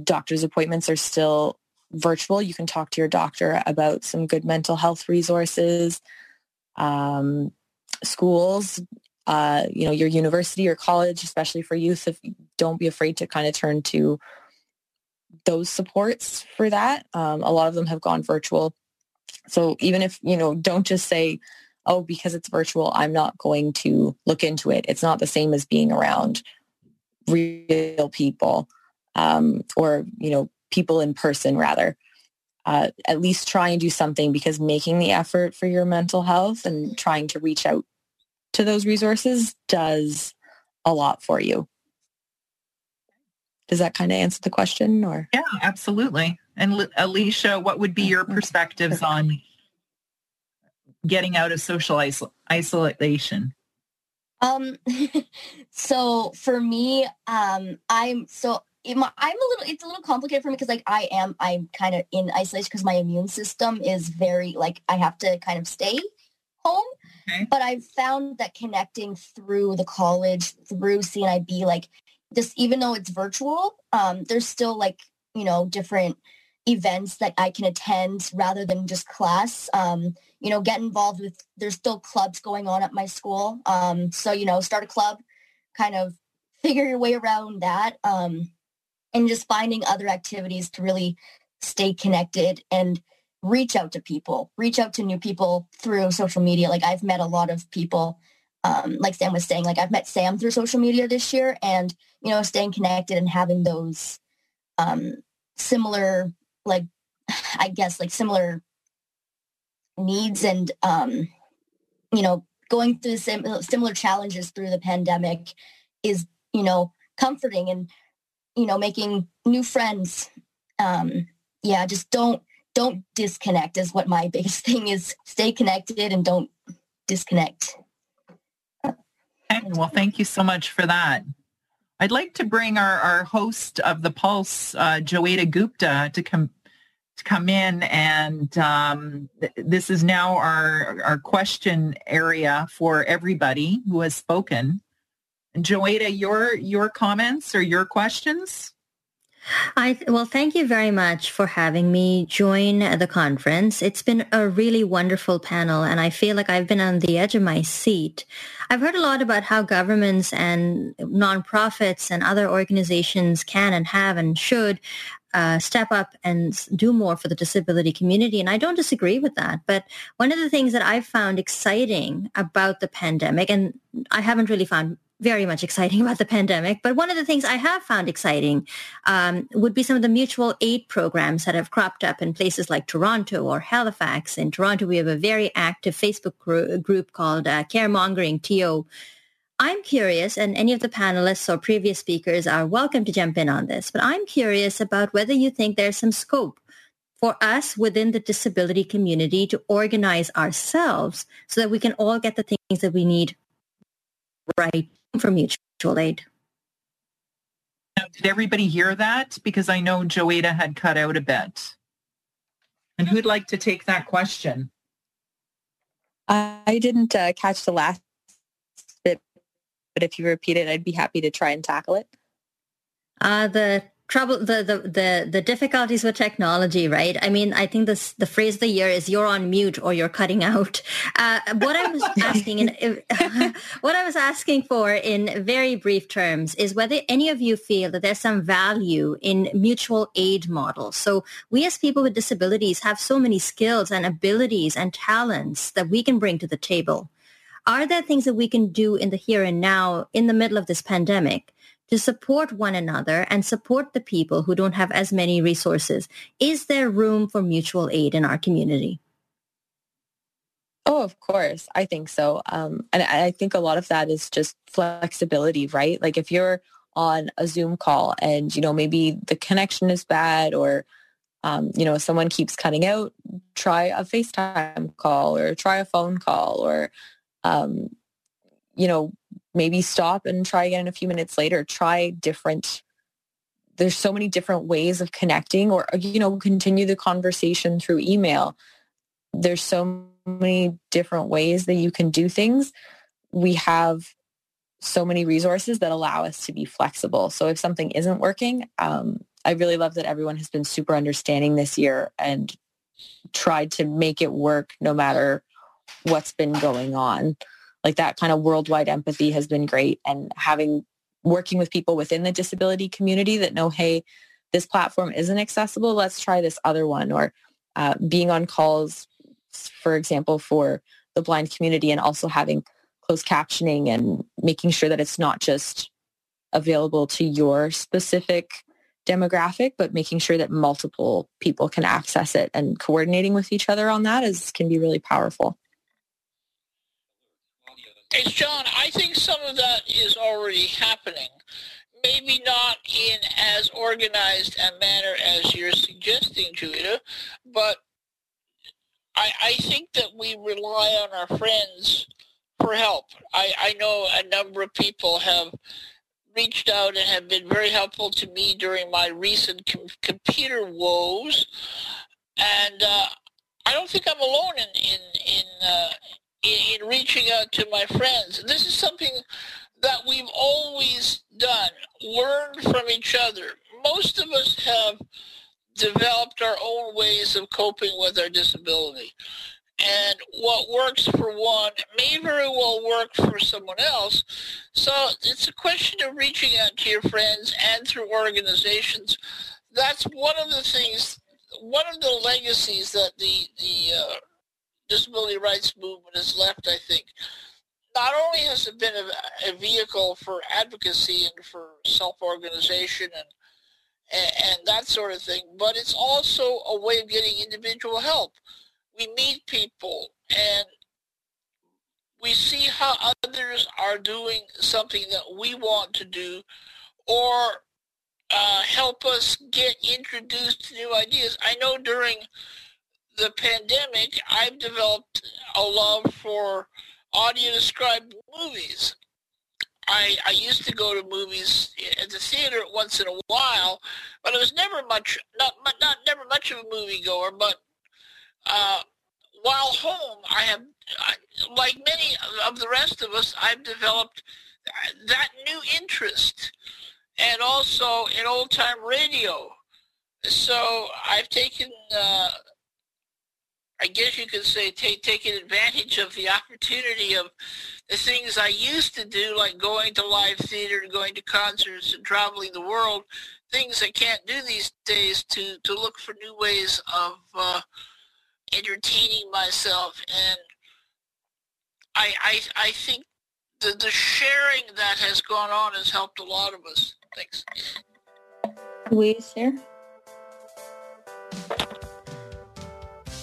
Doctor's appointments are still virtual. You can talk to your doctor about some good mental health resources. Schools, your university or college, especially for youth, don't be afraid to kind of turn to those supports for that. A lot of them have gone virtual. So even if, don't just say, oh, because it's virtual, I'm not going to look into it. It's not the same as being around real people, or people in person rather. At least try and do something, because making the effort for your mental health and trying to reach out to those resources does a lot for you. Does that kind of answer the question? Or yeah, absolutely. And Alicia, what would be your perspectives on getting out of social isolation? So for me, it's a little complicated for me, because I'm kind of in isolation because my immune system is very, I have to kind of stay home. Okay. But I've found that connecting through the college, through CNIB, just even though it's virtual, there's still different events that I can attend rather than just class, get involved with. There's still clubs going on at my school. So start a club, kind of figure your way around that, and just finding other activities to really stay connected and reach out to people, reach out to new people through social media. I've met a lot of people. Like Sam was saying, I've met Sam through social media this year, and, staying connected and having those similar, similar needs and, going through similar challenges through the pandemic is, comforting and, making new friends. Just don't disconnect is what my biggest thing is. Stay connected and don't disconnect. Well, thank you so much for that. I'd like to bring our host of the Pulse, Joyita Gupta, to come in, and this is now our question area for everybody who has spoken. Joyita, your comments or your questions? Thank you very much for having me join the conference. It's been a really wonderful panel, and I feel like I've been on the edge of my seat. I've heard a lot about how governments and nonprofits and other organizations can and have and should step up and do more for the disability community, and I don't disagree with that. But one of the things that I found exciting about the pandemic, and I haven't really found very much exciting about the pandemic, but one of the things I have found exciting would be some of the mutual aid programs that have cropped up in places like Toronto or Halifax. In Toronto, we have a very active Facebook group called Caremongering TO. I'm curious, and any of the panelists or previous speakers are welcome to jump in on this, but I'm curious about whether you think there's some scope for us within the disability community to organize ourselves so that we can all get the things that we need right from mutual aid. Now, did everybody hear that? Because I know Joyita had cut out a bit. And who'd like to take that question? I didn't catch the last bit, but if you repeat it, I'd be happy to try and tackle it. The the difficulties with technology, right? I mean, I think this, the phrase of the year is "you're on mute" or "you're cutting out." What I was asking, what I was asking for in very brief terms, is whether any of you feel that there's some value in mutual aid models. So we as people with disabilities have so many skills and abilities and talents that we can bring to the table. Are there things that we can do in the here and now, in the middle of this pandemic, to support one another and support the people who don't have as many resources? Is there room for mutual aid in our community? Oh, of course. I think so. And I think a lot of that is just flexibility, right? Like if you're on a Zoom call and, you know, maybe the connection is bad or, you know, someone keeps cutting out, try a FaceTime call or try a phone call or, you know, maybe stop and try again in a few minutes later. Try different, there's so many different ways of connecting or, you know, continue the conversation through email. There's so many different ways that you can do things. We have so many resources that allow us to be flexible. So if something isn't working, I really love that everyone has been super understanding this year and tried to make it work no matter what's been going on. Like that kind of worldwide empathy has been great, and working with people within the disability community that know, hey, this platform isn't accessible, let's try this other one. Or being on calls, for example, for the blind community, and also having closed captioning and making sure that it's not just available to your specific demographic, but making sure that multiple people can access it, and coordinating with each other on that can be really powerful. It's John. I think some of that is already happening. Maybe not in as organized a manner as you're suggesting, Joyita, but I think that we rely on our friends for help. I know a number of people have reached out and have been very helpful to me during my recent computer woes, and I don't think I'm alone in reaching out to my friends. This is something that we've always done, learn from each other. Most of us have developed our own ways of coping with our disability. And what works for one may very well work for someone else. So it's a question of reaching out to your friends and through organizations. That's one of the legacies that the disability rights movement has left, I think. Not only has it been a vehicle for advocacy and for self-organization and that sort of thing, but it's also a way of getting individual help. We meet people and we see how others are doing something that we want to do or help us get introduced to new ideas. I know during the pandemic, I've developed a love for audio-described movies. I used to go to movies at the theater once in a while, but I was never much of a moviegoer. But while home, like many of the rest of us, I've developed that new interest, and also in old-time radio. So I've taken. I guess you could say taking advantage of the opportunity of the things I used to do, like going to live theater, going to concerts, and traveling the world, things I can't do these days, to look for new ways of entertaining myself. And I think the sharing that has gone on has helped a lot of us. Thanks. Louise here.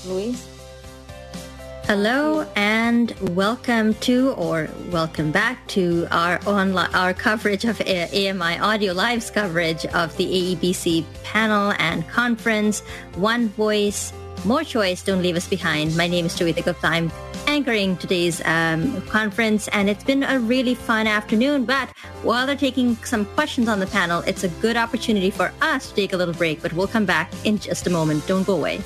Louise. Hello and welcome back to our coverage of AMI Audio Live's coverage of the AEBC panel and conference. One voice, more choice, don't leave us behind. My name is Joyita Gupta. I'm anchoring today's conference, and it's been a really fun afternoon. But while they're taking some questions on the panel, it's a good opportunity for us to take a little break, but we'll come back in just a moment. Don't go away.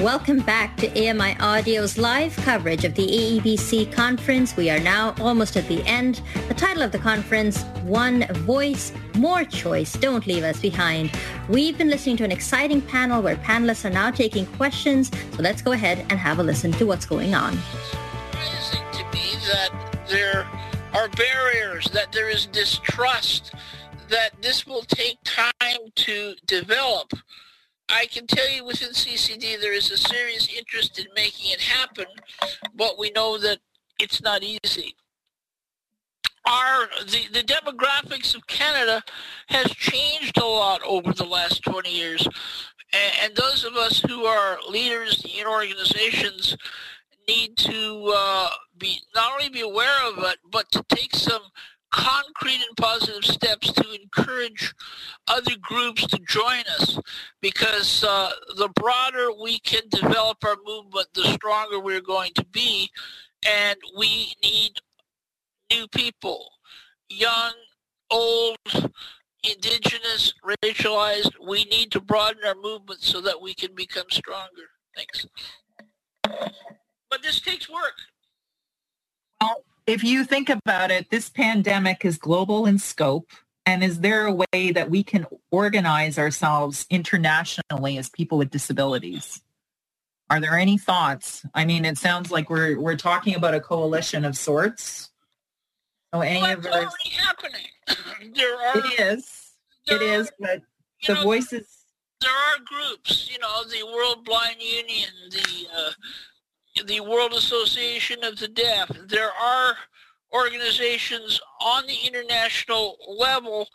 and welcome back to AMI Audio's live coverage of the AEBC conference. We are now almost at the end. The title of the conference, One Voice, More Choice, Don't Leave Us Behind. We've been listening to an exciting panel where panelists are now taking questions. So let's go ahead and have a listen to what's going on. It's amazing to me that there are barriers, that there is distrust, that this will take time to develop. I can tell you within CCD there is a serious interest in making it happen, but we know that it's not easy. The demographics of Canada has changed a lot over the last 20 years, and those of us who are leaders in organizations need to not only be aware of it, but to take some concrete and positive steps to encourage other groups to join us, because the broader we can develop our movement, the stronger we're going to be, and we need new people, young, old, Indigenous, racialized. We need to broaden our movement so that we can become stronger. Thanks. But this takes work. Well, if you think about it, this pandemic is global in scope, and is there a way that we can organize ourselves internationally as people with disabilities? Are there any thoughts? I mean, it sounds like we're talking about a coalition of sorts. So any well, it's of already happening. It is, but the voices. There are groups, the World Blind Union, the World Association of the Deaf. There are organizations on the international level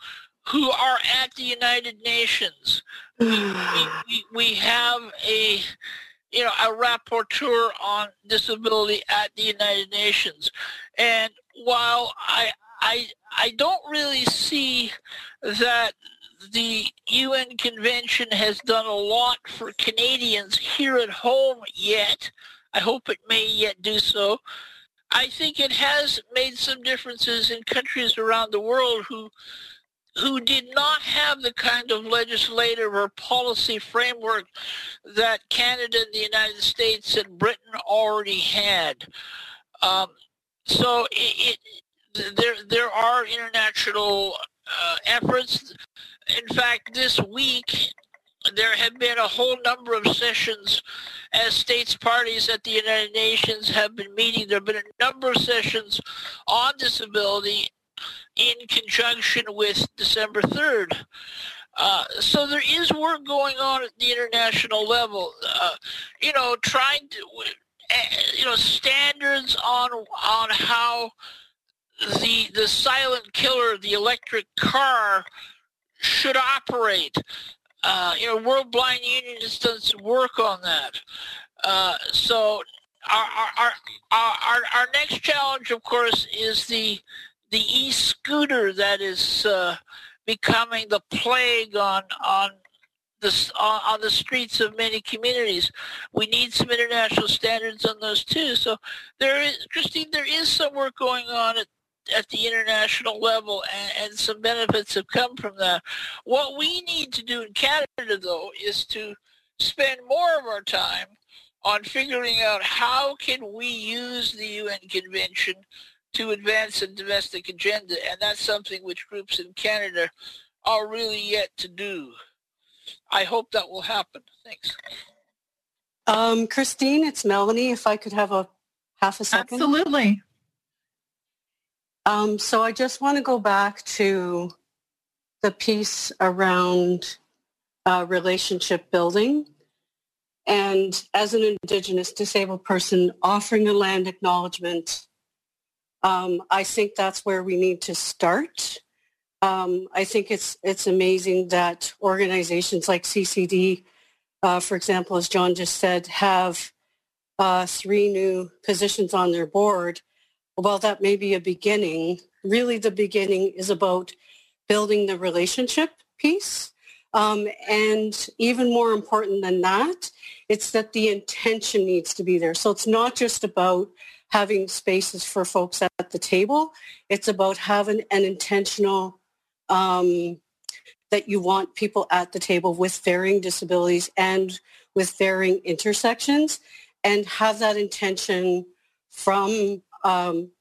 who are at the United Nations. We have a rapporteur on disability at the United Nations. And while I don't really see that the UN Convention has done a lot for Canadians here at home yet, I hope it may yet do so. I think it has made some differences in countries around the world who did not have the kind of legislative or policy framework that Canada and the United States and Britain already had. So there are international efforts. In fact, this week, there have been a whole number of sessions as states parties at the United Nations have been meeting. There have been a number of sessions on disability in conjunction with December 3rd. So there is work going on at the international level, trying to, standards on how the silent killer, the electric car, should operate. World Blind Union has done some work on that. So our next challenge, of course, is the e-scooter that is becoming the plague on the streets of many communities. We need some international standards on those too. So there is, Christine, there is some work going on at the international level, and some benefits have come from that. What we need to do in Canada, though, is to spend more of our time on figuring out how can we use the UN Convention to advance a domestic agenda, and that's something which groups in Canada are really yet to do. I hope that will happen. Thanks. Christine, it's Melanie. If I could have half a second. Absolutely. So I just want to go back to the piece around relationship building. And as an Indigenous disabled person, offering a land acknowledgement, I think that's where we need to start. I think it's amazing that organizations like CCD, for example, as John just said, have 3 new positions on their board. Well, that may be a beginning. Really, the beginning is about building the relationship piece. And even more important than that, it's that the intention needs to be there. So it's not just about having spaces for folks at the table. It's about having an intentional, that you want people at the table with varying disabilities and with varying intersections and have that intention from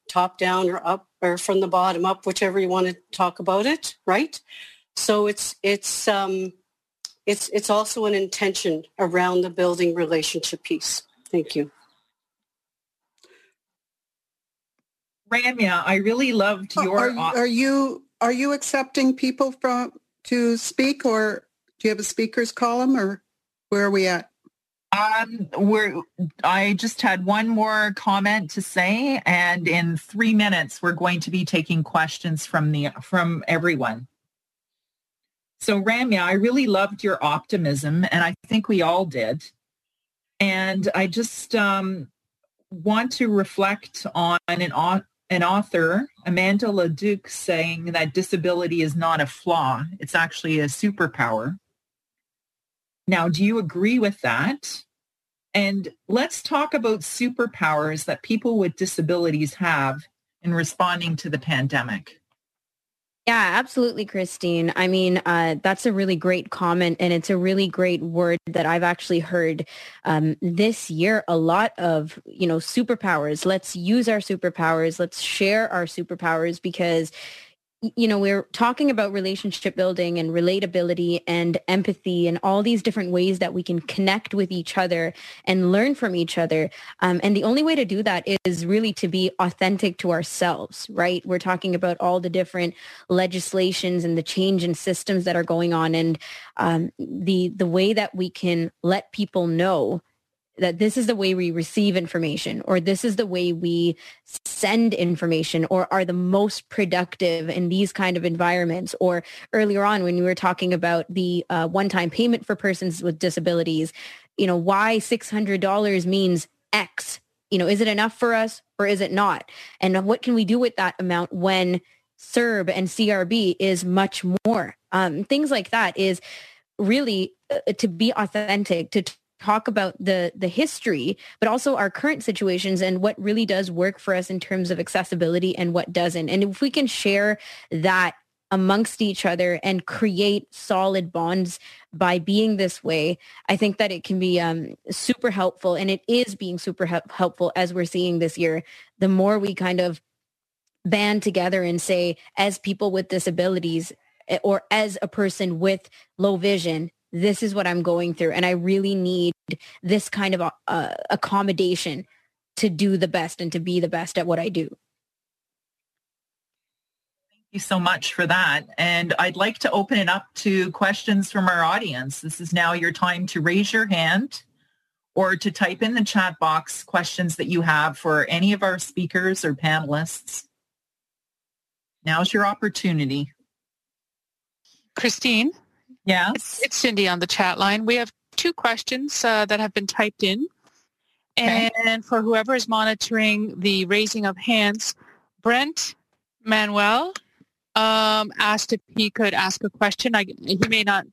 top down or up or from the bottom up, whichever you want to talk about it, right? So it's also an intention around the building relationship piece. Thank you. Ramya, I really loved your... Are you accepting people to speak, or do you have a speakers column, or where are we at? I just had one more comment to say, and in 3 minutes we're going to be taking questions from everyone. So Ramya, I really loved your optimism, and I think we all did. And I just want to reflect on an author, Amanda LaDuc, saying that disability is not a flaw, it's actually a superpower. Now, do you agree with that? And let's talk about superpowers that people with disabilities have in responding to the pandemic. Yeah, absolutely, Christine. I mean, that's a really great comment, and it's a really great word that I've actually heard this year a lot of, you know, superpowers. Let's use our superpowers. Let's share our superpowers, because, you know, we're talking about relationship building and relatability and empathy and all these different ways that we can connect with each other and learn from each other. And the only way to do that is really to be authentic to ourselves, right? We're talking about all the different legislations and the change in systems that are going on, and the way that we can let people know that this is the way we receive information, or this is the way we send information, or are the most productive in these kind of environments. Or earlier on when we were talking about the one-time payment for persons with disabilities, you know, why $600 means X, you know, is it enough for us or is it not? And what can we do with that amount when CERB and CRB is much more? Things like that is really to be authentic, to talk about the history, but also our current situations and what really does work for us in terms of accessibility and what doesn't. And if we can share that amongst each other and create solid bonds by being this way, I think that it can be super helpful. And it is being super helpful as we're seeing this year. The more we kind of band together and say, as people with disabilities or as a person with low vision, this is what I'm going through, and I really need this kind of accommodation to do the best and to be the best at what I do. Thank you so much for that. And I'd like to open it up to questions from our audience. This is now your time to raise your hand or to type in the chat box questions that you have for any of our speakers or panelists. Now's your opportunity. Christine? Yeah, it's Cindy on the chat line. We have two questions that have been typed in. And okay, for whoever is monitoring the raising of hands, Brent Manuel asked if he could ask a question. He may not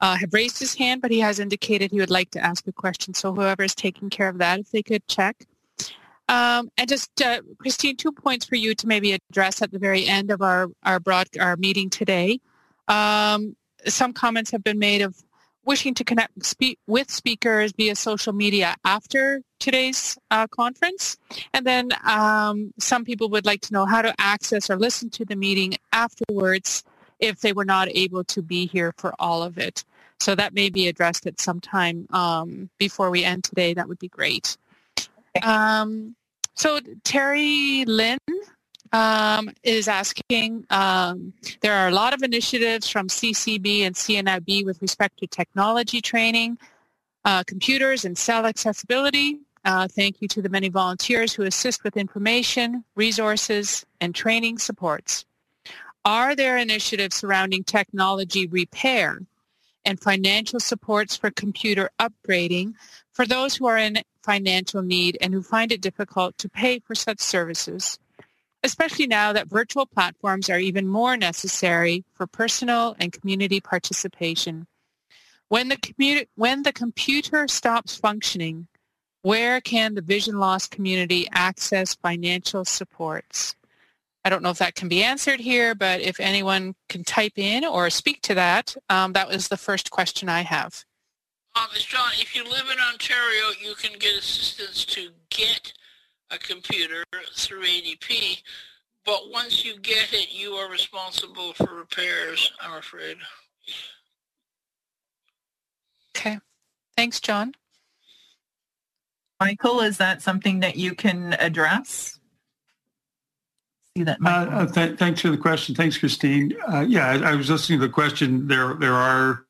have raised his hand, but he has indicated he would like to ask a question. So whoever is taking care of that, if they could check. And just, Christine, 2 points for you to maybe address at the very end of our meeting today. Some comments have been made of wishing to connect with speakers via social media after today's conference. And then some people would like to know how to access or listen to the meeting afterwards if they were not able to be here for all of it. So that may be addressed at some time before we end today. That would be great. Okay. So Terry Lynn is asking, there are a lot of initiatives from CCB and CNIB with respect to technology training, computers, and cell accessibility. Thank you to the many volunteers who assist with information, resources, and training supports. Are there initiatives surrounding technology repair and financial supports for computer upgrading for those who are in financial need and who find it difficult to pay for such services, especially now that virtual platforms are even more necessary for personal and community participation? When the computer stops functioning, where can the vision loss community access financial supports? I don't know if that can be answered here, but if anyone can type in or speak to that, that was the first question I have. John, if you live in Ontario, you can get assistance to get a computer through ADP, but once you get it, you are responsible for repairs, I'm afraid. Okay. Thanks, John. Michael, is that something that you can address? See that, Michael? Thanks for the question. Thanks, Christine. I was listening to the question. There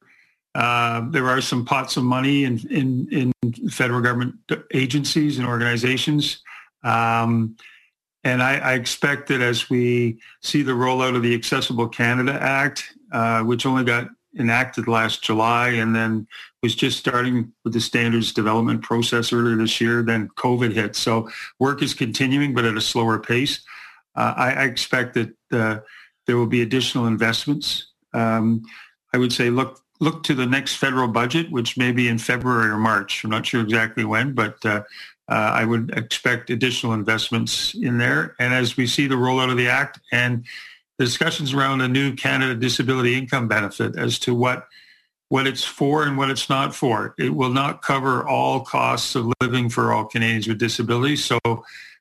are some pots of money in federal government agencies and organizations. And I expect that as we see the rollout of the Accessible Canada Act, which only got enacted last July and then was just starting with the standards development process earlier this year, then COVID hit. So work is continuing, but at a slower pace. I expect that there will be additional investments. I would say look to the next federal budget, which may be in February or March. I'm not sure exactly when, but I would expect additional investments in there. And as we see the rollout of the Act and the discussions around a new Canada Disability Income Benefit as to what it's for and what it's not for, it will not cover all costs of living for all Canadians with disabilities. So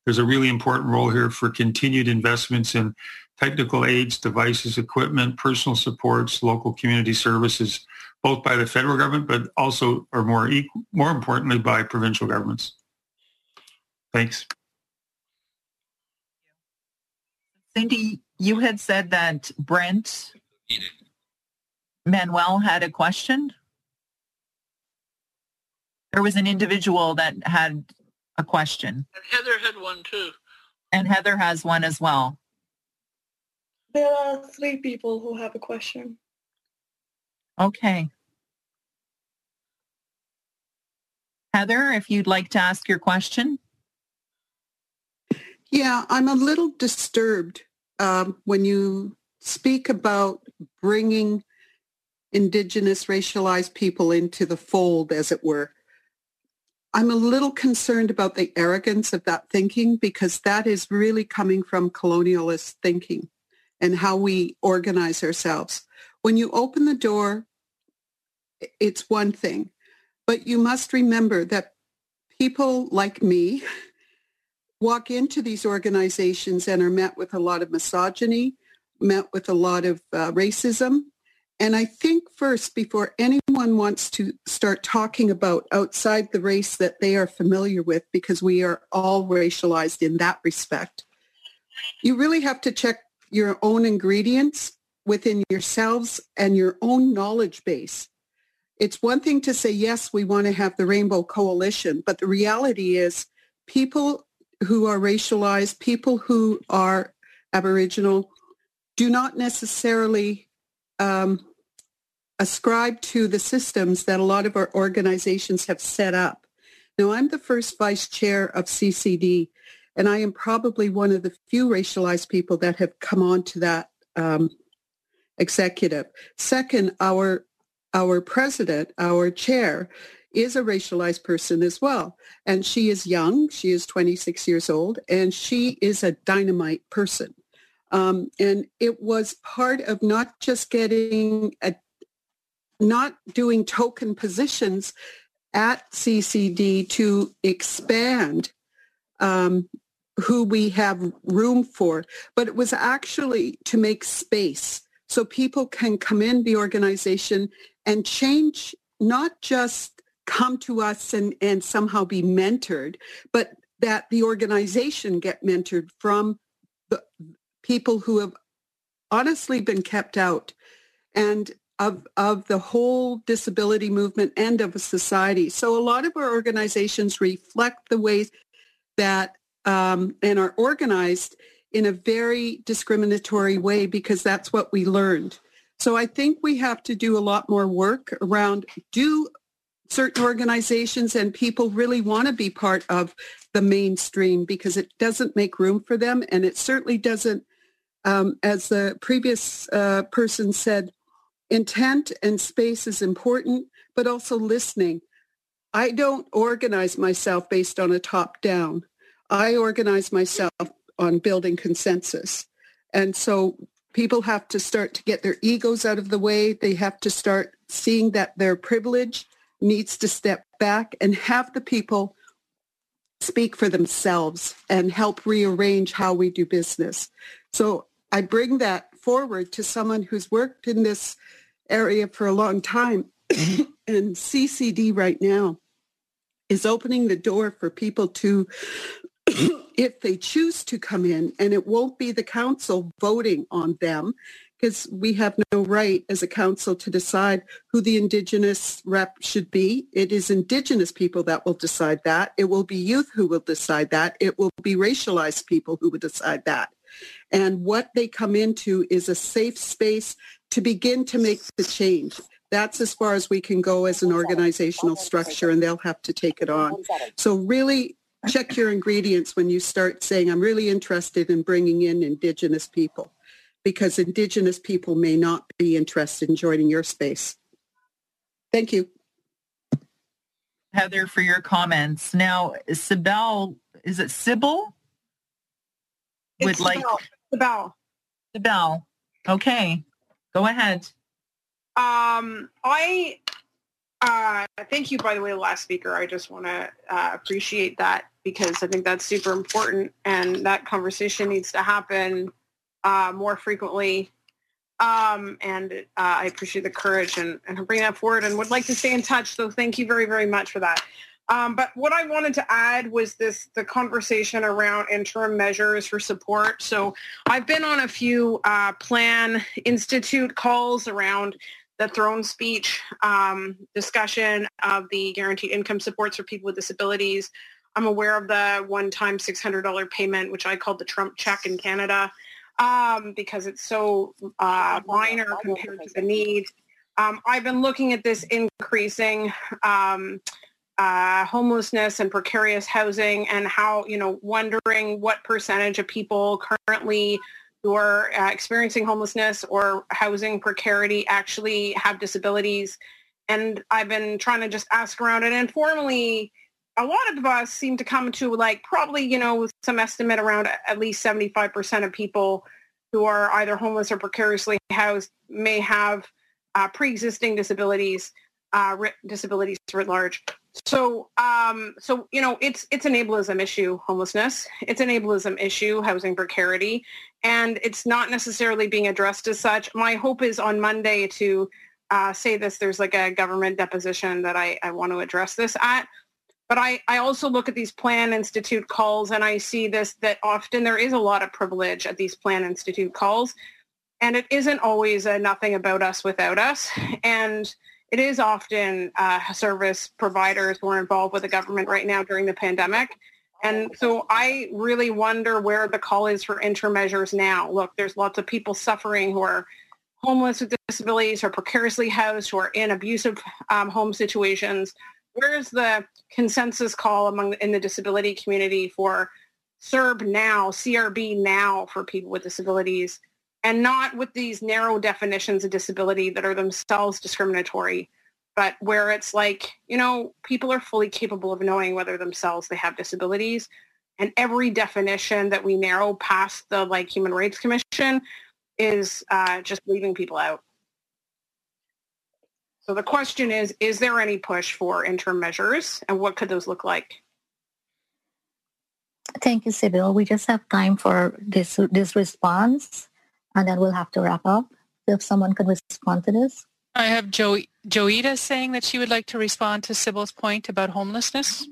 there's a really important role here for continued investments in technical aids, devices, equipment, personal supports, local community services, both by the federal government, but also, or more importantly, by provincial governments. Thanks. Cindy, you had said that Brent Manuel had a question. There was an individual that had a question. And Heather had one too. And Heather has one as well. There are three people who have a question. Okay. Heather, if you'd like to ask your question. Yeah, I'm a little disturbed when you speak about bringing Indigenous racialized people into the fold, as it were. I'm a little concerned about the arrogance of that thinking, because that is really coming from colonialist thinking and how we organize ourselves. When you open the door, it's one thing, but you must remember that people like me walk into these organizations and are met with a lot of misogyny, met with a lot of racism. And I think first, before anyone wants to start talking about outside the race that they are familiar with, because we are all racialized in that respect, you really have to check your own ingredients within yourselves and your own knowledge base. It's one thing to say, yes, we want to have the Rainbow Coalition, but the reality is people who are racialized, people who are Aboriginal, do not necessarily ascribe to the systems that a lot of our organizations have set up. Now, I'm the first vice chair of CCD, and I am probably one of the few racialized people that have come on to that executive. Second, our president, our chair, is a racialized person as well. And she is young. She is 26 years old, and she is a dynamite person. And it was part of not just getting, not doing token positions at CCD to expand who we have room for, but it was actually to make space so people can come in the organization and change, not just come to us and somehow be mentored, but that the organization get mentored from the people who have honestly been kept out and of the whole disability movement and of a society. So a lot of our organizations reflect the ways that and are organized in a very discriminatory way, because that's what we learned. So I think we have to do a lot more work around, do certain organizations and people really want to be part of the mainstream, because it doesn't make room for them, and it certainly doesn't, as the previous person said, intent and space is important, but also listening. I don't organize myself based on a top-down. I organize myself on building consensus. And so people have to start to get their egos out of the way. They have to start seeing that their privilege needs to step back and have the people speak for themselves and help rearrange how we do business. So I bring that forward to someone who's worked in this area for a long time, and CCD right now is opening the door for people to, if they choose to come in, and it won't be the council voting on them, because we have no right as a council to decide who the Indigenous rep should be. It is Indigenous people that will decide that. It will be youth who will decide that. It will be racialized people who will decide that. And what they come into is a safe space to begin to make the change. That's as far as we can go as an organizational structure, and they'll have to take it on. So really check your ingredients when you start saying, I'm really interested in bringing in Indigenous people, because Indigenous people may not be interested in joining your space. Thank you, Heather, for your comments. Now, Sibel, is it Sybil? Would like Sibel. Sibel. Okay, go ahead. I thank you, by the way, the last speaker. I just want to appreciate that, because I think that's super important, and that conversation needs to happen more frequently. And I appreciate the courage and her bringing that forward, and would like to stay in touch. So thank you very, very much for that. But what I wanted to add was the conversation around interim measures for support. So I've been on a few Plan Institute calls around the throne speech discussion of the guaranteed income supports for people with disabilities. I'm aware of the one-time $600 payment, which I called the Trump check in Canada, because it's so minor compared to the need. I've been looking at this increasing homelessness and precarious housing, and how, you know, wondering what percentage of people currently who are experiencing homelessness or housing precarity actually have disabilities. And I've been trying to just ask around, and informally, a lot of us seem to come to, like, probably, you know, with some estimate around at least 75% of people who are either homeless or precariously housed may have pre-existing disabilities, disabilities writ large. So, you know, it's an ableism issue, homelessness. It's an ableism issue, housing precarity, and it's not necessarily being addressed as such. My hope is on Monday to say this. There's like a government deposition that I want to address this at. But I also look at these Plan Institute calls, and I see this, that often there is a lot of privilege at these Plan Institute calls, and it isn't always a nothing about us without us. And it is often service providers who are involved with the government right now during the pandemic. And so I really wonder where the call is for interim measures now. Look, there's lots of people suffering who are homeless with disabilities, who are precariously housed, who are in abusive home situations. Where's the consensus call in the disability community for CERB now, CRB now for people with disabilities? And not with these narrow definitions of disability that are themselves discriminatory, but where it's like, you know, people are fully capable of knowing whether themselves they have disabilities. And every definition that we narrow past the, like, Human Rights Commission is just leaving people out. So the question is there any push for interim measures, and what could those look like? Thank you, Sybil. We just have time for this response, and then we'll have to wrap up. So if someone could respond to this. I have Joyita saying that she would like to respond to Sybil's point about homelessness.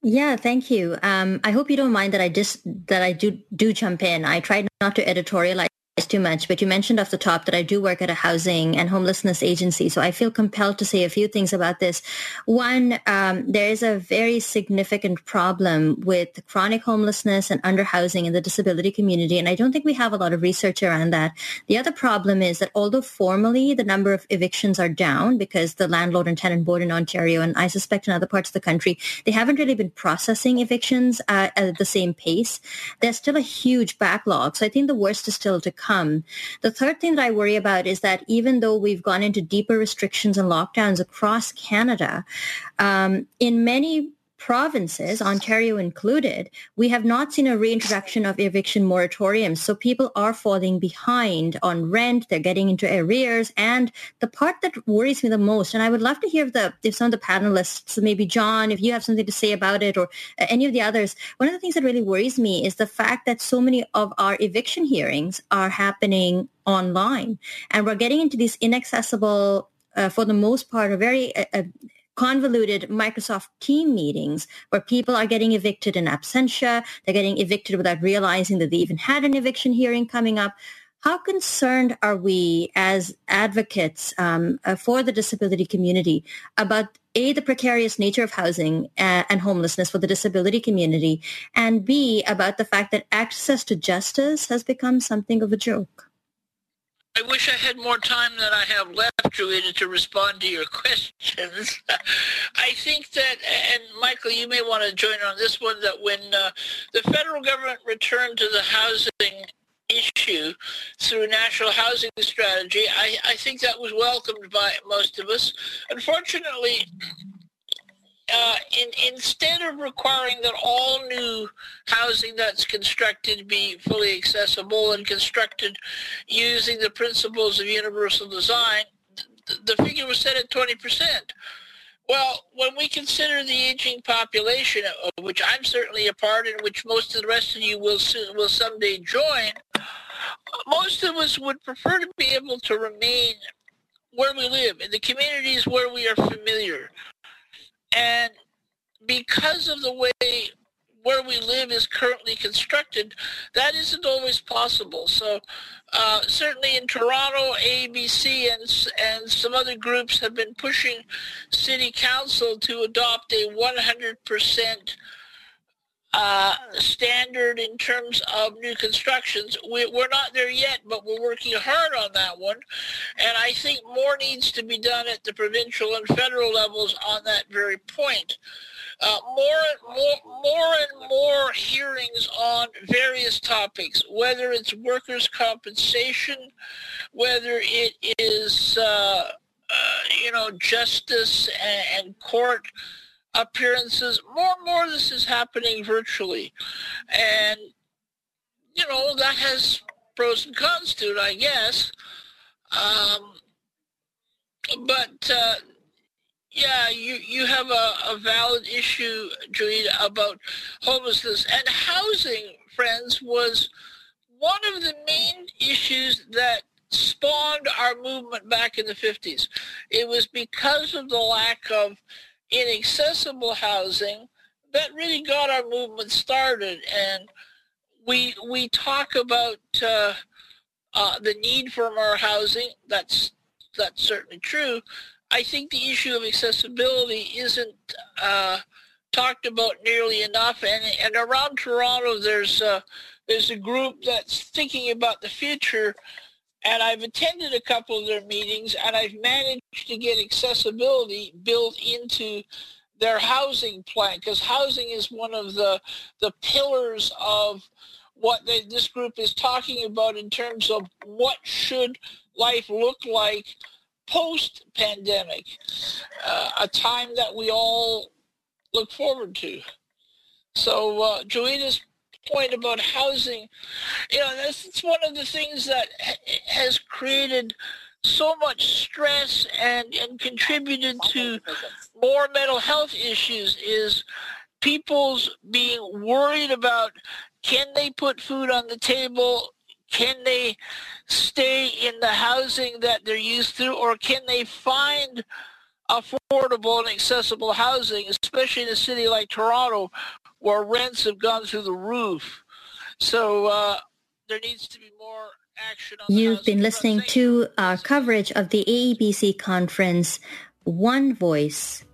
Yeah, thank you. I hope you don't mind that I do jump in. I tried not to editorialize too much, but you mentioned off the top that I do work at a housing and homelessness agency, so I feel compelled to say a few things about this. One, there is a very significant problem with chronic homelessness and underhousing in the disability community, and I don't think we have a lot of research around that. The other problem is that although formally the number of evictions are down because the Landlord and Tenant Board in Ontario, and I suspect in other parts of the country, they haven't really been processing evictions at the same pace. There's still a huge backlog, so I think the worst is still to come. The third thing that I worry about is that even though we've gone into deeper restrictions and lockdowns across Canada, in many provinces, Ontario included, we have not seen a reintroduction of eviction moratoriums. So people are falling behind on rent, they're getting into arrears. And the part that worries me the most, and I would love to hear if some of the panelists, maybe John, if you have something to say about it, or any of the others, one of the things that really worries me is the fact that so many of our eviction hearings are happening online. And we're getting into these inaccessible, for the most part, are very convoluted Microsoft team meetings where people are getting evicted in absentia. They're getting evicted without realizing that they even had an eviction hearing coming up. How concerned are we as advocates for the disability community about, A, the precarious nature of housing and homelessness for the disability community, and B, about the fact that access to justice has become something of a joke? I wish I had more time than I have left, Joyita, to respond to your questions. I think that, and Michael, you may want to join on this one, that when the federal government returned to the housing issue through national housing strategy, I think that was welcomed by most of us. Unfortunately, instead of requiring that all new housing that's constructed be fully accessible and constructed using the principles of universal design, the figure was set at 20%. Well, when we consider the aging population, of which I'm certainly a part and which most of the rest of you will someday join, most of us would prefer to be able to remain where we live, in the communities where we are familiar. And because of the way where we live is currently constructed, that isn't always possible. So certainly in Toronto, ABC and some other groups have been pushing City Council to adopt a 100% standard in terms of new constructions. We're not there yet, but we're working hard on that one, and I think more needs to be done at the provincial and federal levels on that very point. More and more hearings on various topics, whether it's workers' compensation, whether it is justice and court appearances. More and more this is happening virtually, and that has pros and cons to it, I guess, but yeah, you have a valid issue, Joyita, about homelessness. And housing, friends, was one of the main issues that spawned our movement back in the 50s. It was because of the lack of inaccessible housing that really got our movement started, and we talk about the need for more housing. That's certainly true. I think the issue of accessibility isn't talked about nearly enough, and around Toronto there's a group that's thinking about the future, and I've attended a couple of their meetings, and I've managed to get accessibility built into their housing plan, because housing is one of the pillars of what this group is talking about in terms of what should life look like post-pandemic, a time that we all look forward to. So Joyita's point about housing, that's one of the things that has created so much stress and contributed to more mental health issues, is people's being worried about, can they put food on the table? Can they stay in the housing that they're used to, or can they find affordable and accessible housing, especially in a city like Toronto, where rents have gone through the roof? So there needs to be more action on the housing. You've been listening to our coverage of the AEBC conference, One Voice,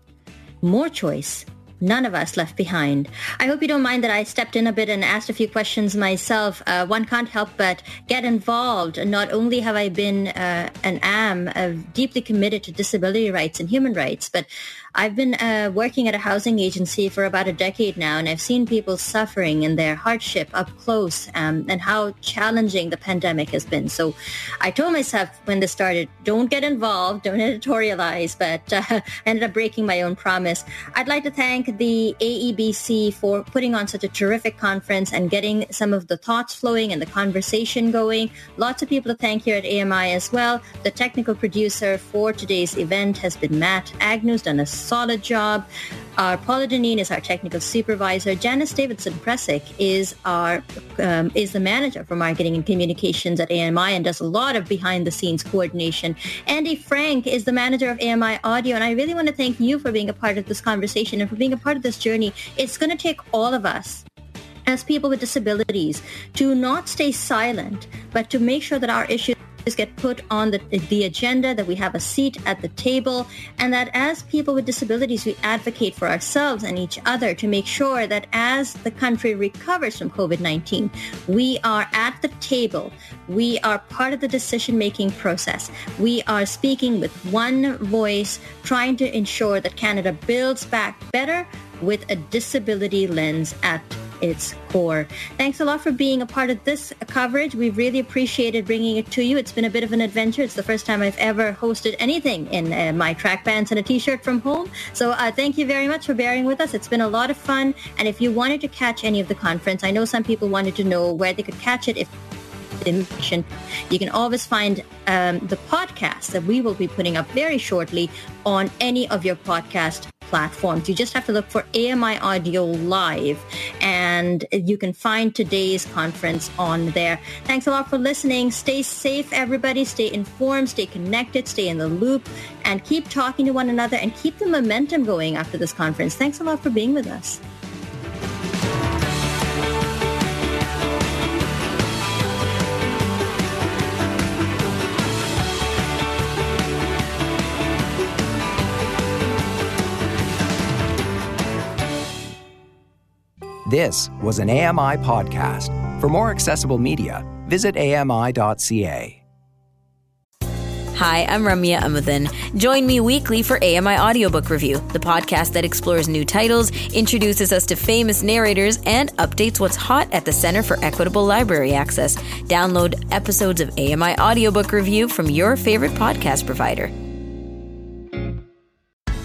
More Choice, None of Us Left Behind. I hope you don't mind that I stepped in a bit and asked a few questions myself. One can't help but get involved. Not only have I been and am deeply committed to disability rights and human rights, but I've been working at a housing agency for about a decade now, and I've seen people suffering and their hardship up close, and how challenging the pandemic has been. So I told myself when this started, don't get involved, don't editorialize, but I ended up breaking my own promise. I'd like to thank the AEBC for putting on such a terrific conference and getting some of the thoughts flowing and the conversation going. Lots of people to thank here at AMI as well. The technical producer for today's event has been Matt Agnew's, done a solid job. Our Paula Deneen is our technical supervisor. Janice Davidson-Presick is our is the manager for marketing and communications at AMI and does a lot of behind-the-scenes coordination. Andy Frank is the manager of AMI Audio, and I really want to thank you for being a part of this conversation and for being a part of this journey. It's going to take all of us as people with disabilities to not stay silent, but to make sure that our issues get put on the agenda, that we have a seat at the table, and that as people with disabilities, we advocate for ourselves and each other to make sure that as the country recovers from COVID-19, we are at the table. We are part of the decision-making process. We are speaking with one voice, trying to ensure that Canada builds back better with a disability lens at its core. Thanks a lot for being a part of this coverage. We've really appreciated bringing it to you. It's been a bit of an adventure. It's the first time I've ever hosted anything in my track pants and a t-shirt from home. So thank you very much for bearing with us. It's been a lot of fun. And if you wanted to catch any of the conference, I know some people wanted to know where they could catch it. If you can always find the podcast that we will be putting up very shortly on any of your podcast platforms. You just have to look for AMI Audio Live, and you can find today's conference on there. Thanks a lot for listening. Stay safe, everybody. Stay informed, stay connected, stay in the loop, and keep talking to one another and keep the momentum going after this conference. Thanks a lot for being with us. This was an AMI podcast. For more accessible media, visit AMI.ca. Hi, I'm Ramya Amuthan. Join me weekly for AMI Audiobook Review, the podcast that explores new titles, introduces us to famous narrators, and updates what's hot at the Center for Equitable Library Access. Download episodes of AMI Audiobook Review from your favorite podcast provider.